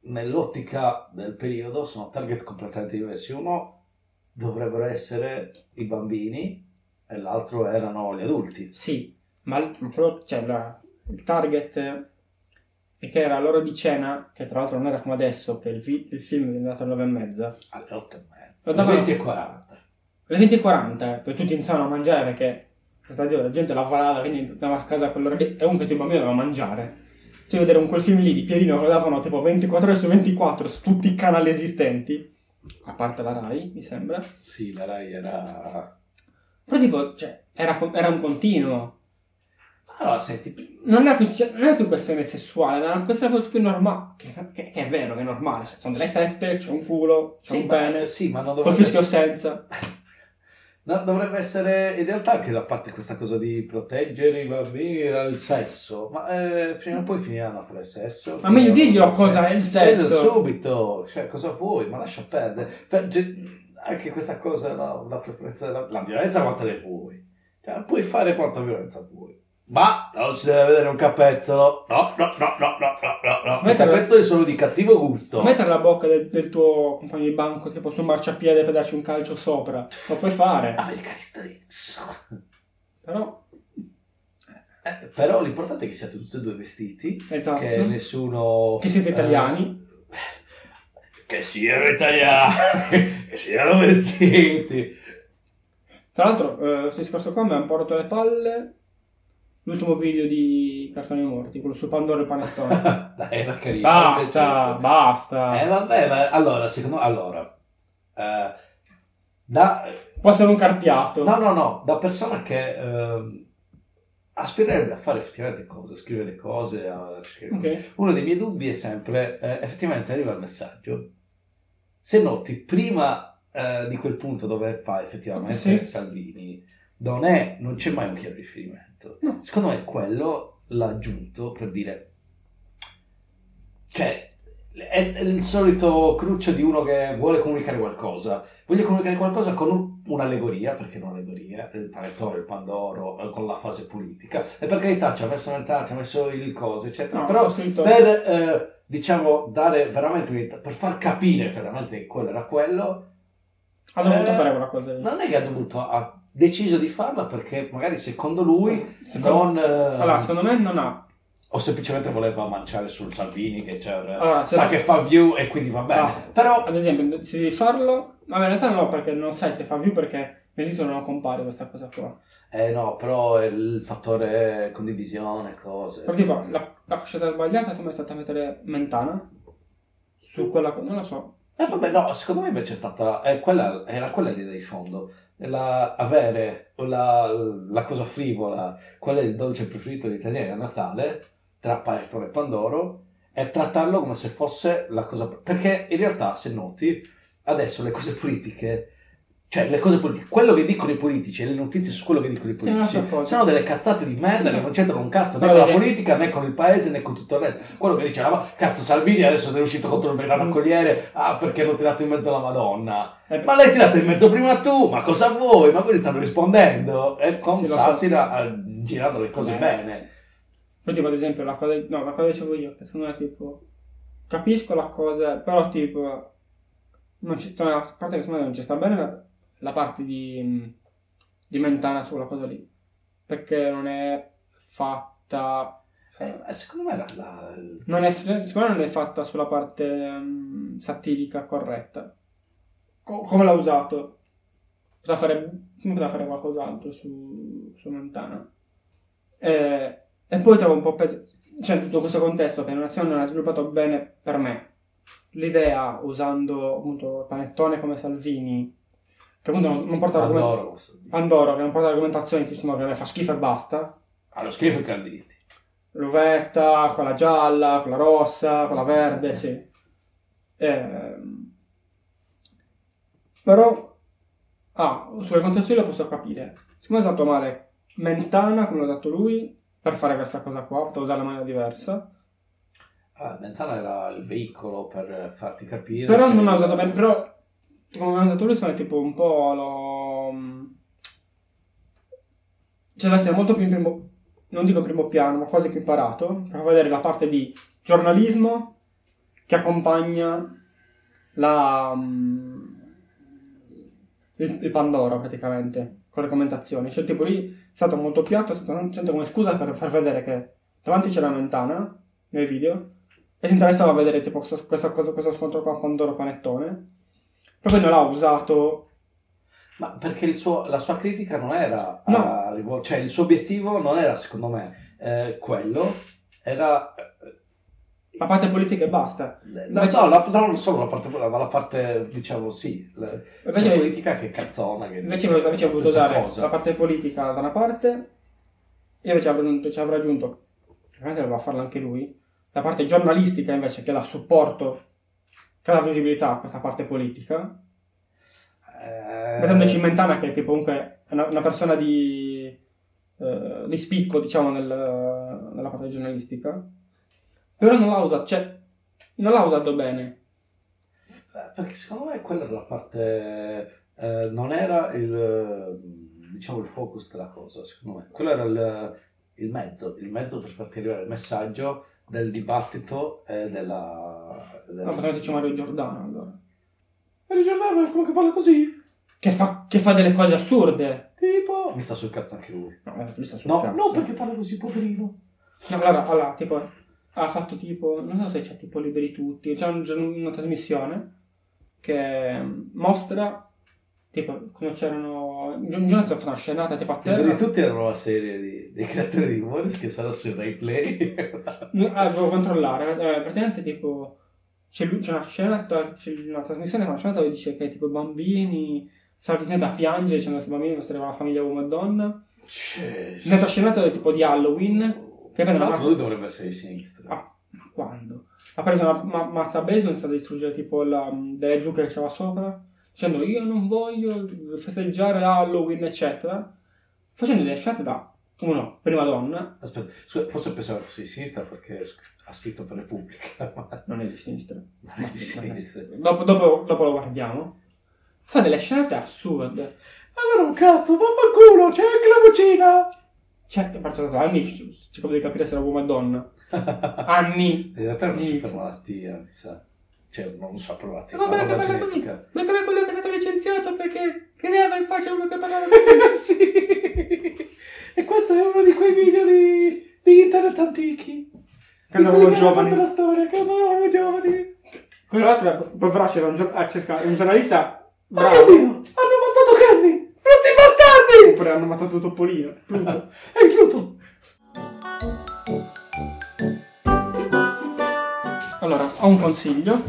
nell'ottica del periodo, sono target completamente diversi. Uno dovrebbero essere i bambini e l'altro erano gli adulti. Sì, ma però c'è il target è che era l'ora di cena, che tra l'altro non era come adesso, che il film è andato alle 9:30. Alle 8:30. Alle 20:40. Alle 20:40, poi tutti iniziavano a mangiare perché questa zio, la gente lavorava, quindi andava a casa a quell'ora lì e comunque i bambini dovevano mangiare. Cioè vedere quel film lì di Pierino lo davano tipo 24 ore su 24 su tutti i canali esistenti, a parte la Rai, mi sembra. Sì, la Rai era... Però tipo, cioè, era un continuo. Allora, senti, non è più questione sessuale, è una questione più normale, che è vero che è normale, cioè, sono delle tette, c'è un culo, c'è un pene, ma non dovrebbe essere... senza. No, dovrebbe essere in realtà anche la parte questa cosa di proteggere i bambini dal sesso, ma prima o poi finiranno a fare il sesso. Ma meglio dirglielo cosa è il sesso. Subito, cioè cosa vuoi, ma lascia perdere. Anche questa cosa, la preferenza della la violenza quanta ne vuoi, cioè, puoi fare quanta violenza vuoi. Ma non si deve vedere un capezzolo. No. I capezzoli sono di cattivo gusto. Mettere la bocca del tuo compagno di banco tipo sul marciapiede per darci un calcio sopra. Lo puoi fare. American Stories. Però Però l'importante è che siate tutti e due vestiti, esatto, che nessuno... Che siete italiani. Che siano italiani, che siano vestiti. Tra l'altro, questo discorso qua mi ha un po' rotto le palle. L'ultimo video di Cartoni Morti, quello su Pandoro e Panettone. Dai, era carino. Basta. Vabbè, ma allora, secondo me... Allora... Può essere un carpiato. No. Da persona che... aspirerebbe a fare effettivamente cose, a scrivere cose, a cercare okay. cose. Uno dei miei dubbi è sempre, effettivamente arriva il messaggio, se noti prima di quel punto dove fa effettivamente sì. Salvini, non c'è mai un chiaro riferimento. No. Secondo me quello l'ha aggiunto per dire, cioè è il solito cruccio di uno che vuole comunicare qualcosa. Voglio comunicare qualcosa con un'allegoria, perché non allegoria, il Panettone, il Pandoro, con la fase politica. E per carità ci ha messo Mentana, ci ha messo il coso, eccetera. No, però per, diciamo, dare veramente, per far capire veramente che quello era quello... Ha dovuto fare quella cosa lì. Non è che ha dovuto, ha deciso di farla perché magari secondo lui non... Allora, secondo me non ha... O semplicemente voleva manciare sul Salvini che sa che fa view e quindi va bene. No. Però ad esempio, se devi farlo, ma in realtà no, perché non sai se fa view perché nel titolo non compare questa cosa qua. No, però il fattore condivisione, cose. Però tipo, la scelta sbagliata insomma è stata mettere Mentana su quella cosa, non lo so. Vabbè, no, secondo me invece è stata quella l'idea di fondo. Avere la cosa frivola, qual è il dolce preferito degli italiani a Natale? Tra Panettone e Pandoro, e trattarlo come se fosse la cosa... Perché in realtà, se noti, adesso le cose politiche... Cioè, le cose politiche, quello che dicono i politici e le notizie su quello che dicono i politici sono delle cazzate di merda che non c'entrano un cazzo né con la politica, né con il paese, né con tutto il resto. Quello che diceva, ma cazzo Salvini adesso sei uscito contro il Verano Corriere, perché non ti ha dato in mezzo la Madonna. Ma l'hai tirato in mezzo prima tu, ma cosa vuoi? Ma quelli stanno rispondendo. E con satira, girando le cose bene. Poi tipo, ad esempio, la cosa che dicevo io, che secondo me tipo, capisco la cosa, però tipo, non c'è una parte che secondo me non ci sta bene, la parte di Mentana su quella cosa lì, perché non è fatta secondo me non è fatta sulla parte satirica corretta, come l'ha usato. Poteva fare qualcos'altro su Mentana e poi trovo un po' cioè tutto questo contesto che l'azione non ha sviluppato bene per me l'idea, usando appunto Panettone come Salvini, che appunto non porta Pandoro, che non porta argomentazioni, insomma, che fa schifo e basta. Allo schifo i canditi. L'uvetta, quella gialla, quella rossa, quella verde, sì. Però, su quel contesto lo posso capire. Siccome è stato male Mentana, come l'ha detto lui, per fare questa cosa qua, poteva usare una maniera diversa. Mentana era il veicolo per farti capire. Però non ha usato bene, però... Come andatore sono tipo un po' cioè deve essere molto più non dico primo piano, ma quasi più imparato, per vedere la parte di giornalismo che accompagna il Pandoro praticamente, con le commentazioni. Cioè tipo lì è stato molto piatto, è stato tanto come scusa per far vedere che davanti c'è la Mentana nel video e ti interessava vedere tipo questo scontro qua Pandoro-Panettone. Proprio non l'ha usato. Ma perché la sua critica non era cioè il suo obiettivo non era, secondo me, quello, era la parte politica e basta. Non solo la parte diciamo sì, la politica che cazzona, che invece ha voluto dare la parte politica da una parte e invece avrà aggiunto, magari doveva farla anche lui, la parte giornalistica invece che la supporto, che la visibilità a questa parte politica, mettendoci in Mentana che comunque è una persona di spicco, diciamo, nella parte giornalistica, però non l'ha usato bene, perché secondo me quella era la parte, non era il focus della cosa. Secondo me quello era il mezzo per farti arrivare il messaggio del dibattito e della... potrebbe c'è Mario Giordano, allora. Mario Giordano è quello che parla così? Che fa delle cose assurde. Ti tipo... Mi sta sul cazzo anche lui. No, mi sta sul cazzo. No, perché parla così, poverino. No, guarda, allora, tipo, ha fatto tipo, non so se c'è tipo Liberi Tutti, c'è una trasmissione che mostra, tipo, come c'erano, un giorno c'è una scenata tipo a terra. Liberi Tutti era una serie dei creatori di Boris che sarà su Rai Play. Devo controllare, praticamente tipo... C'è una scena, c'è una trasmissione, una scena dove dice che tipo i bambini sono avvicinati a piangere, dicendo che i bambini mostrano la famiglia uomo e donna. C'è una scena tipo di Halloween. Che tra l'altro lui dovrebbe essere di sinistra. Ah, ma quando? Ha preso una mazza baseball senza distruggere tipo delle zucche che c'era sopra, dicendo io non voglio festeggiare Halloween, eccetera. Facendo delle scelte da... Uno, prima donna. Aspetta, forse pensavo fosse di sinistra perché ha scritto per Repubblica. Ma... Non è di sinistra. Non è di sinistra. Dopo lo guardiamo. Fa delle scelte assurde. Allora un cazzo, vaffanculo, c'è anche la vocina! Cioè, parto da anni, cerco di capire se era uomo o donna. Anni! In realtà è una super malattia, mi sa. Cioè, non so per malattia, ma una genetica. Ma come quello che è stato licenziato perché credeva in faccia uno che parlava così. Sì! E questo è uno di quei video di internet antichi. Che andavamo giovani. Che la storia, che andavamo giovani. Quell'altro, poveraccio, era un giornalista bravo. Oh mio Dio, hanno ammazzato Kenny! Tutti bastardi! Oppure hanno ammazzato Topolino. Pluto. È Pluto. Allora, ho un consiglio.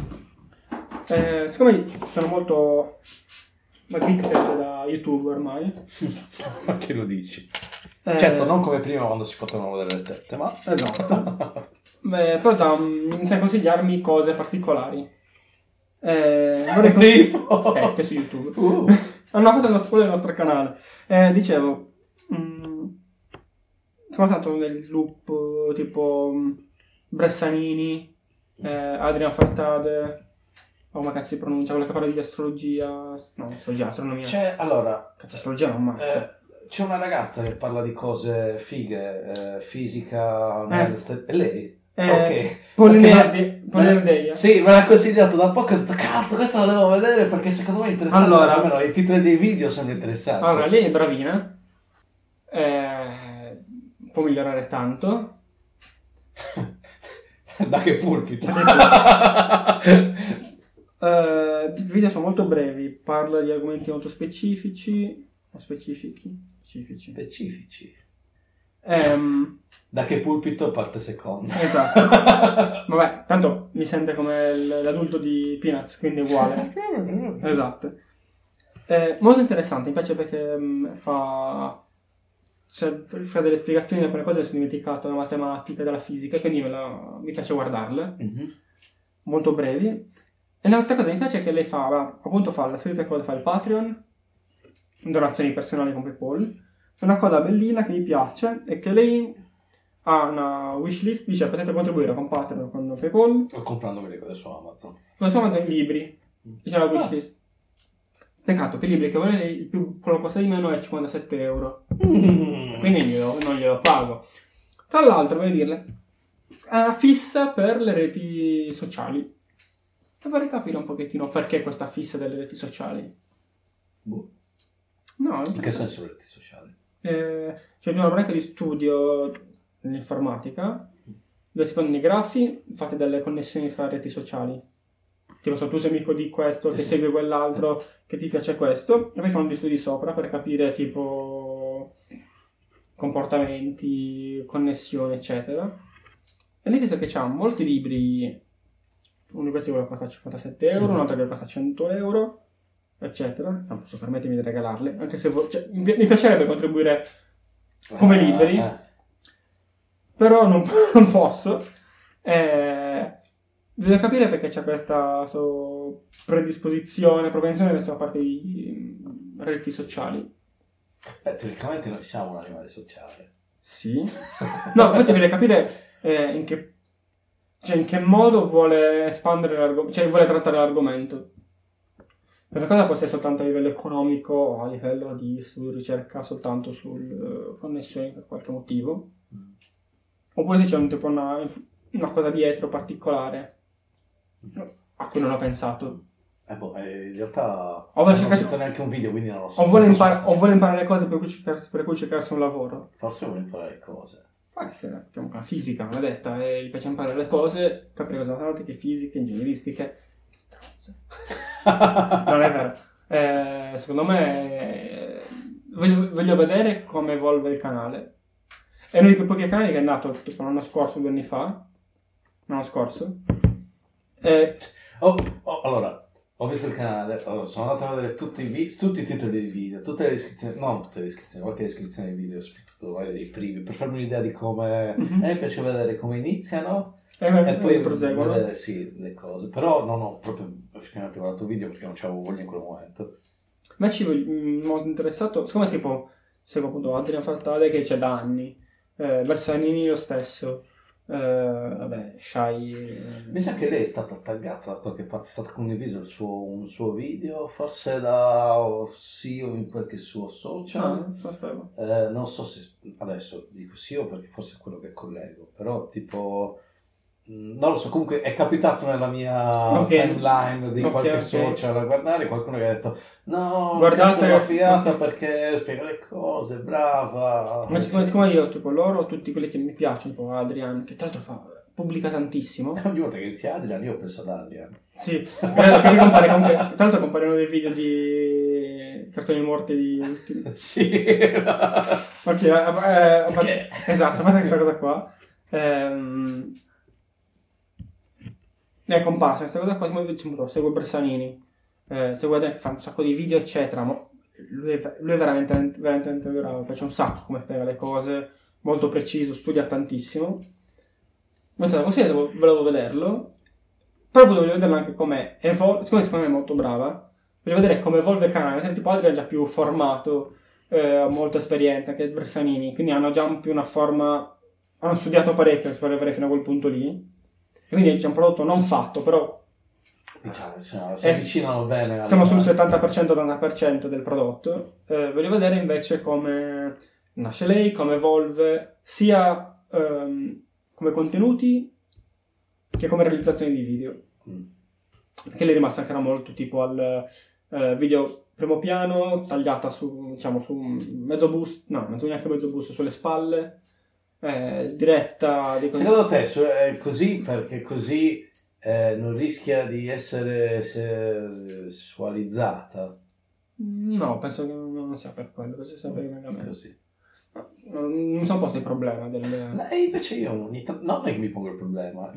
Siccome sono molto... Ma addicted da YouTube ormai. Ma che lo dici? Certo, non come prima quando si potevano vedere le tette, ma... Esatto. Beh, però inizia a consigliarmi cose particolari. Vorrei tipo? Tette su YouTube. Hanno fatto quello del nostro canale. Dicevo... Sono stato nel loop tipo... Bressanini, Adrian Fartade... Come cazzo si pronuncia? Quella che parla di astrologia... No, astrologia, astronomia. C'è, allora... Cazzo, astrologia non ammazza. C'è una ragazza che parla di cose fighe, fisica, è lei? Ok. Polinerdeia. Sì, me l'ha consigliato da poco e ho detto, cazzo, questa la devo vedere perché secondo me è interessante. Allora, almeno i titoli dei video sono interessanti. Allora, lei è bravina, può migliorare tanto. Da che pulpito? I video sono molto brevi, parla di argomenti molto specifici. Da che pulpito parte seconda? Esatto. Vabbè, tanto mi sente come l'adulto di Peanuts, quindi è uguale. Esatto. Molto interessante, mi piace perché fa delle spiegazioni di alcune cose che sono dimenticato, della matematica, della fisica, quindi mi piace guardarle. Mm-hmm. Molto brevi. E l'altra cosa che mi piace è che lei fa, appunto fa la solita cosa, fa il Patreon, donazioni personali con PayPal. Una cosa bellina che mi piace è che lei ha una wishlist, dice potete contribuire con Patreon, con PayPal. O comprandomi le cose su Amazon. Con su Amazon i libri, dice la wishlist. Peccato che i libri che vuole lei, quello che costa di meno è €57. Quindi non glielo pago. Tra l'altro, voglio dirle, è una fissa per le reti sociali. Vorrei capire un pochettino perché questa fissa delle reti sociali. Boh. No, in che senso le reti sociali? C'è una branca di studio nell'informatica dove si fanno i grafi, fate delle connessioni fra reti sociali. Tipo, so, tu sei amico di questo, che segui quell'altro, che ti piace questo, e poi fanno gli studi sopra per capire tipo comportamenti, connessioni, eccetera. E lì penso che c'ha molti libri. Uno di questi costa €57, un altro che costa €100, eccetera. Non posso permettermi di regalarle, anche se cioè, mi piacerebbe contribuire come liberi, però non posso. Devo capire perché c'è questa propensione verso la parte di reti sociali. Beh, teoricamente noi siamo un animale sociale. Sì. No, infatti vorrei capire in che modo vuole espandere l'argomento, cioè vuole trattare l'argomento. Per una cosa può essere soltanto a livello economico o a livello di ricerca soltanto sulle connessioni per qualche motivo. Oppure se c'è tipo una cosa dietro particolare a cui non ho pensato. In realtà non c'è neanche un video, quindi non lo so. O vuole imparare cose per cui cercarsi un lavoro. Forse vuole imparare cose. Poi se la fisica, come detta, e gli piace imparare le cose, capire cose matematiche, fisiche, ingegneristiche. Non è vero. Secondo me voglio vedere come evolve il canale. È uno dei pochi canali che è nato tipo l'anno scorso. Allora, ho visto il canale, sono andato a vedere tutti i titoli dei video, tutte le descrizioni, non tutte le descrizioni, qualche descrizione dei video, soprattutto magari dei primi, per farmi un'idea di come... A me piace vedere come iniziano e poi proseguono. Vedere, sì, le cose, però non ho proprio effettivamente guardato il video perché non c'avevo voglia in quel momento. Ma ci molto interessato, siccome tipo, seguo appunto Adrian Fartade che c'è da anni, Bressanini lo stesso. Mi sa che lei è stata taggata da qualche parte, è stato condiviso un suo video, forse da sì o in qualche suo social. Non so se adesso dico sì o perché forse è quello che collego, però tipo non lo so, comunque è capitato nella mia timeline di qualche social da guardare, qualcuno che ha detto no, guardate, cazzo, l'ho figata perché spiega le cose, brava. Ma siccome io tipo loro, tutti quelli che mi piacciono, tipo Adrian, che tra l'altro pubblica tantissimo. Ogni volta che dice Adrian io penso ad Adrian. Sì, tra l'altro compaiono dei video di cartoni morti di... Sì. Ok, esatto, fate questa cosa qua. È comparsa questa cosa qua, come dicevo, seguo Bressanini, seguo che fa un sacco di video eccetera, ma lui è veramente bravo, piace un sacco come spiega le cose, molto preciso, studia tantissimo. Non so, così volevo vederlo, però voglio vederla anche come evolve, siccome secondo me è molto brava, voglio vedere come evolve il canale, tipo Adrian è già più formato, ha molta esperienza anche Bressanini, quindi hanno già più una forma, hanno studiato parecchio per arrivare fino a quel punto lì. E quindi c'è un prodotto non fatto, però diciamo, si avvicinano bene. Siamo sul 70%-80% del prodotto. Voglio vedere invece come nasce lei, come evolve sia come contenuti che come realizzazione di video. Perché lei è rimasta ancora molto tipo al video primo piano, tagliata su, diciamo, su mezzo busto, no, non neanche mezzo busto, sulle spalle. Diretta di secondo te è così perché così non rischia di essere sessualizzata? No, penso che non sia per quello, penso sia per così. Non so un po' il problema invece io non è che mi pongo il problema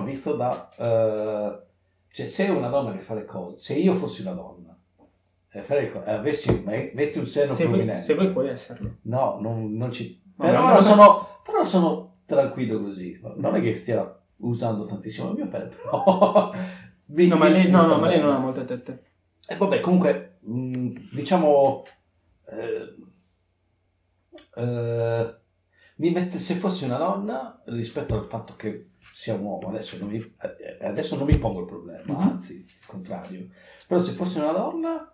visto da cioè se una donna che fa le cose, se io fossi una donna metti un seno prominente, se voi puoi esserlo, no, non ci... Però sono tranquillo così, non è che stia usando tantissimo la mia pelle, però... ma lei non ha molte tette. E vabbè, comunque, diciamo... mi mette, se fossi una donna, rispetto al fatto che sia un uomo, adesso non mi pongo il problema, anzi, il contrario. Però se fossi una donna...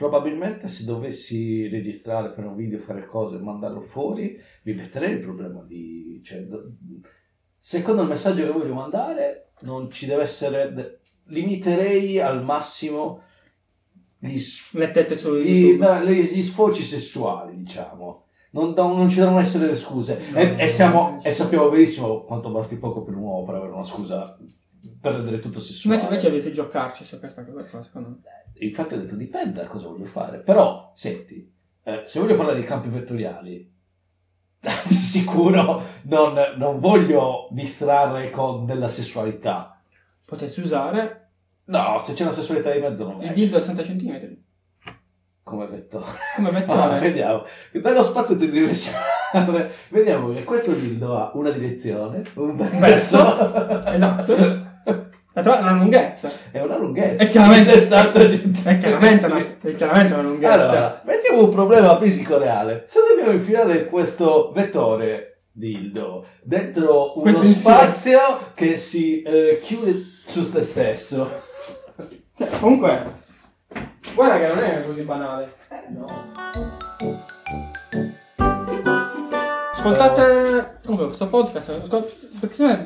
probabilmente se dovessi registrare, fare un video, fare cose e mandarlo fuori, mi metterei il problema di... Cioè, secondo il messaggio che voglio mandare, non ci deve essere... limiterei al massimo gli sfoci sessuali, diciamo. Non ci devono essere le scuse. Sappiamo benissimo quanto basti poco per un uomo per avere una scusa... perdere tutto sessuale. Invece dovete giocarci su questa cosa qua, secondo me. Infatti ho detto dipende da cosa voglio fare, però senti, se voglio parlare di campi vettoriali di sicuro non voglio distrarre con della sessualità. Potresti usare, no, se c'è una sessualità di mezzo non è il dildo a 60 cm come vettore. Ah, vediamo dallo spazio di dimensione. Vediamo che questo dildo ha una direzione, un verso. Esatto. È una lunghezza. È chiaramente una lunghezza. Allora, mettiamo un problema fisico reale. Se dobbiamo infilare questo vettore dildo dentro uno spazio che si chiude su se stesso. Cioè, comunque, guarda che non è così banale. No. Ascoltate comunque questo podcast perché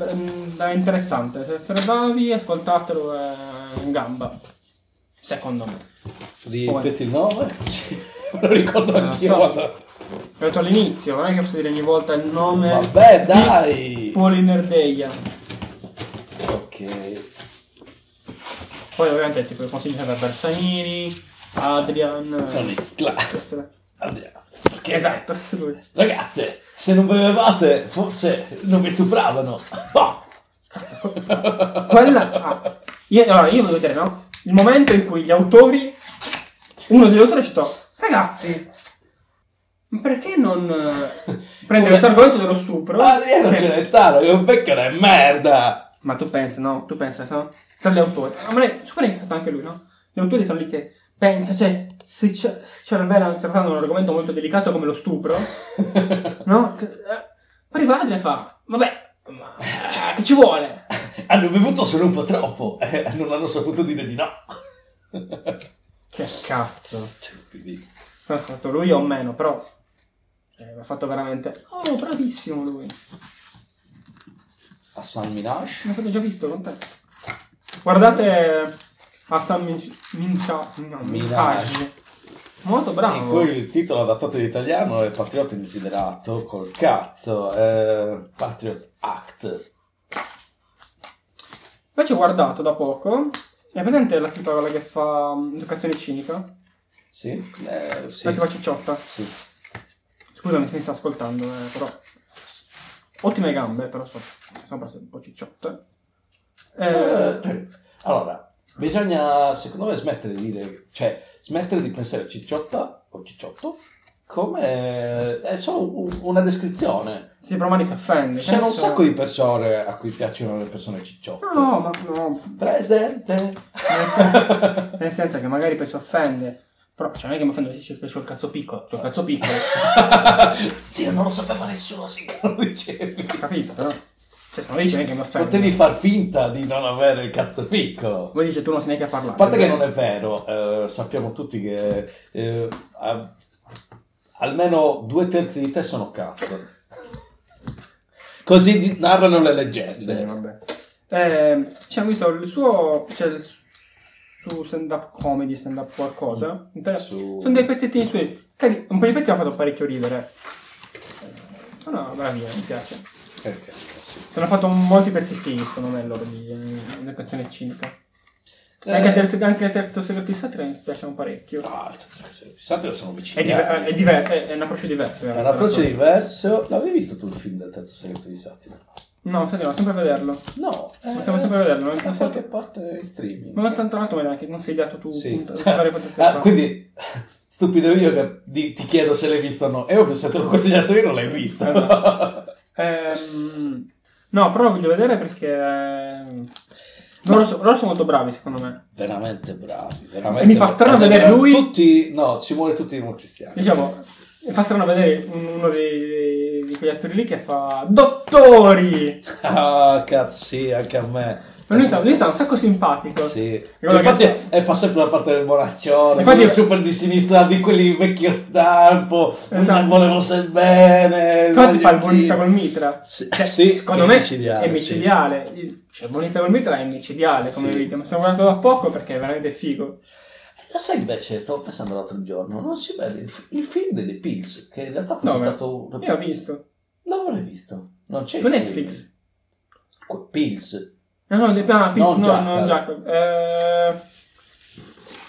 è interessante, se siete bravi ascoltatelo in gamba. secondo me. Di Petit 9? Lo ricordo anch'io. Ho detto all'inizio, non è che posso dire ogni volta il nome. Vabbè, dai! Polinerdeia. Ok. Poi ovviamente tipo consigli sempre a Bressanini, Adrian. Sono i Adrian. Perché esatto, ragazze, se non bevevate forse non vi stupravano. Oh! Quella ah, io volevo dire, no, il momento in cui gli autori, uno degli autori citò: ragazzi, perché non prendere questo argomento dello stupro? Adriano che... Celentano, che è un becco di merda. Ma tu pensa, no? Tu pensa, no? Tra gli autori, ma ne... suppongo che è stato anche lui, no? Gli autori sono lì che pensa, cioè, se cervello trattando un argomento molto delicato come lo stupro, no? Arriva Adriano e fa: vabbè, ma cioè, che ci vuole? Hanno bevuto solo un po' troppo, non hanno saputo dire di no. Che cazzo. Stupidi. Non è stato lui o meno, però mi ha fatto veramente... Oh, bravissimo lui. Hassan Minhaj? L'ho già visto con te. Guardate Hassan Minhaj. Molto bravo. In cui il titolo adattato in italiano è Patriota indesiderato, col cazzo, Patriot Act. Invece ho guardato da poco, è presente la tipa quella che fa educazione cinica? Sì, sì. La tipa cicciotta? Sì. Scusami se mi sta ascoltando, però... Ottime gambe, però sono un po' cicciotte. Allora, bisogna, secondo me, smettere di dire... Cioè, smettere di pensare cicciotta o cicciotto come... È solo una descrizione. Sì, però magari si offende. C'è un sacco di persone a cui piacciono le persone cicciotte. No, ma no. Presente. Nel senso che magari poi si offende. Però cioè, non è che mi offendo che c'ho il cazzo piccolo. C'ho il cazzo piccolo. Sì, non lo sapeva nessuno, sì, che lo dicevi. Capito, però. Cioè, non dice neanche che mi offende. Potevi far finta di non avere il cazzo piccolo. Voi dice tu non sei neanche a parlare. A parte che non è vero. Sappiamo tutti che... almeno 2/3 di te sono cazzo. Così narrano le leggende. Sì, vabbè. Abbiamo visto il suo... Cioè, il su stand-up comedy, stand-up qualcosa. Sono dei pezzettini suoi. Un po' di pezzi mi ha fatto parecchio ridere. No, bravina, mi piace. Sì. Sono fatto molti pezzettini, secondo me, loro, di educazione cinica. Anche il terzo segreto di Satria mi piacciono parecchio. No, il terzo segreto di Satria sono vicini. È un approccio diverso. È un approccio diverso. L'avevi visto tu il film del terzo segreto di Satria? No, andiamo sempre a vederlo. No, andiamo sempre a vederlo. Da qualche parte in streaming. Ma tanto l'altro me neanche, non sei dato tu. Sì. Quindi, stupido io che ti chiedo se l'hai visto o no. E ovvio, se te l'ho consigliato io non l'hai visto. Esatto. No, però voglio vedere perché... Loro sono molto bravi, secondo me. Veramente bravi, veramente. E mi fa strano vedere lui. Tutti, no, ci muore tutti i cristiani. Diciamo, mi fa strano vedere uno di quegli attori lì che fa dottori. Ah, cazzi, anche a me. Ma lui sta un sacco simpatico. Sì. Infatti fa sempre la parte del moraccione. Infatti è super di sinistra, di quelli vecchio stampo. Esatto. Volevo ser bene. Infatti fa il buonista col mitra. Sì, secondo me è micidiale. Sì. Cioè, il buonista col mitra è micidiale, come vedete. Ma sono guardato da poco perché è veramente figo. Lo sai, invece, stavo pensando l'altro giorno, non si vede il film delle Pills, che in realtà fosse stato... Io l'ho visto. No, non l'hai visto. Non c'è. Su Netflix. Pills. No, The Pills, non Giacomo.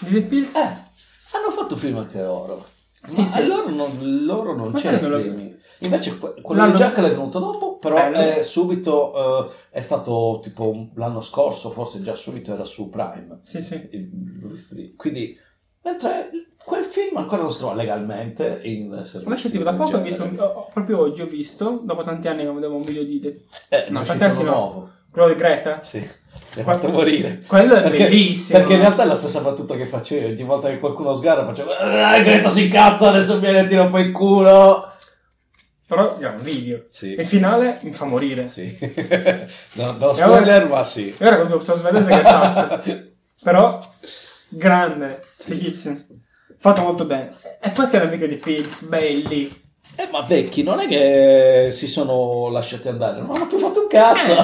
The Pills? Hanno fatto film anche loro. Sì, ma sì. Loro non c'è streaming. Invece quello di Jack l'è venuto dopo, però è subito è stato tipo l'anno scorso, forse già subito era su Prime. Sì. Quindi mentre quel film ancora lo si trova legalmente in servizio. Tipo, da poco ho visto, proprio oggi ho visto, dopo tanti anni che vedevo un video di no, tanti anni nuovo. Quello di Greta? Sì, mi ha fatto morire. Quello è bellissimo. Perché in realtà è la stessa battuta che facevo. Ogni volta che qualcuno sgarra facevo Greta si incazza, adesso viene e tira un po' il culo. Però è un video. Sì. E il finale mi fa morire. Sì. No spoiler, allora, ma sì. E ora quando sto svedese che faccio. Però, grande, fighissimo. Fatto molto bene. E questa è la vita di Pills, belli. Ma vecchi non è che si sono lasciati andare, non hanno più fatto un cazzo.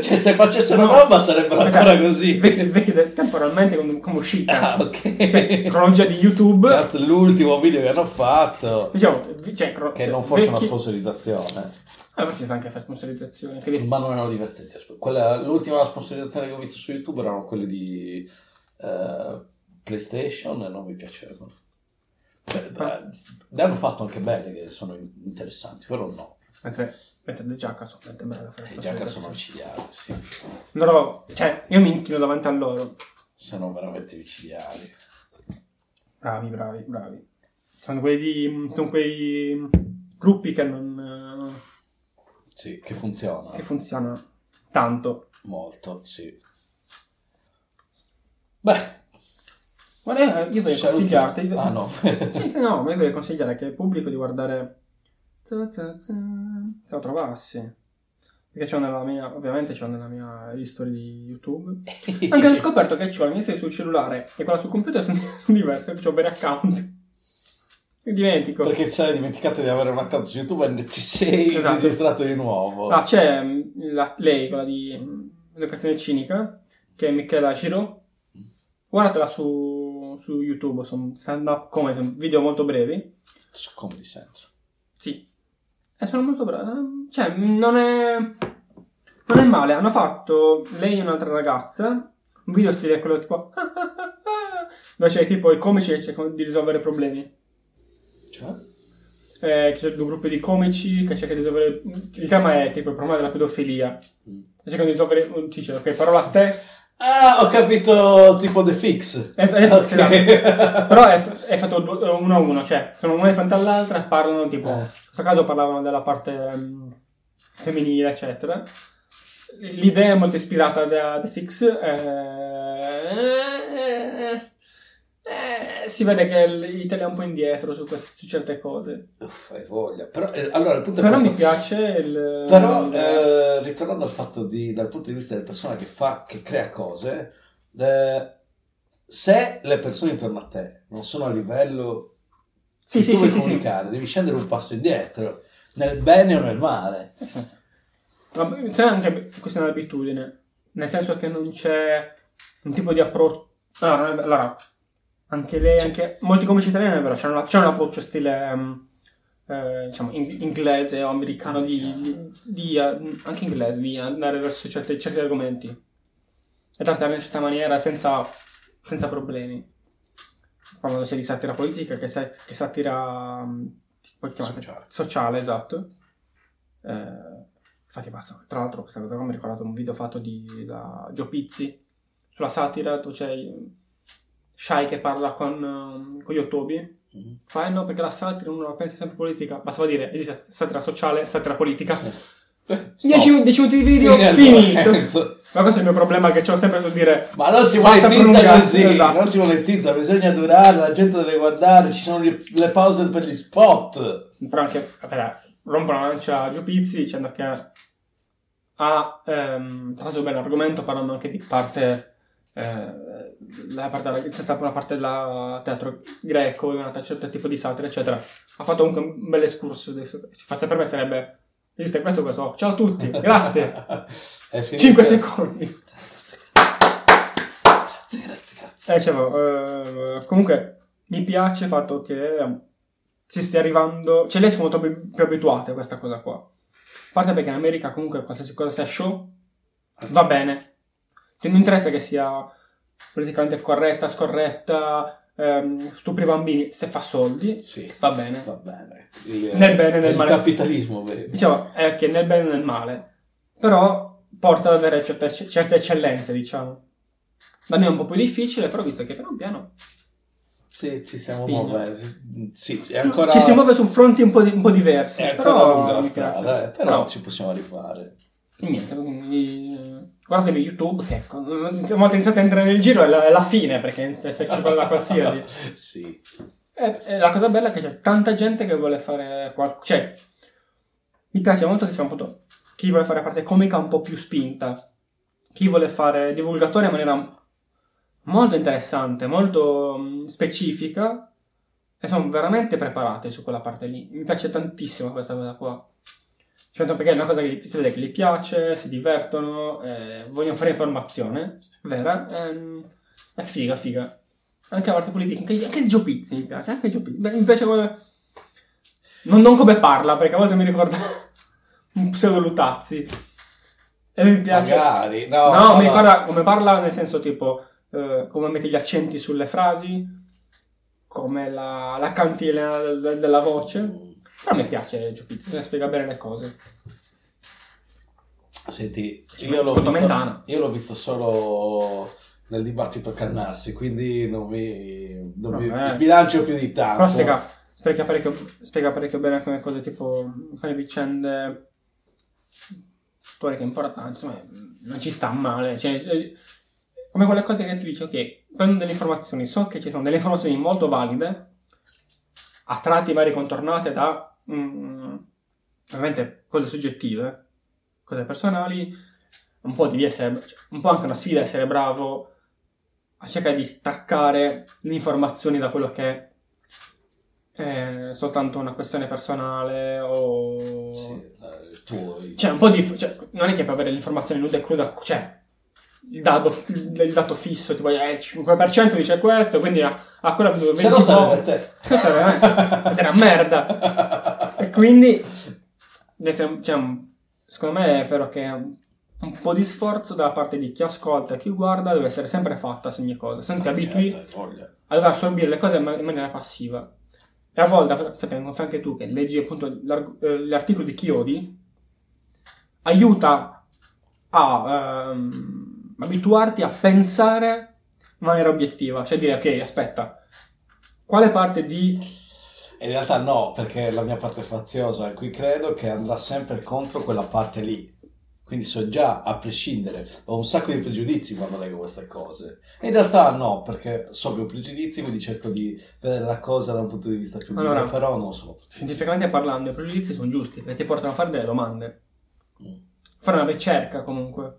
Cioè, se facessero roba sarebbero ancora così. Vecchi temporalmente come uscita. Ah, ok. Cioè, cronologia di YouTube. Cazzo, l'ultimo video che hanno fatto. Diciamo, che non fosse vecchi... una sponsorizzazione. Ah, poi ci sta anche a fare sponsorizzazione. Ma non erano divertenti. Quella, l'ultima sponsorizzazione che ho visto su YouTube erano quelle di PlayStation e non mi piacevano. Ne hanno fatto anche belle che sono interessanti, però no. Mentre le giacca sono veramente belle. Le giacca sono micidiali, sì. Loro, cioè, io mi inchino davanti a loro. Sono veramente micidiali. Bravi. Sono quei gruppi che non... Sì, che funzionano. Che funzionano tanto. Molto, sì. Beh... Guarda, io vorrei consigliarti. Ah no. sì, no, ma io vorrei consigliare che il pubblico di guardare se lo trovassi. Perché c'ho nella mia history di YouTube. Anche ho scoperto che c'ho la mia history sul cellulare e quella sul computer sono diverse, perché c'ho vari account. Mi dimentico. Perché ci hai dimenticato di avere un account su YouTube e ti sei registrato di nuovo. Ah, c'è lei, quella di Educazione Cinica, che è Michela Ciro. Guardatela su YouTube, sono stand-up comedy, video molto brevi. Su Comedy Central. Sì. E sono molto bravi. Cioè, non è male. Hanno fatto, lei e un'altra ragazza, un video stile quello tipo... dove c'è tipo i comici che cercano di risolvere problemi. Cioè? C'è due gruppi di comici che cercano di risolvere... Il tema è tipo il problema della pedofilia. Cercano di risolvere... Cicero, ok, parola a te... Ah, ho capito, tipo The Fix. Okay. Esatto. Però è fatto uno a uno, cioè sono uno di fronte all'altra e parlano tipo. In questo caso parlavano della parte femminile, eccetera. L'idea è molto ispirata da The Fix. Si vede che l'Italia è un po' indietro su certe cose. Uff, hai voglia. Però allora il punto è questo. Mi piace il... Però ritornando al fatto dal punto di vista della persona che crea cose, se le persone intorno a te non sono a livello che tu vuoi comunicare, devi scendere un passo indietro, nel bene o nel male. Ma c'è anche questa un'abitudine, nel senso che non c'è un tipo di approccio. Allora anche lei, anche molti comici italiani, è vero, c'è un approccio stile diciamo inglese o americano di anche inglese, di andare verso certi argomenti e trattarli in una certa maniera senza problemi. Parlando sia di satira politica che satira sociale, esatto. Infatti basta, tra l'altro questa cosa mi ha ricordato un video fatto da Gio Pizzi sulla satira, tu c'hai Shai che parla con gli ottobi, fa no, perché la satira uno la pensa sempre politica, bastava dire esiste satira sociale, satira politica, 10 minuti di video finito. Ma questo è il mio problema, che c'ho sempre sul dire ma non si monetizza così, esatto. Non si monetizza, bisogna durare, la gente deve guardare, ci sono le pause per gli spot, però anche rompo la lancia a Gio Pizzi dicendo che ha trattato bene l'argomento, parlando anche di parte la parte del teatro greco, un certo tipo di satira, eccetera. Ha fatto comunque un bel escurso. Per me sarebbe esiste questo. Ciao a tutti, grazie. 5 secondi. Grazie. Comunque mi piace il fatto che si stia arrivando, cioè lei sono molto più abituate a questa cosa qua. A parte perché in America comunque qualsiasi cosa sia show va bene. Non interessa che sia politicamente corretta, scorretta, stupri bambini, se fa soldi, sì, va bene. Nel bene e nel male. Il capitalismo, vero. Diciamo, è che nel bene e nel male, però porta ad avere certe eccellenze, diciamo. Da noi è un po' più difficile, però visto che piano piano... Sì, ci stiamo muovendo. Sì, è ancora... Ci si muove su fronti un po' diversi. È ancora lunga la strada, però ci possiamo arrivare. Niente, quindi... Guardatevi YouTube, che una volta iniziate a entrare nel giro è la fine, perché se c'è quella qualsiasi. Sì. E la cosa bella è che c'è tanta gente che vuole fare qualcosa. Cioè, mi piace molto che sia un po' chi vuole fare parte comica un po' più spinta, chi vuole fare divulgatore in maniera molto interessante, molto specifica, E sono veramente preparati su quella parte lì. Mi piace tantissimo questa cosa qua. Perché è una cosa che si vede che gli piace, si divertono, vogliono fare informazione vera. È figa. Anche la parte politica, anche Gio Pizzi mi piace. Anche Gio Pizzi. Beh, mi piace come... Non come parla, perché a volte mi ricorda un pseudo Luttazzi. E mi piace. Magari, no, mi ricorda come parla, nel senso tipo come mette gli accenti sulle frasi, come la cantina della voce. Però mi piace Giuppiz, spiega bene le cose. Senti, io l'ho visto solo nel dibattito Cannarsi, quindi non mi sbilancio più di tanto. Però spiega parecchio bene come cose, tipo quelle vicende storiche importanti, insomma, non ci sta male. Cioè, come quelle cose che tu dici, ok, prendo delle informazioni, so che ci sono delle informazioni molto valide, a tratti magari contornate da ovviamente cose soggettive, cose personali, un po' devi essere, un po' anche una sfida essere bravo a cercare di staccare le informazioni da quello che è soltanto una questione personale o... Sì, cioè un po' di... Cioè, non è che puoi avere le informazioni nude e cruda, cioè il dato fisso, tipo il 5% dice questo, quindi a quella dove se lo serve te. Se lo serve te. È una merda. E quindi, cioè, secondo me è vero che un po' di sforzo dalla parte di chi ascolta e chi guarda deve essere sempre fatta su ogni cosa. Se non ti abitui a dover assorbire le cose in maniera passiva. E a volte, fai anche tu che leggi appunto l'articolo di chi odi, aiuta a... abituarti a pensare in maniera obiettiva, cioè dire ok, aspetta, quale parte di... In realtà no, perché la mia parte faziosa qui credo che andrà sempre contro quella parte lì, quindi so già, a prescindere, ho un sacco di pregiudizi quando leggo queste cose. E in realtà no, perché so che ho pregiudizi, quindi cerco di vedere la cosa da un punto di vista più libero, però non sono tutti. Scientificamente parlando, i pregiudizi sono giusti e ti portano a fare delle domande, fare una ricerca comunque.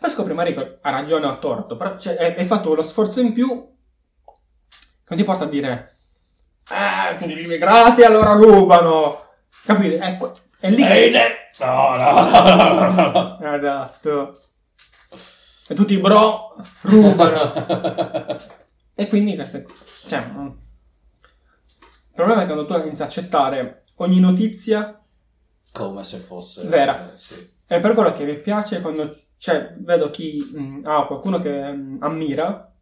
Poi scopri magari ha ragione o ha torto, però cioè, hai fatto lo sforzo in più che non ti porta a dire tutti gli immigrati allora rubano, capire? Ecco, è lì che... No. Esatto. E tutti i bro rubano. E quindi questo, cioè, il problema è quando tu inizi a accettare ogni notizia come se fosse vera. Sì. È per quello che mi piace quando... Cioè, vedo chi qualcuno che ammira,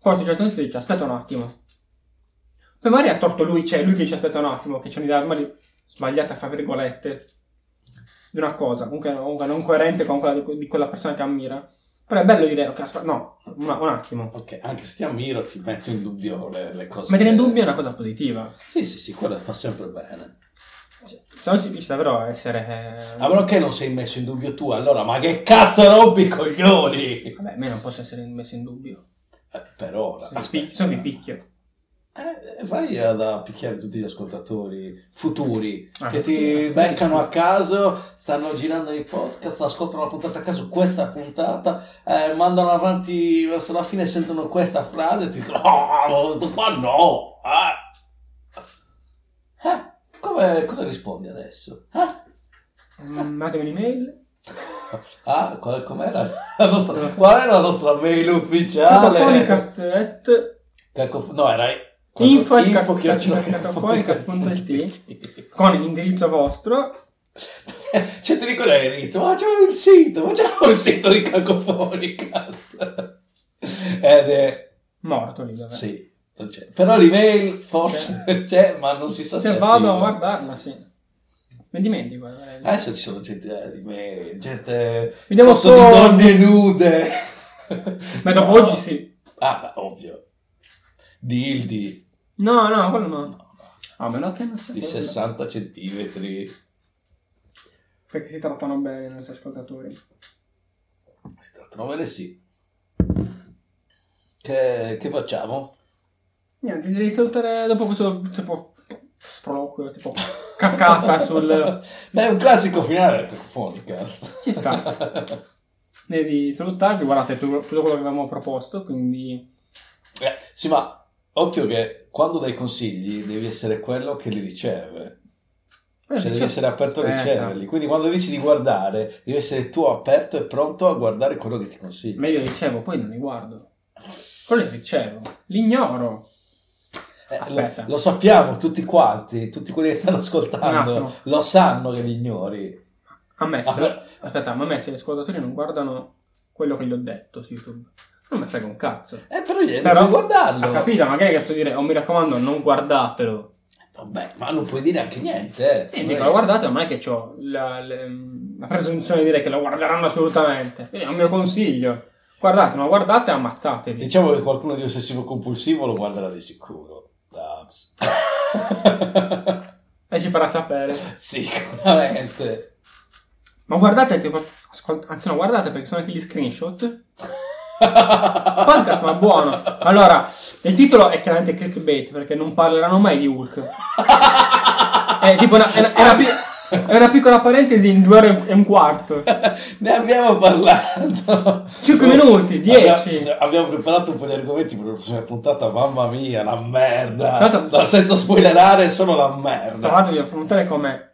porta un certo senso e dice aspetta un attimo. Poi magari ha torto lui, cioè lui che dice aspetta un attimo, che c'è un'idea magari sbagliata, fra virgolette, di una cosa, comunque non coerente con quella di quella persona che ammira. Però è bello dire, ok, aspetta, no, un attimo. Ok, anche se ti ammiro ti metto in dubbio le cose. Mettere in dubbio è una cosa positiva. Sì, quello fa sempre bene. Se non si finisce davvero essere... Allora che non sei messo in dubbio tu? Allora, ma che cazzo rompi coglioni? Vabbè, a me non posso essere messo in dubbio. Per ora. Se no vi picchio. Vai a picchiare tutti gli ascoltatori futuri che ti beccano a caso, stanno girando i podcast, ascoltano la puntata a caso, questa puntata, mandano avanti verso la fine e sentono questa frase e ti dicono oh, sto qua no! Cosa rispondi adesso? Mandatemi un'email. Com'era la nostra? Qual era la nostra mail ufficiale? Cacofonicast. No, era info@cacofonicast.it con l'indirizzo vostro. Cioè ti ricordi all'inizio? Ma c'era un sito di Cacofonicast. Ed è morto lì, vabbè. Sì. C'è. Però l'email forse c'è, ma non si sa se vado attiva. A guardarla, sì. Mi dimentico. Adesso ci sono centinaia di mail, gente foto di donne nude. Ma dopo oggi sì. Ah, ovvio. Dildi. No, quello no. Ah, ma no, che non so. Di 60 centimetri. Perché si trattano bene i nostri ascoltatori. Si trattano bene, sì. Che facciamo? Niente, devi salutare dopo questo tipo sproloquio, tipo cacata sul... Beh, è un classico finale del Cacofonicast. Ci sta. Devi salutarvi, guardate tutto quello che avevamo proposto, quindi... sì, ma Occhio che quando dai consigli devi essere quello che li riceve, cioè devi essere aperto a riceverli, quindi quando dici di guardare devi essere tu aperto e pronto a guardare quello che ti consigli. Ma io ricevo, poi non li guardo, quello li ricevo, li ignoro. Lo sappiamo tutti quanti, tutti quelli che stanno ascoltando lo sanno che li ignori. Ma a me se gli ascoltatori non guardano quello che gli ho detto su YouTube non mi frega un cazzo. Però gli hai detto guardarlo. Ha capito, magari che sto dire, oh mi raccomando non guardatelo. Vabbè, ma non puoi dire anche niente. Sì, dico lo guardate, ma non è che c'ho la presunzione di dire che lo guarderanno assolutamente. Quindi è un mio consiglio. Guardate, ma guardate e ammazzatevi. Diciamo che qualcuno di ossessivo compulsivo lo guarderà di sicuro. E ci farà sapere. Sicuramente. Ma guardate, anzi no, guardate perché sono anche gli screenshot. Podcast ma buono. Allora, il titolo è chiaramente clickbait perché non parleranno mai di Hulk. È tipo una piccola parentesi in 2 ore e un quarto. Ne abbiamo parlato 5 minuti, 10. Abbiamo preparato un po' di argomenti per la prossima puntata. Mamma mia, la merda. Senza spoilerare, è solo la merda. Tra l'altro, vi affrontare come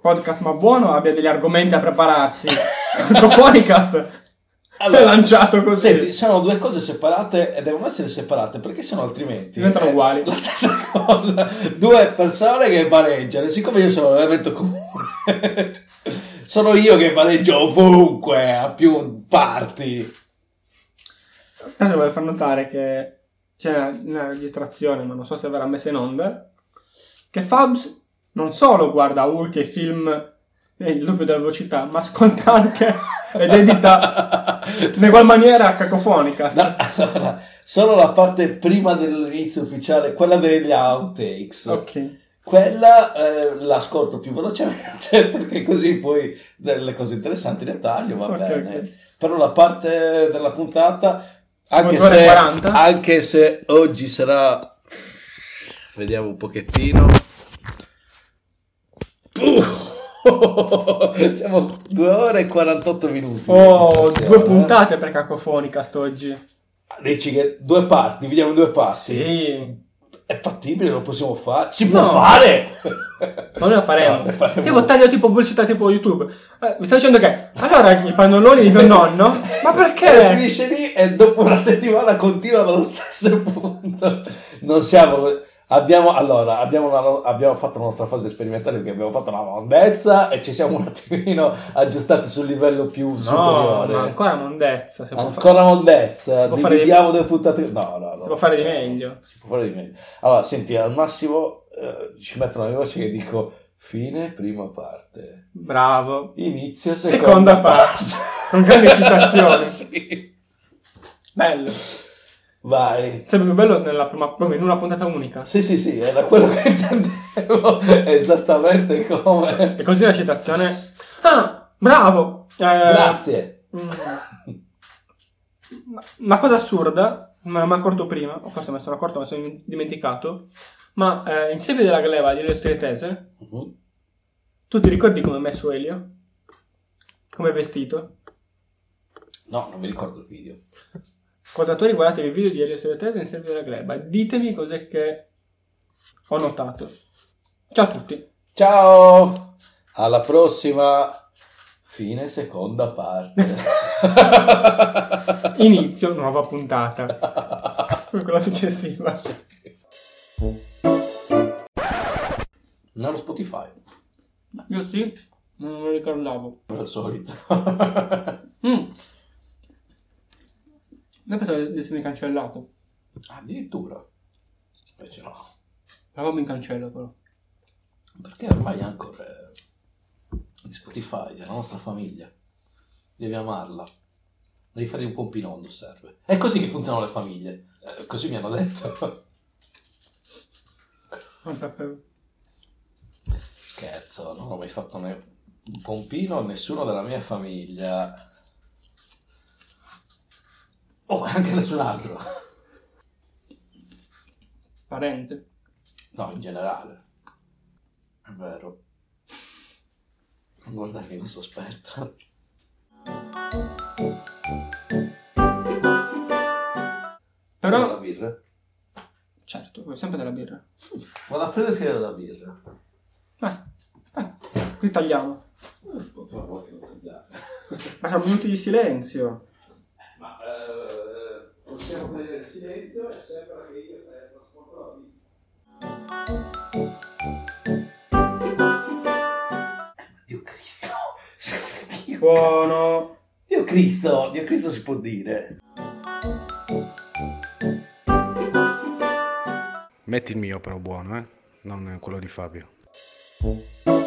podcast ma buono abbia degli argomenti a prepararsi. Podcast. Allora, lanciato così. Senti, sono due cose separate e devono essere separate perché sennò altrimenti diventano uguali. La stessa cosa, due persone che pareggiano. Siccome io sono un elemento comune, sono io che pareggio ovunque a più parti. Tanto voglio far notare che c'è una registrazione, ma non so se verrà messa in onda, che Fabs non solo guarda Hulk e film il doppio della velocità, ma ascolta anche ed edita in ugual maniera cacofonica. No, allora, solo la parte prima dell'inizio ufficiale, quella degli outtakes, okay. Quella l'ascolto più velocemente perché così poi delle cose interessanti le taglio, va bene. Okay. Però la parte della puntata, anche se oggi sarà, vediamo un pochettino. Siamo 2 ore e 48 minuti. Oh, 2 puntate per Cacofonicast oggi. Dici che 2 parti, dividiamo in 2 parti. Sì. È fattibile, lo possiamo fare. Si può fare! Ma noi lo faremo. No, tipo taglio tipo pubblicità tipo YouTube. Mi stai dicendo che allora i pannoloni dicono nonno? Ma perché? Finisce lì e dopo una settimana continua dallo stesso punto. Non siamo. Abbiamo fatto la nostra fase sperimentale perché abbiamo fatto una mondezza e ci siamo un attimino aggiustati sul livello più superiore. No, ma ancora mondezza. Dividiamo 2 puntate. No. Si può fare di meglio. Allora, senti, al massimo ci mettono le voci che dico fine prima parte. Bravo. Inizio seconda parte. Con grande citazione. Sì. Bello. Vai. Sempre più bello in una puntata unica. Sì, era quello che intendevo. Esattamente come. E così la citazione. Ah, bravo! Grazie. Una cosa assurda, me l'ho accorto prima, o forse me ne sono accorto, ma sono dimenticato. Ma in seguito della gleba di Leo Tese, tu ti ricordi come è messo Elio? Come è vestito? No, non mi ricordo il video. Ascoltatori, guardatevi il video di Elio Seletese in servizio della gleba. Ditemi cos'è che ho notato. Ciao a tutti. Ciao. Alla prossima. Fine seconda parte. Inizio nuova puntata. Quella successiva. Sì. Non lo Spotify. Io sì, non lo ricordavo. Come al solito. Io pensavo di essermi cancellato. Addirittura? Invece no. Però mi cancello però. Perché ormai Anchor di Spotify, è la nostra famiglia. Devi amarla. Devi fare un pompino quando serve. È così che funzionano le famiglie. Così mi hanno detto. Non sapevo. Scherzo, non ho mai fatto un pompino a nessuno della mia famiglia. Oh, anche nessun altro. Parente? No, in generale. È vero. Non guardare che non sospetto. Però... la birra? proprio sempre della birra. Vado a prendere sia della birra. Qui tagliamo. Ma sono minuti di silenzio. Ma possiamo tagliare il silenzio e sembra che io trasporto la birra. Dio Cristo. Buono. Dio Cristo si può dire. Metti il mio però buono, non quello di Fabio.